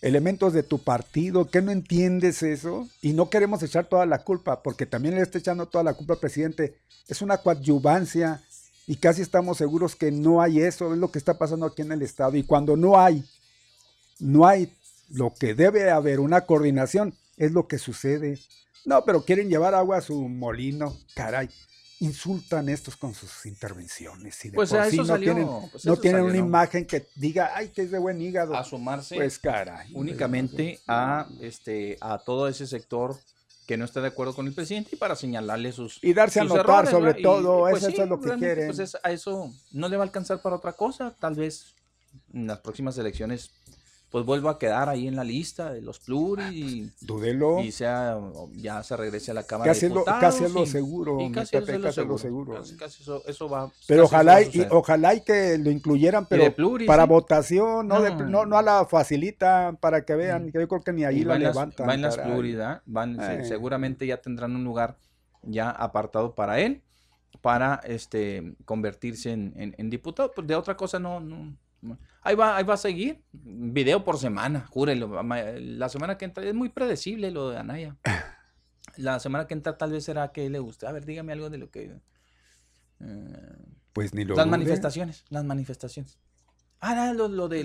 elementos de tu partido. ¿Qué no entiendes eso? Y no queremos echar toda la culpa, porque también le está echando toda la culpa al presidente. Es una coadyuvancia y casi estamos seguros que no hay eso, es lo que está pasando aquí en el estado. Y cuando no hay lo que debe haber, una coordinación, es lo que sucede. No, pero quieren llevar agua a su molino, caray. Insultan estos con sus intervenciones. Y de pues por sí no tienen una imagen que diga, ay, que es de buen hígado. Asomarse pues, caray, únicamente a todo ese sector que no está de acuerdo con el presidente y para señalarle sus y darse sus a notar errores, sobre todo, pues eso sí, es lo que quieren. Pues a eso no le va a alcanzar para otra cosa. Tal vez en las próximas elecciones pues vuelva a quedar ahí en la lista de los pluris y ya se regrese a la Cámara de Diputados. Casi es lo seguro. Eso va. Pero ojalá y que lo incluyeran, pero pluris, para votación, no la facilitan para que vean, que yo creo que ni ahí la levantan. Van las pluris, seguramente ya tendrán un lugar ya apartado para él, para convertirse en diputado. Pues de otra cosa no. Ahí va a seguir, video por semana, júrelo. La semana que entra, es muy predecible lo de Anaya. La semana que entra tal vez será que le guste. A ver, dígame algo de lo que... pues ni lo las dude. Las manifestaciones. Ah, lo de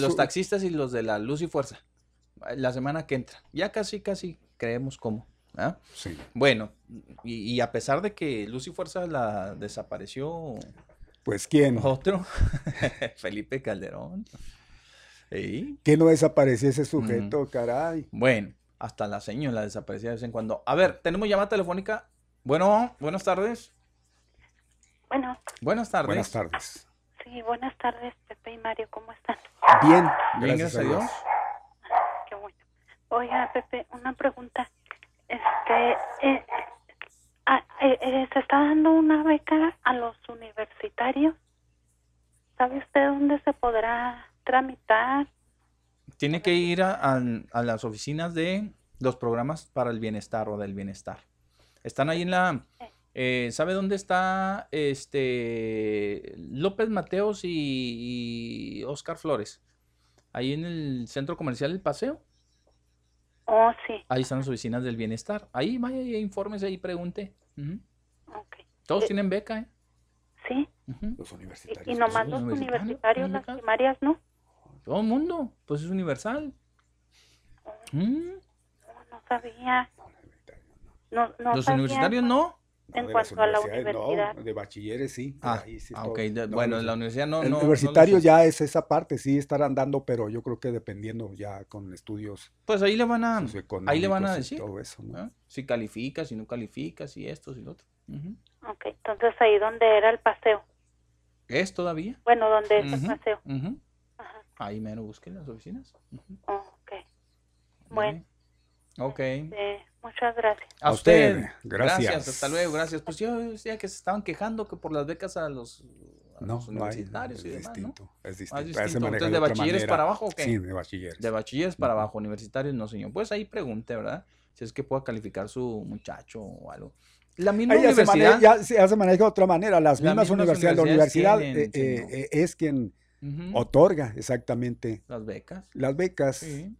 los taxistas y los de la luz y fuerza. La semana que entra. Ya casi creemos cómo. ¿Ah? Sí. Bueno, y a pesar de que luz y fuerza la desapareció... Pues ¿quién? Otro, Felipe Calderón. ¿Sí? Que no desapareció ese sujeto, caray. Bueno, hasta la señora desaparecía de vez en cuando. A ver, tenemos llamada telefónica. Bueno, buenas tardes. Bueno. Buenas tardes. Sí, buenas tardes, Pepe y Mario, ¿cómo están? Bien, gracias a Dios. Qué bueno. Oiga, Pepe, una pregunta. está dando una beca a los universitarios. ¿Sabe usted dónde se podrá tramitar? Tiene que ir a las oficinas de los programas para el bienestar o del bienestar. Están ahí en la... ¿sabe dónde está López Mateos y Oscar Flores? Ahí en el Centro Comercial El Paseo. Oh, sí. Ahí están las oficinas del bienestar. Ahí vaya, infórmese y pregunte. Okay. Todos tienen beca, ¿eh? Sí. Los universitarios. Y nomás los universitarios, las primarias, ¿no? Todo el mundo, pues es universal. No sabía. No los sabía universitarios no. En cuanto a la universidad. No, de bachilleres sí. Ahí sí bueno, en la universidad no. El universitario ya es esa parte, sí estarán dando, pero yo creo que dependiendo ya con estudios. Pues ahí le van a decir todo eso, ¿no? Si califica, si no califica, si esto, si lo otro. Ok, entonces ahí donde era el paseo. ¿Es todavía? Bueno, donde es el paseo. Ajá. Ahí menos busquen las oficinas. Ok. Bueno. Ok. Muchas gracias. A usted. Gracias. Hasta luego, gracias. Pues yo decía que se estaban quejando que por las becas a los universitarios y demás, ¿no? Es distinto. Entonces, ¿de bachilleres para abajo o qué? Sí, de bachilleres. De bachilleres para abajo, universitarios no, señor. Pues ahí pregunte, ¿verdad? Si es que pueda calificar su muchacho o algo. La misma universidad. Ya se maneja de otra manera. La universidad es quien otorga exactamente las becas. Las becas. Sí.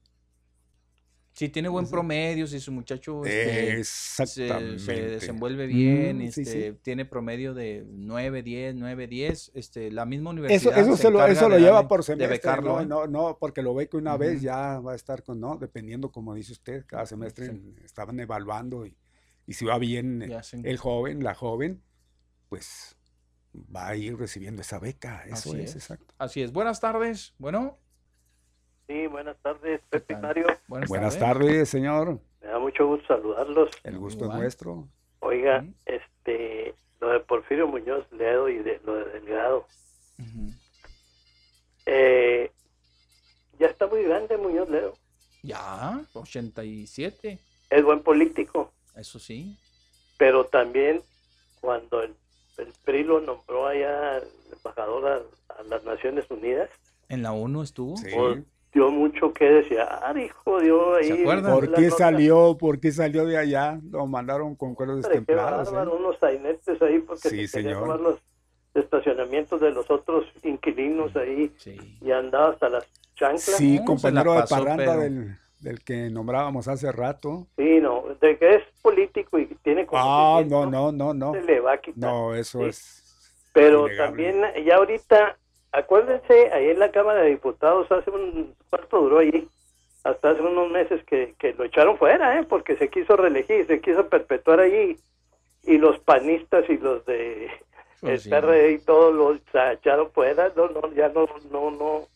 Si tiene buen promedio, si su muchacho se desenvuelve bien, tiene promedio de 9, 10, la misma universidad. Eso lo lleva por semestre, becarlo, no, porque lo ve que una vez ya va a estar con, no, dependiendo, como dice usted, cada semestre estaban evaluando y si va bien el joven, la joven, pues va a ir recibiendo esa beca, eso es exacto. Así es, buenas tardes, bueno. Sí, buenas tardes, Pepe Mario. Buenas tardes, señor. Me da mucho gusto saludarlos. El gusto es nuestro. Oiga, lo de Porfirio Muñoz Ledo y de lo de Delgado. Ya está muy grande Muñoz Ledo. Ya, 87. Es buen político. Eso sí. Pero también cuando el PRI lo nombró allá embajador a las Naciones Unidas. En la ONU estuvo. Sí. Dio mucho que desear, hijo, dio ahí. ¿Se acuerdan? ¿Por qué salió de allá? Lo mandaron con cueros destemplados. Le mandaron unos sainetes ahí porque se querían tomar los estacionamientos de los otros inquilinos ahí y andaba hasta las chanclas. Sí, compañero de parranda del que nombrábamos hace rato. Sí, no, de que es político y tiene conocimiento. No. Se le va a quitar. No, eso es. Pero innegable. También ya ahorita. Acuérdense, ahí en la Cámara de Diputados hace un cuarto duró ahí, hasta hace unos meses que lo echaron fuera, porque se quiso reelegir, se quiso perpetuar ahí, y los panistas y los de PRD y todos los echaron fuera, ya no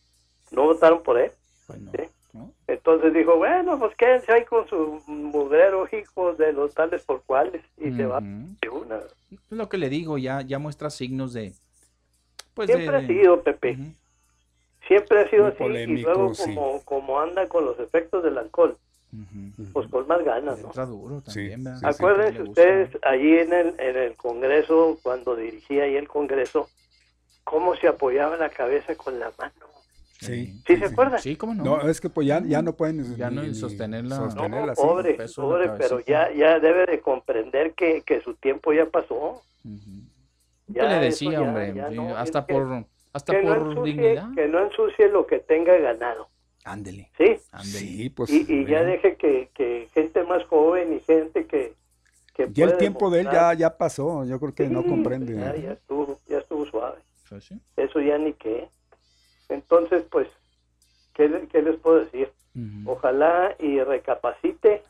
votaron por él. Bueno, ¿sí? Entonces dijo, bueno, pues quédense ahí con su mugrero, hijos de los tales por cuales, y se va de una. Lo que le digo, ya muestra signos de... Pues siempre ha sido, Pepe. Siempre ha sido muy así polémico, y luego como anda con los efectos del alcohol, pues con más ganas, ¿no? Duro también, sí, acuérdense ustedes allí en el Congreso, cuando dirigía ahí el Congreso, cómo se apoyaba la cabeza con la mano. ¿Sí se acuerdan? Sí, cómo no. No, es que pues ya no pueden sostenerla. Pobre, pero ya debe de comprender que su tiempo ya pasó. Ya le decía, hombre, no, hasta por dignidad. Que no ensucie lo que tenga ganado. Ándele. Sí. Sí, pues, y ya deje que gente más joven y gente que ya el tiempo demostrar. De él ya pasó, yo creo que no comprende. Ya estuvo suave. ¿Sí? Eso ya ni qué. Entonces, pues, ¿qué les puedo decir? Ojalá y recapacite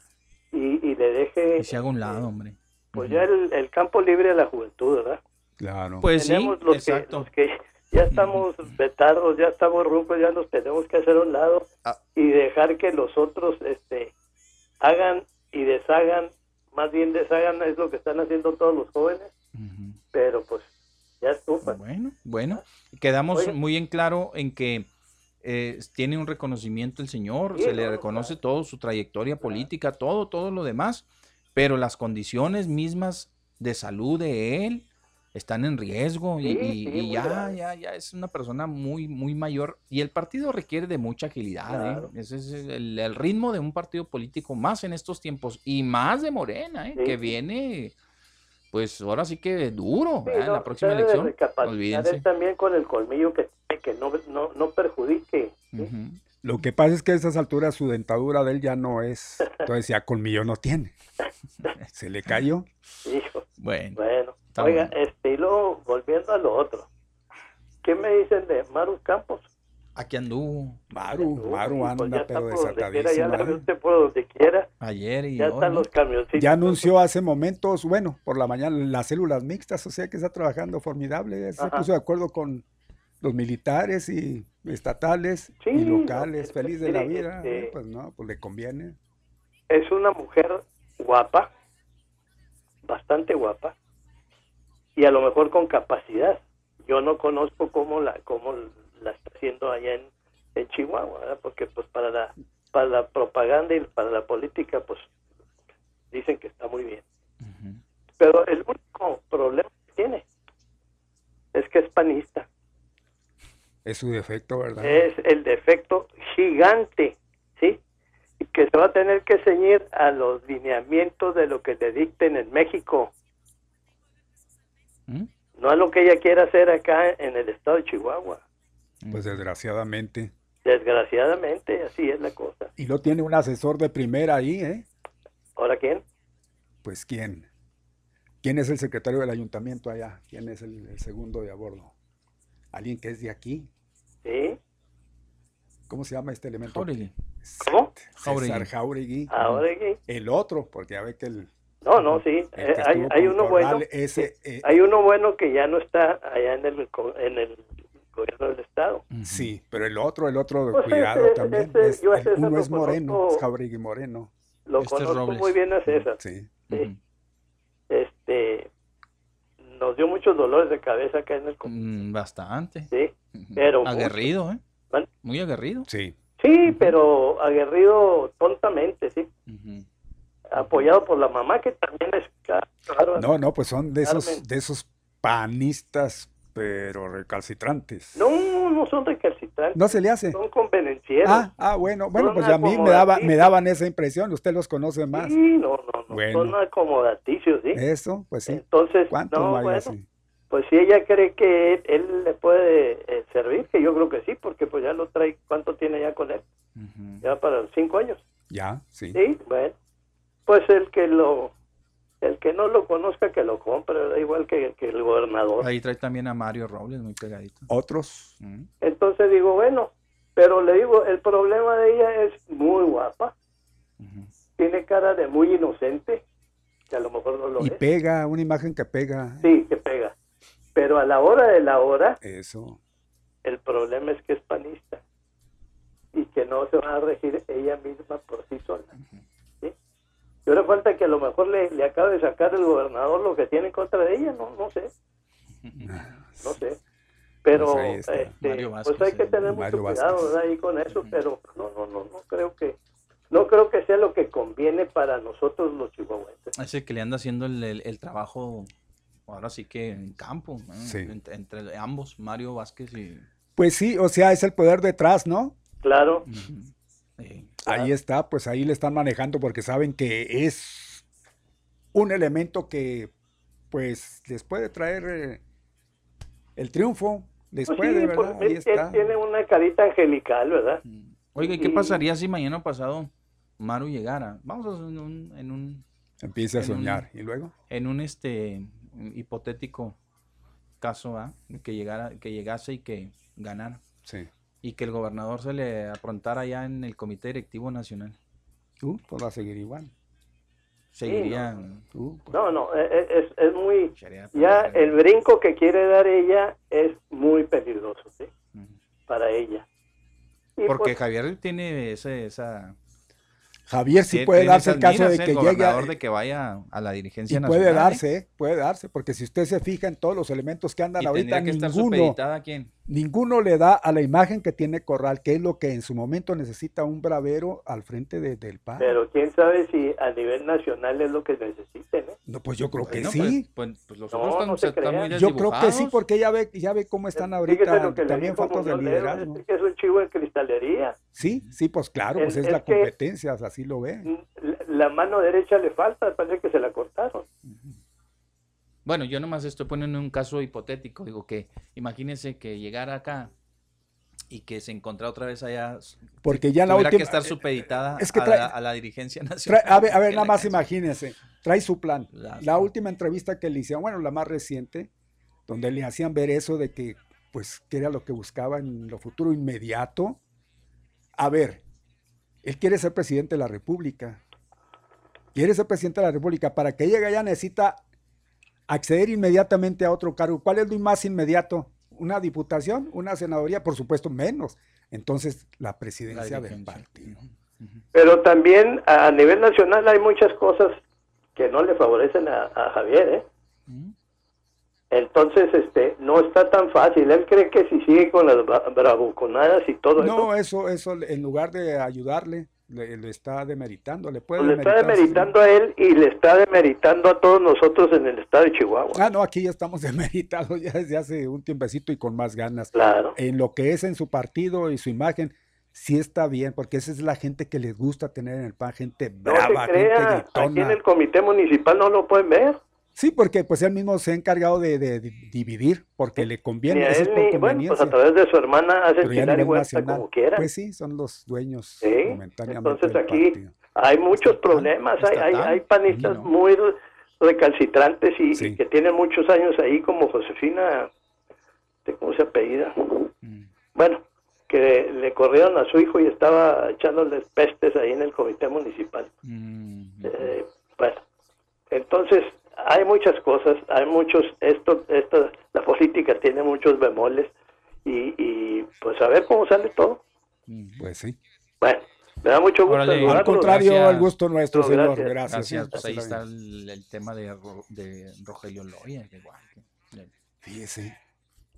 y le deje... Y se haga un lado, hombre. Pues ya el campo libre a la juventud, ¿verdad? Claro. Pues tenemos los que ya estamos vetados, ya estamos rucos, ya nos tenemos que hacer a un lado y dejar que los otros hagan y deshagan, más bien deshagan es lo que están haciendo todos los jóvenes, pero pues ya estufa. Bueno, quedamos muy en claro en que tiene un reconocimiento el señor, sí, se le reconoce toda su trayectoria política, todo lo demás, pero las condiciones mismas de salud de él están en riesgo, sí, y ya es una persona muy mayor, y el partido requiere de mucha agilidad, claro. Ese es el ritmo de un partido político, más en estos tiempos, y más de Morena, sí, que viene, pues ahora sí que duro, sí, en la próxima elección, olvídense. También con el colmillo que no perjudique, ¿sí? Lo que pasa es que a estas alturas su dentadura de él ya no es, entonces ya colmillo no tiene, se le cayó. Hijo. Bueno. Oiga, y luego volviendo a lo otro, ¿qué me dicen de Maru Campos? Aquí anduvo. Maru anda, pero desatadísima. Ya la vio usted por donde quiera. Ayer y ya hoy. Ya están los camioncitos. Ya anunció hace momentos, bueno, por la mañana, las células mixtas, o sea que está trabajando formidable. Se puso de acuerdo con los militares y estatales, sí, y locales, feliz de la vida. Pues no, pues le conviene. Es una mujer guapa, bastante guapa, y a lo mejor con capacidad. Yo no conozco cómo la está haciendo allá en Chihuahua, ¿verdad? Porque pues para la propaganda y para la política pues dicen que está muy bien. Pero el único problema que tiene es que es panista. Es su defecto, ¿verdad? Es el defecto gigante, ¿sí? Y que se va a tener que ceñir a los lineamientos de lo que le dicten en México. No es lo que ella quiera hacer acá en el estado de Chihuahua. Pues desgraciadamente. Desgraciadamente, así es la cosa. Y lo tiene un asesor de primera ahí, ¿eh? ¿Ahora quién? Pues quién. ¿Quién es el secretario del ayuntamiento allá? ¿Quién es el segundo de a bordo? ¿Alguien que es de aquí? Sí. ¿Cómo se llama este elemento? Jauregui. ¿Cómo? César Jauregui. Jauregui. El otro, porque ya ve que el... No, sí, hay uno bueno, hay uno bueno que ya no está allá en el gobierno del estado. Sí, pero el otro, pues cuidado también. Uno es Moreno, es Jauregui Moreno. Lo conozco muy bien a César. Sí. Nos dio muchos dolores de cabeza acá en el Congreso. Bastante. Sí, pero... Aguerrido, ¿eh? ¿Vale? Muy aguerrido. Sí. Sí, pero aguerrido tontamente, sí. Apoyado por la mamá, que también es claro, pues son de esos panistas, pero recalcitrantes. No son recalcitrantes. No se le hace. Son convenencieros. Bueno, pues a mí me daban esa impresión, usted los conoce más. Sí, no, bueno. Son acomodaticios, ¿sí? Eso, pues sí. Entonces, pues si ella cree que él le puede servir, que yo creo que sí, porque pues ya lo trae, ¿cuánto tiene ya con él? Ya para 5 años. Ya, sí. Sí, bueno. Pues el que no lo conozca, que lo compre, da igual que el gobernador. Ahí trae también a Mario Robles, muy pegadito. Otros. Entonces digo, bueno, pero le digo, el problema de ella es muy guapa, tiene cara de muy inocente, que a lo mejor no lo es. Y pega, una imagen que pega. Sí, que pega. Pero a la hora de la hora, eso. El problema es que es panista y que no se va a regir ella misma por sí sola. Y ahora falta que a lo mejor le acabe de sacar el gobernador lo que tiene en contra de ella, no sé. Pero pues, hay que tener mucho cuidado ahí con eso, pero no creo que sea lo que conviene para nosotros los chihuahuenses. Es el que le anda haciendo el trabajo, ahora sí que en campo, ¿no? Sí. Entre ambos, Mario Vázquez y... Pues sí, o sea, es el poder detrás, ¿no? Claro. Sí. Ahí está, pues ahí le están manejando porque saben que es un elemento que pues les puede traer el triunfo, les puede, ¿verdad? Ahí está. Tiene una carita angelical, ¿verdad? Oiga, ¿y qué pasaría si mañana pasado Maru llegara? Vamos a empieza a soñar, ¿y luego? En un hipotético caso, que llegase y que ganara. Sí. Y que el gobernador se le afrontara ya en el Comité Directivo Nacional. Pues va a seguir igual. Seguiría. Sí, es muy... Ya el brinco que quiere dar ella es muy peligroso, ¿sí? Para ella. Y porque pues, Javier tiene esa... Javier sí puede darse el caso de que llegue, de que vaya a la dirigencia nacional. Puede darse, porque si usted se fija en todos los elementos que andan ahorita, ninguno... ¿Tendría que estar supeditada a quién? Ninguno le da a la imagen que tiene Corral, que es lo que en su momento necesita un bravero al frente del PAN. Pero quién sabe si a nivel nacional es lo que necesiten, ¿eh? No, pues yo creo que no, sí. Pues los otros están muy desdibujados. Yo creo que sí, porque ya ve cómo están ahorita, también faltos de liderazgo. Es un chivo en cristalería. Sí, sí, pues claro, pues es la competencia, así lo ve. La mano derecha le falta, parece que se la cortaron. Uh-huh. Bueno, yo nomás estoy poniendo un caso hipotético, digo que imagínense que llegara acá y que se encontrara otra vez allá, porque ya la última que estar supeditada es que a la dirigencia nacional. A ver, nada más imagínense, trae su plan. La última entrevista que le hicieron, bueno, la más reciente, donde le hacían ver eso de que, pues, que era lo que buscaba en lo futuro inmediato. A ver, él quiere ser presidente de la República. Quiere ser presidente de la República. Para que llegue allá necesita acceder inmediatamente a otro cargo. ¿Cuál es lo más inmediato? ¿Una diputación? ¿Una senaduría? Por supuesto, menos. Entonces, la presidencia del partido. Pero también a nivel nacional hay muchas cosas que no le favorecen a Javier, ¿eh? Entonces, no está tan fácil. Él cree que si sigue con las bravuconadas y todo eso. No, eso en lugar de ayudarle, le está demeritando, le está demeritando a él y le está demeritando a todos nosotros en el estado de Chihuahua. Ah, no, aquí ya estamos demeritados ya desde hace un tiempecito y con más ganas. Claro. En lo que es en su partido y su imagen, sí está bien, porque esa es la gente que les gusta tener en el PAN, gente brava, gente gritona. Aquí en el comité municipal no lo pueden ver. Sí, porque pues él mismo se ha encargado de dividir, porque le conviene. Él, es por conveniencia. Bueno, pues a través de su hermana hace tirar y vuelta como quiera. Pues sí, son los dueños, ¿sí? Momentáneamente. Entonces aquí hay muchos problemas, hay panistas muy recalcitrantes y, sí, y que tienen muchos años ahí, como Josefina, ¿cómo se apellida? Bueno, que le corrieron a su hijo y estaba echándoles pestes ahí en el comité municipal. Bueno, entonces hay muchas cosas, hay muchos, la política tiene muchos bemoles y pues a ver cómo sale todo. Pues sí. Bueno, me da mucho gusto. Órale, al contrario, el gusto nuestro, no, señor. Gracias. Pues ahí está el tema de Rogelio Loya. Fíjese.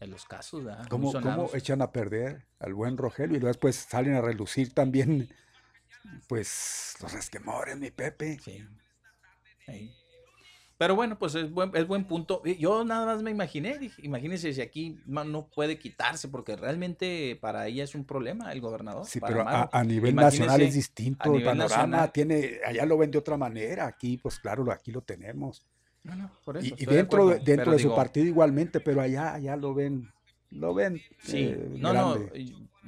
En los casos, ¿verdad? ¿Cómo echan a perder al buen Rogelio y después salen a relucir también, pues, los resquemores, mi Pepe? Sí. Ahí. Pero bueno, pues es buen punto. Yo nada más me imaginé, dije, imagínense si aquí no puede quitarse, porque realmente para ella es un problema el gobernador. Sí, pero a nivel nacional es distinto. El panorama tiene, allá lo ven de otra manera, aquí, pues claro, aquí lo tenemos. No, por eso. Y dentro de su partido igualmente, pero allá lo ven. Sí,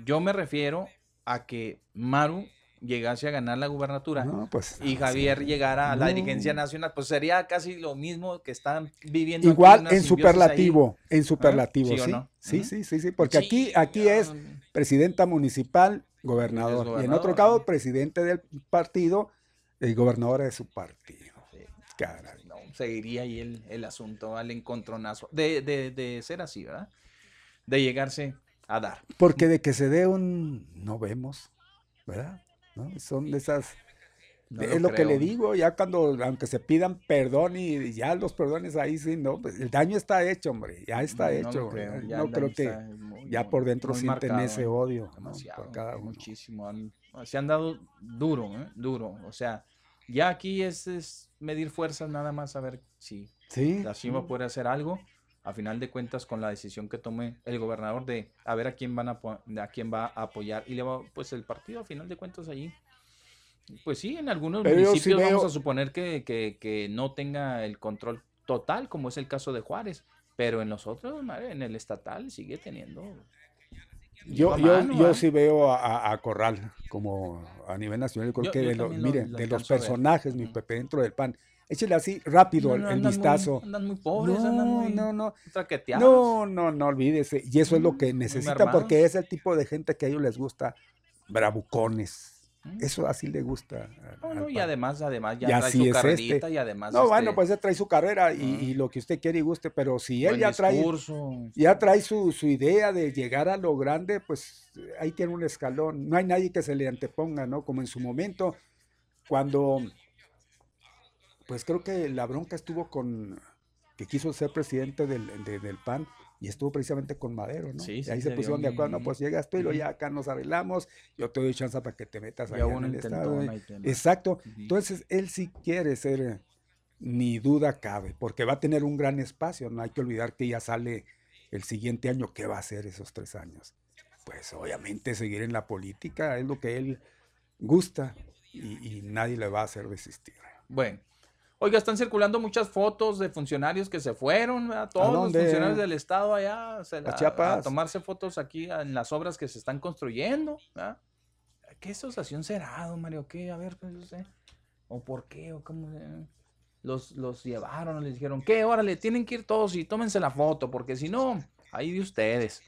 yo me refiero a que Maru llegase a ganar la gubernatura, no, pues, y Javier llegara a la dirigencia nacional, pues sería casi lo mismo que están viviendo. Igual aquí en superlativo, ¿sí? ¿Sí? No? Sí, porque sí, aquí es presidenta municipal, gobernador, y en otro caso, presidente del partido, el gobernador de su partido. Sí. Caray. No, seguiría ahí el asunto, al encontronazo, de ser así, ¿verdad? De llegarse a dar. Porque de que se dé no vemos, ¿verdad? ¿No? Son de esas, es lo que le digo, ya cuando, aunque se pidan perdón y ya los perdones ahí sí, no, pues el daño está hecho, hombre, ya está hecho, creo, ya no creo que muy, ya por dentro sienten marcado, ese odio, ¿no? Por cada uno. Muchísimo, se han dado duro, duro, o sea, ya aquí es medir fuerzas nada más, a ver si la Chima puede hacer algo, a final de cuentas con la decisión que tome el gobernador de a ver a quién va a apoyar y le va, pues el partido a final de cuentas allí. Pues sí, en algunos pero municipios sí vamos a suponer que no tenga el control total, como es el caso de Juárez, pero en los otros, madre, en el estatal sigue teniendo. Yo sí veo a Corral como a nivel nacional, yo creo que de los personajes, mi Pepe, dentro del PAN. Échale así rápido el vistazo. Andan muy pobres, andan muy traqueteados. No, olvídese. Y eso es lo que necesitan, porque es el tipo de gente que a ellos les gusta, bravucones. Eso así le gusta. Y además ya trae su carrerita y además. No, bueno, pues ya trae su carrera y lo que usted quiere y guste, pero si él ya trae su idea de llegar a lo grande, pues ahí tiene un escalón. No hay nadie que se le anteponga, ¿no? Como en su momento, cuando... Pues creo que la bronca estuvo con que quiso ser presidente del PAN y estuvo precisamente con Madero, ¿no? Sí, y ahí se pusieron de acuerdo, no, pues llegas tú y lo ya acá nos arreglamos, yo te doy chance para que te metas allá en el Estado. Exacto, entonces él sí quiere ser, ni duda cabe, porque va a tener un gran espacio, no hay que olvidar que ya sale el siguiente año. ¿Qué va a hacer esos 3 años? Pues obviamente seguir en la política, es lo que él gusta y nadie le va a hacer desistir. Bueno. Oiga, están circulando muchas fotos de funcionarios que se fueron, a todos los funcionarios del Estado allá a tomarse fotos aquí en las obras que se están construyendo, ¿verdad? ¿Qué asociación será, don Mario? ¿Qué? A ver, pues, no sé. ¿O por qué? ¿O cómo? Los llevaron, les dijeron, ¿qué? Órale, tienen que ir todos y tómense la foto, porque si no, ahí de ustedes.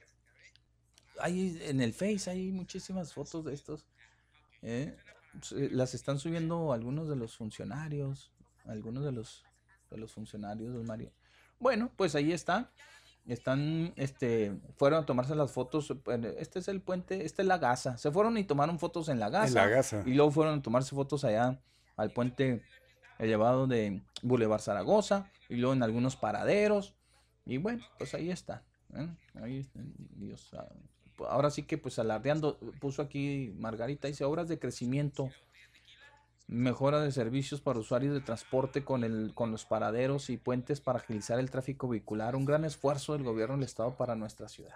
Ahí en el Face hay muchísimas fotos de estos. Las están subiendo algunos de los funcionarios. Algunos de los funcionarios del Mario. Bueno, pues ahí están, fueron a tomarse las fotos. Este es el puente, esta es la Gaza. Se fueron y tomaron fotos en la Gaza. Y luego fueron a tomarse fotos allá al puente elevado de Boulevard Zaragoza. Y luego en algunos paraderos. Y bueno, pues ahí está. Ahí están. Dios, ahora sí que pues alardeando, puso aquí Margarita, dice, obras de crecimiento. Mejora de servicios para usuarios de transporte con los paraderos y puentes para agilizar el tráfico vehicular. Un gran esfuerzo del gobierno del Estado para nuestra ciudad.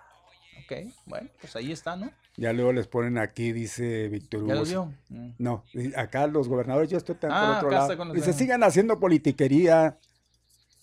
Ok, bueno, pues ahí está, ¿no? Ya luego les ponen aquí, dice Víctor Hugo. ¿Ya lo vio? No, acá los gobernadores, yo estoy tan por otro lado. Dice, sigan haciendo politiquería.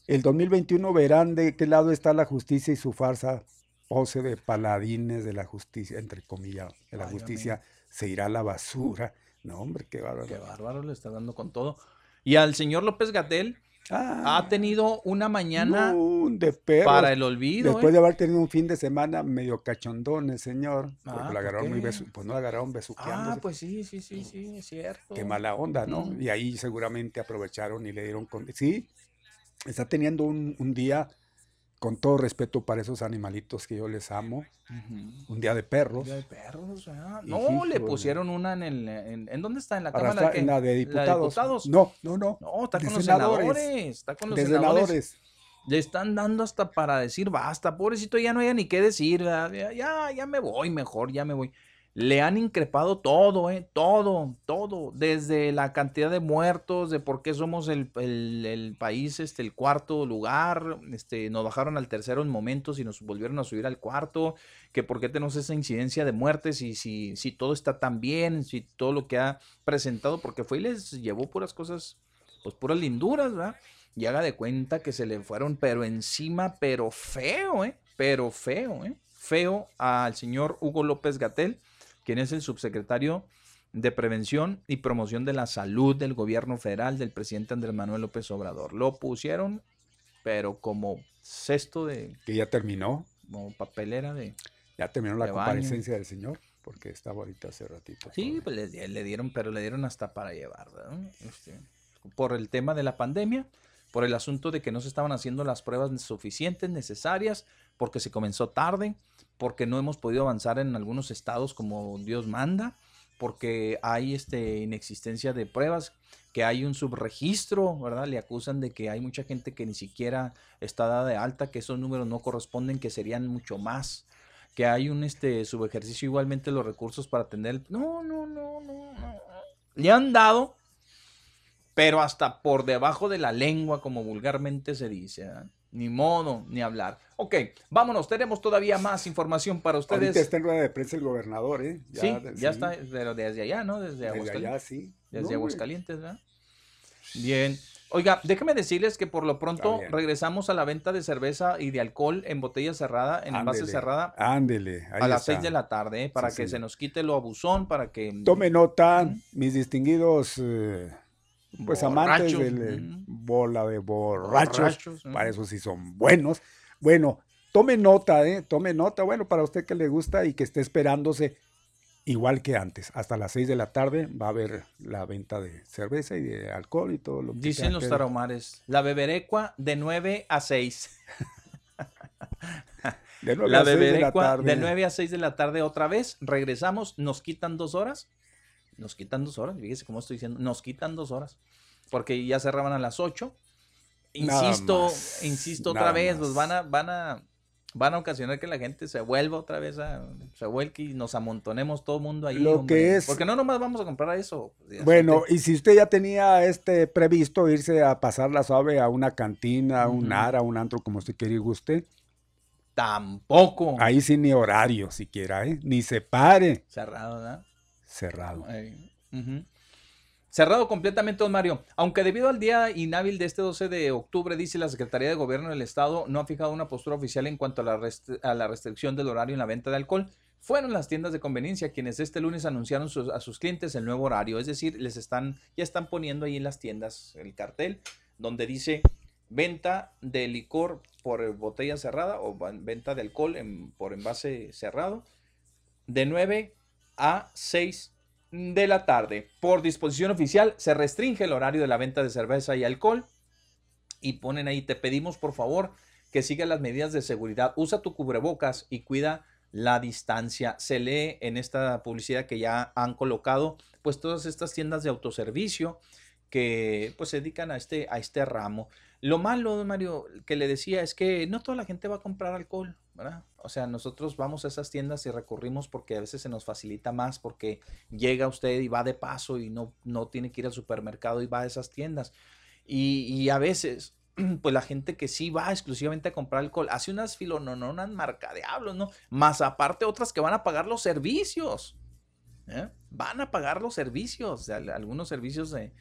El 2021 verán de qué lado está la justicia y su farsa pose de paladines de la justicia, entre comillas, de la justicia se irá a la basura. No, hombre, qué bárbaro. Qué bárbaro, le está dando con todo. Y al señor López-Gatell ha tenido una mañana de perros, para el olvido. Después de haber tenido un fin de semana medio cachondón el señor. Porque lo agarraron muy pues no lo agarraron besuqueando. Pues sí, es cierto. Qué mala onda, ¿no? Y ahí seguramente aprovecharon y le dieron con... Sí, está teniendo un día, con todo respeto para esos animalitos que yo les amo, un día de perros. No, le pusieron una en el... ¿En dónde está? ¿En la Cámara de qué? En la de Diputados. No. No, está con los senadores. Está con los senadores. Le están dando hasta para decir basta, pobrecito, ya no hay ni qué decir. Ya me voy, mejor, ya me voy. Le han increpado todo, todo, desde la cantidad de muertos, de por qué somos el país, el cuarto lugar, nos bajaron al tercero en momentos y nos volvieron a subir al cuarto, que por qué tenemos esa incidencia de muertes y si todo está tan bien, si todo lo que ha presentado, porque fue y les llevó puras cosas, pues puras linduras, ¿verdad? Y haga de cuenta que se le fueron, pero encima, pero feo, feo al señor Hugo López-Gatell, quien es el subsecretario de Prevención y Promoción de la Salud del gobierno federal del presidente Andrés Manuel López Obrador. Lo pusieron, pero como cesto de... Que ya terminó. Como papelera de... Ya terminó la comparecencia del señor, porque estaba ahorita hace ratito. Sí, pues le dieron hasta para llevar, ¿verdad? Por el tema de la pandemia, por el asunto de que no se estaban haciendo las pruebas suficientes, necesarias, porque se comenzó tarde, porque no hemos podido avanzar en algunos estados como Dios manda, porque hay inexistencia de pruebas, que hay un subregistro, ¿verdad? Le acusan de que hay mucha gente que ni siquiera está dada de alta, que esos números no corresponden, que serían mucho más, que hay un subejercicio igualmente los recursos para atender. No. Le han dado, pero hasta por debajo de la lengua, como vulgarmente se dice, ¿verdad? Ni modo, ni hablar. Ok, vámonos, tenemos todavía más información para ustedes. Ahorita está en rueda de prensa el gobernador, ¿eh? Ya está, pero desde allá, ¿no? Desde Aguascalientes. Allá, sí. Desde Aguascalientes, ¿verdad? Bien. Oiga, déjeme decirles que por lo pronto regresamos a la venta de cerveza y de alcohol en botella cerrada, en envase cerrada. Ándele. A las 6 de la tarde, ¿eh? Para que se nos quite lo abusón, para que... Tome nota, mis distinguidos... Pues amantes de bola de borrachos, para eso sí son buenos. Bueno, tome nota, bueno, para usted que le gusta y que esté esperándose igual que antes. Hasta las 6 de la tarde va a haber la venta de cerveza y de alcohol y todo lo que dicen los taromares, la beberecua de 9 a 6. La beberecua de 9 a 6 de la tarde otra vez. Regresamos, nos quitan 2 horas. Nos quitan 2 horas, fíjese cómo estoy diciendo, nos quitan 2 horas, porque ya cerraban a las 8, Insisto otra vez, pues van a ocasionar que la gente se vuelva otra vez y nos amontonemos todo el mundo ahí. Lo que es... Porque no nomás vamos a comprar eso. Bueno, y si usted ya tenía previsto irse a pasar la suave a una cantina, a un bar, a un antro, como usted quiere ir usted. Tampoco. Ahí sí ni horario siquiera, ¿eh? Ni se pare. Cerrado, ¿verdad? Cerrado. Cerrado completamente, don Mario. Aunque debido al día inhábil de este 12 de octubre, dice la Secretaría de Gobierno del Estado, no ha fijado una postura oficial en cuanto a la restricción del horario en la venta de alcohol. Fueron las tiendas de conveniencia quienes este lunes anunciaron a sus clientes el nuevo horario. Es decir, ya están poniendo ahí en las tiendas el cartel donde dice venta de licor por botella cerrada o venta de alcohol por envase cerrado de 9 a 6 de la tarde. Por disposición oficial se restringe el horario de la venta de cerveza y alcohol, y ponen ahí: te pedimos por favor que sigas las medidas de seguridad, usa tu cubrebocas y cuida la distancia. Se lee en esta publicidad que ya han colocado pues todas estas tiendas de autoservicio que pues se dedican a este ramo. Lo malo, don Mario, que le decía, es que no toda la gente va a comprar alcohol, ¿verdad? O sea, nosotros vamos a esas tiendas y recurrimos porque a veces se nos facilita más, porque llega usted y va de paso y no tiene que ir al supermercado y va a esas tiendas. Y a veces, pues la gente que sí va exclusivamente a comprar alcohol, hace unas filonononas marca diablos, ¿no? Más aparte otras que van a pagar los servicios, ¿eh? Van a pagar los servicios, algunos servicios de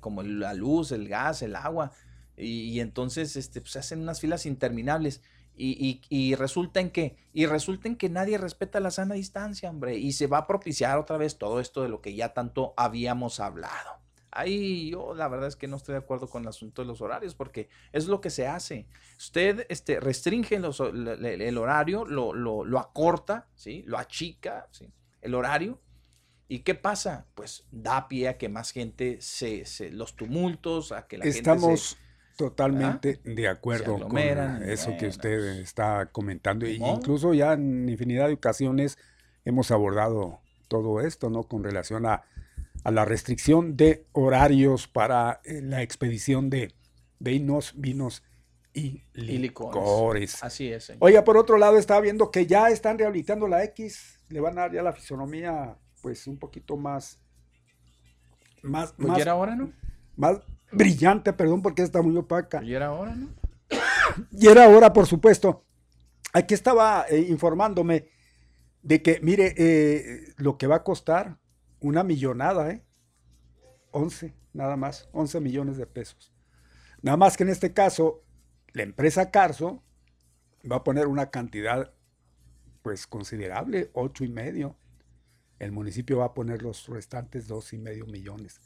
como la luz, el gas, el agua, y entonces pues hacen unas filas interminables. Y resulta en que nadie respeta la sana distancia, hombre, y se va a propiciar otra vez todo esto de lo que ya tanto habíamos hablado. Ahí yo la verdad es que no estoy de acuerdo con el asunto de los horarios, porque es lo que se hace. Usted restringe el horario, lo acorta, ¿sí? Lo achica, ¿sí? El horario. ¿Y qué pasa? Pues da pie a que más gente los tumultos, a que la gente se... Totalmente de acuerdo con eso que usted está comentando. E incluso ya en infinidad de ocasiones hemos abordado todo esto, ¿no? Con relación a la restricción de horarios para la expedición de vinos y licores. Así es. Señor. Oiga, por otro lado, estaba viendo que ya están rehabilitando la X. Le van a dar ya la fisonomía, pues, un poquito más era ahora, ¿no? Más brillante, perdón, porque está muy opaca. Y era hora, ¿no? Y era hora, por supuesto. Aquí estaba informándome de que, mire, lo que va a costar una millonada, 11, nada más, 11 millones de pesos. Nada más que en este caso, la empresa Carso va a poner una cantidad, pues, considerable, 8,5. El municipio va a poner los restantes 2,5 millones.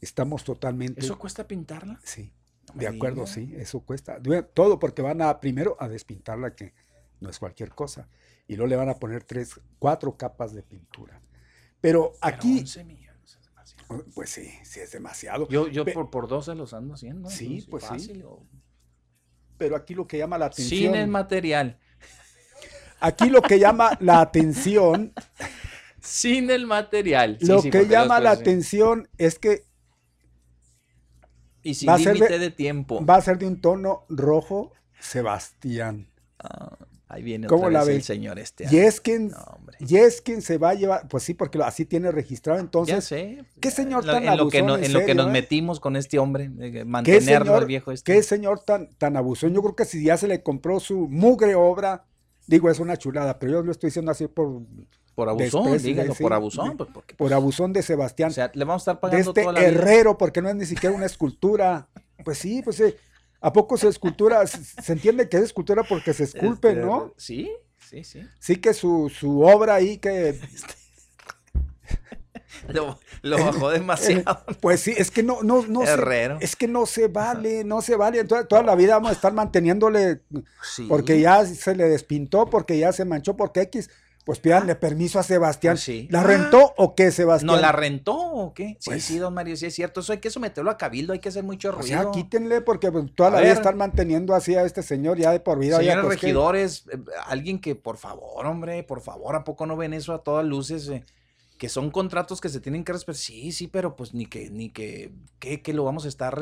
Estamos totalmente... ¿Eso cuesta pintarla? Sí, no de acuerdo, diga. Sí, eso cuesta. Todo porque van primero a despintarla, que no es cualquier cosa, y luego le van a poner 3, 4 capas de pintura. Pero aquí... 11 millones es demasiado. Pues sí, sí es demasiado. Yo por 12 los ando haciendo. Sí, entonces, pues fácil, sí. Pero aquí lo que llama la atención... Sin el material. Aquí lo que llama la atención... Sin el material. Sí, lo que llama la atención es que... Y sin límite de tiempo. Va a ser de un tono rojo, Sebastián. Ah, ahí viene otra vez el señor este. Y es quien se va a llevar, pues sí, porque así tiene registrado, entonces. Ya sé. ¿Qué señor tan abusón? En lo que nos metimos con este hombre, mantenerlo al viejo este. ¿Qué señor tan abusón? Yo creo que si ya se le compró su mugre obra, digo, es una chulada, pero yo lo estoy diciendo así por... Por abusón, díganlo, por abusón. Pues porque, por abusón de Sebastián. O sea, le vamos a estar pagando toda la vida. De este herrero, porque no es ni siquiera una escultura. Pues sí, pues sí. ¿A poco se escultura? Se entiende que es escultura porque se esculpe, ¿no? Sí, sí, sí. Sí que su obra ahí que... Lo bajó demasiado. Pues sí, es que no herrero. Es que no se vale, ajá, no se vale. Entonces, toda la vida vamos a estar manteniéndole, sí, porque ya se le despintó, porque ya se manchó, porque X... Pues pídanle permiso a Sebastián. Pues sí. ¿La rentó o qué, Sebastián? ¿No la rentó o qué? Pues, sí, don Mario, sí es cierto. Eso hay que someterlo a cabildo, hay que hacer mucho ruido. O sea, quítenle, porque toda la vida están manteniendo así a este señor ya de por vida. Señores regidores, alguien que, por favor, hombre, por favor, ¿a poco no ven eso a todas luces? Que son contratos que se tienen que respetar. Sí, sí, pero pues ni que lo vamos a estar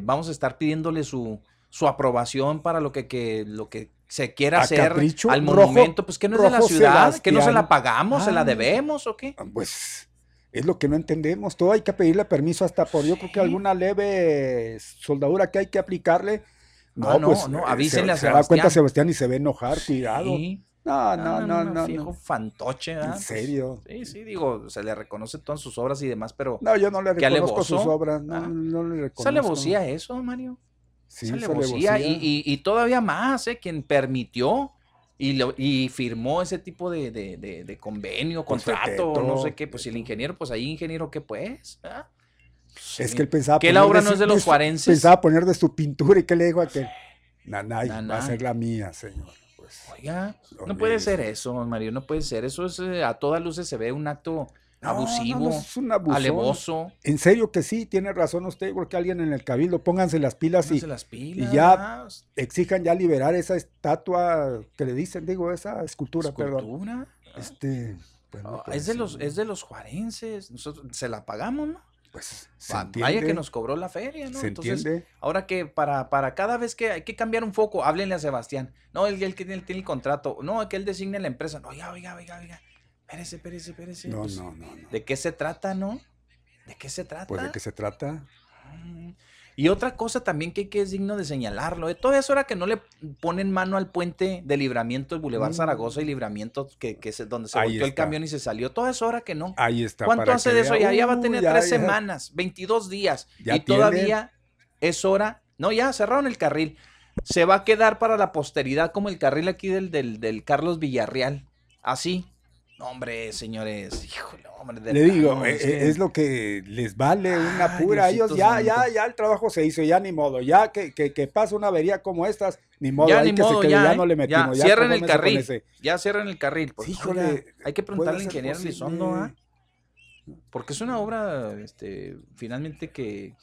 vamos a estar pidiéndole su aprobación para lo que se quiera hacer capricho, al monumento. Rojo, pues que no es de la ciudad, Sebastián. Que no se la pagamos, se la debemos o qué. Pues es lo que no entendemos, todo hay que pedirle permiso hasta por, yo creo que alguna leve soldadura que hay que aplicarle. No, pues, no, avísenle a Sebastián. Se da cuenta Sebastián y se ve enojar, cuidado. Sí. No. Fijo fantoche, ¿verdad? En serio. Sí, digo, se le reconoce todas sus obras y demás, pero... No, yo no le reconozco sus obras, no le reconozco. ¿Sale vocía eso, Mario? Sí, sale vocía. Y todavía más, quien permitió y firmó ese tipo de convenio, contrato, no sé qué, pues si el ingeniero, pues ahí ingeniero, ¿qué pues? ¿Ah? Sí. Es que él pensaba que la obra no es de los cuarenses. Pensaba poner de su pintura y que le dijo a aquel, nanay, va a ser la mía, señor. Pues, oiga, no puede ser eso, Mario, no puede ser. Eso es, a todas luces se ve un acto abusivo, es un abuso, alevoso. En serio que sí, tiene razón usted, porque alguien en el cabildo, pónganse las pilas, y ya exijan ya liberar esa estatua que le dicen, digo, esa escultura. Perdón. Pues, no es de los juarenses, nosotros se la pagamos, ¿no? Pues vaya que nos cobró la feria, ¿no? Entonces, ahora que para cada vez que hay que cambiar un foco, háblenle a Sebastián. No, él que tiene el contrato. No, que él designe la empresa. No, oiga. Espérese. No, pues, no. ¿De qué se trata, no? ¿De qué se trata? Pues, ¿de qué se trata? Y otra cosa también que es digno de señalarlo. Todo eso era que no le ponen mano al puente de Libramiento, el Boulevard Zaragoza y Libramiento, donde se volteó el camión y se salió. Todo eso era que no. Ahí está. ¿Cuánto hace de eso? Ya va a tener 3 semanas, 22 días. Y todavía es hora. No, ya cerraron el carril. Se va a quedar para la posteridad como el carril aquí del Carlos Villarreal. Así. Hombre, señores, híjole, hombre. Le digo, es lo que les vale una pura. Ellos ya el trabajo se hizo, ya ni modo. Ya que pasa una avería como estas, ni modo. Ya hay ni que modo, se quede, ya no le metimos. Ya cierren el carril, pues, híjole, hay que preguntarle al ingeniero Elizondo, porque es una obra, finalmente que...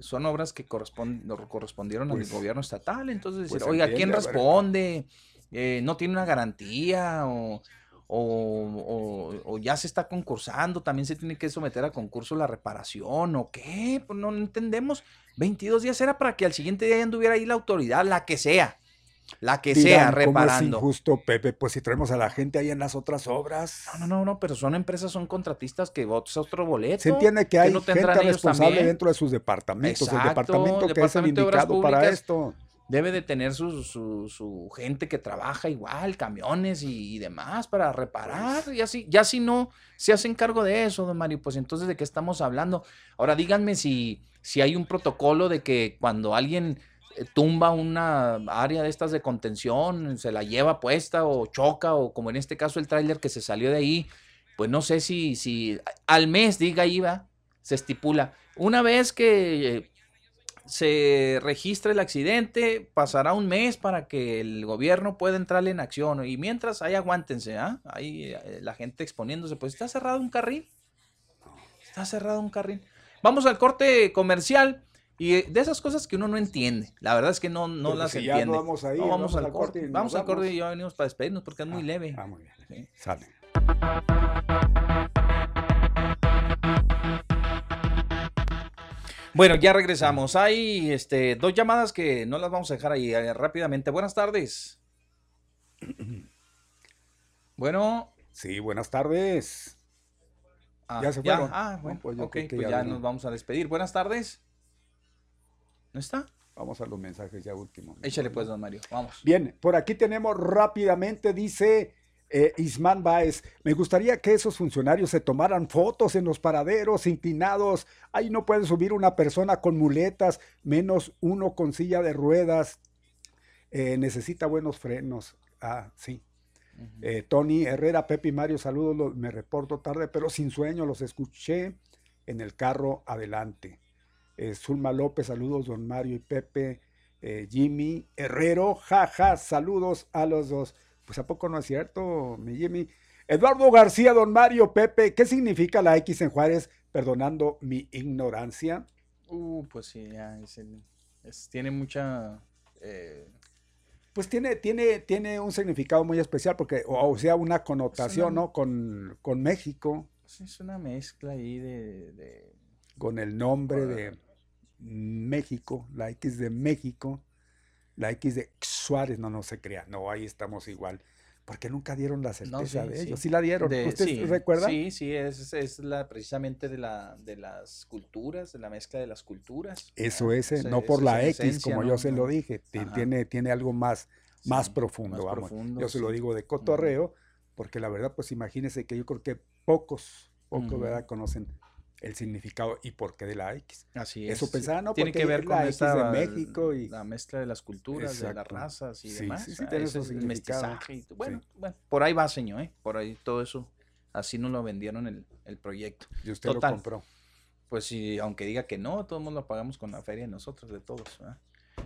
son obras que correspondieron al gobierno estatal. Entonces, decir, oiga, ¿quién responde? ¿No tiene una garantía o ya se está concursando, también se tiene que someter a concurso la reparación o qué? Pues no entendemos. 22 días era para que al siguiente día ya anduviera ahí la autoridad, la que sea, reparando. ¿Cómo es injusto, Pepe? Pues si traemos a la gente ahí en las otras obras. No, pero son empresas, son contratistas que votan otro boleto. Se entiende que hay gente responsable dentro de sus departamentos. Exacto, el departamento que es el indicado para esto. Debe de tener su gente que trabaja igual, camiones y demás para reparar, y así, ya si no se hacen cargo de eso, don Mario, pues entonces ¿de qué estamos hablando? Ahora díganme si hay un protocolo de que cuando alguien tumba una área de estas de contención, se la lleva puesta o choca, o como en este caso el tráiler que se salió de ahí, pues no sé si al mes, diga IVA, se estipula. Una vez que... se registra el accidente, pasará un mes para que el gobierno pueda entrarle en acción, y mientras ahí aguántense, ahí la gente exponiéndose, pues está cerrado un carril. Vamos al corte comercial, y de esas cosas que uno no entiende, la verdad es que no las entiende. No vamos ahí, no, vamos al corte, vamos al corte y ya venimos para despedirnos porque es muy leve. Muy bien, ¿sí? Sale. Bueno, ya regresamos. Hay 2 llamadas que no las vamos a dejar ahí rápidamente. Buenas tardes. Bueno. Sí, buenas tardes. ¿Ya se fueron? Bueno, pues ok, pues ya nos vamos a despedir. Buenas tardes. ¿No está? Vamos a los mensajes ya últimos. Échale pues, don Mario, vamos. Bien, por aquí tenemos rápidamente, dice... Ismán Báez, me gustaría que esos funcionarios se tomaran fotos en los paraderos inclinados, ahí no pueden subir una persona con muletas, menos uno con silla de ruedas, necesita buenos frenos. Sí. Tony Herrera, Pepe y Mario, saludos, me reporto tarde pero sin sueño, los escuché en el carro adelante. Zulma López, saludos don Mario y Pepe. Jimmy Herrero, jaja, saludos a los dos. Pues ¿a poco no es cierto, mi Jimmy? Eduardo García, don Mario, Pepe, ¿qué significa la X en Juárez? Perdonando mi ignorancia. Pues sí, ya, tiene mucha... Pues tiene un significado muy especial, porque, o sea, una connotación, ¿no? Con México. Es una mezcla ahí de... Con el nombre de... México, la X de México, la X de Suárez, no se crea, no, ahí estamos igual, porque nunca dieron la certeza de ellos, sí la dieron, ¿ustedes recuerdan? Sí, sí, es la, precisamente de las culturas, de la mezcla de las culturas. Eso es, no por la X, como yo se lo dije, tiene algo más profundo, vamos, yo se lo digo de cotorreo, porque la verdad, pues imagínense que yo creo que pocos, ¿verdad?, conocen el significado y por qué de la X. Así es. Eso pensaba, no, tiene que ver con la X de México y la mezcla de las culturas, exacto, de las razas y demás. Sí, tiene esos mestizaje. Y bueno, bueno, por ahí va, señor, por ahí todo eso. Así nos lo vendieron el proyecto. Y usted lo compró. Pues sí, aunque diga que no, todo el mundo lo pagamos con la feria de nosotros, de todos, ¿verdad?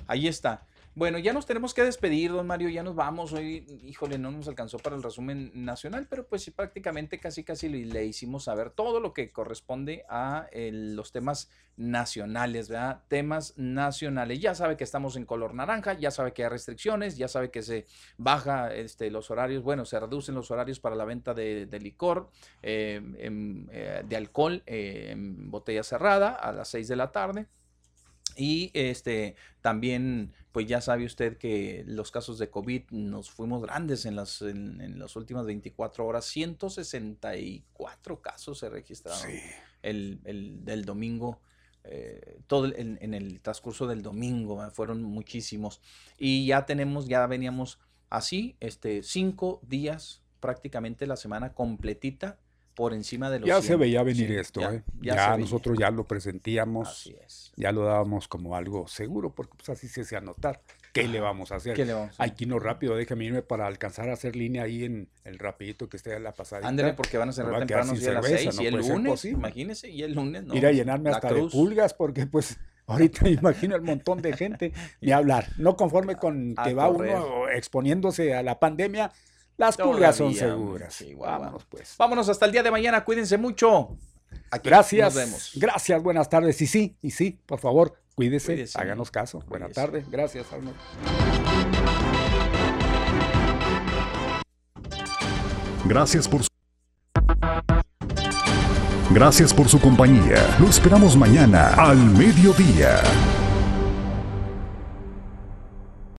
Ahí está. Bueno, ya nos tenemos que despedir, don Mario, ya nos vamos. Hoy, híjole, no nos alcanzó para el resumen nacional, pero pues sí, prácticamente casi le hicimos saber todo lo que corresponde a los temas nacionales, ¿verdad? Temas nacionales. Ya sabe que estamos en color naranja, ya sabe que hay restricciones, ya sabe que se baja los horarios, bueno, se reducen los horarios para la venta de licor, de alcohol en botella cerrada a las 6 de la tarde. Y también, pues ya sabe usted que los casos de COVID nos fuimos grandes en las últimas 24 horas. 164 casos se registraron del domingo, todo en el transcurso del domingo, fueron muchísimos. Y ya veníamos así, 5 días prácticamente la semana completita por encima de los 100. Ya se veía venir esto, ya nosotros ya lo presentíamos, así es, ya lo dábamos como algo seguro, porque pues así se hace anotar. ¿Qué le vamos a hacer? Aquí no rápido, déjame irme para alcanzar a hacer línea ahí en el rapidito que esté en la pasadita. Ándele, porque van a cerrar temprano, si a las 6, no, y el lunes, imagínese, y el lunes no. Ir a llenarme hasta de pulgas, porque pues ahorita imagino el montón de gente, ni hablar. No conforme con que va uno exponiéndose a la pandemia, las pulgas son seguras. Sí, vámonos, pues. Vámonos hasta el día de mañana. Cuídense mucho. Aquí gracias. Nos vemos. Gracias. Buenas tardes. Y sí, por favor, cuídese. Háganos caso. Cuídese. Buenas tardes. Gracias, Arnold. Gracias por su compañía. Lo esperamos mañana al mediodía.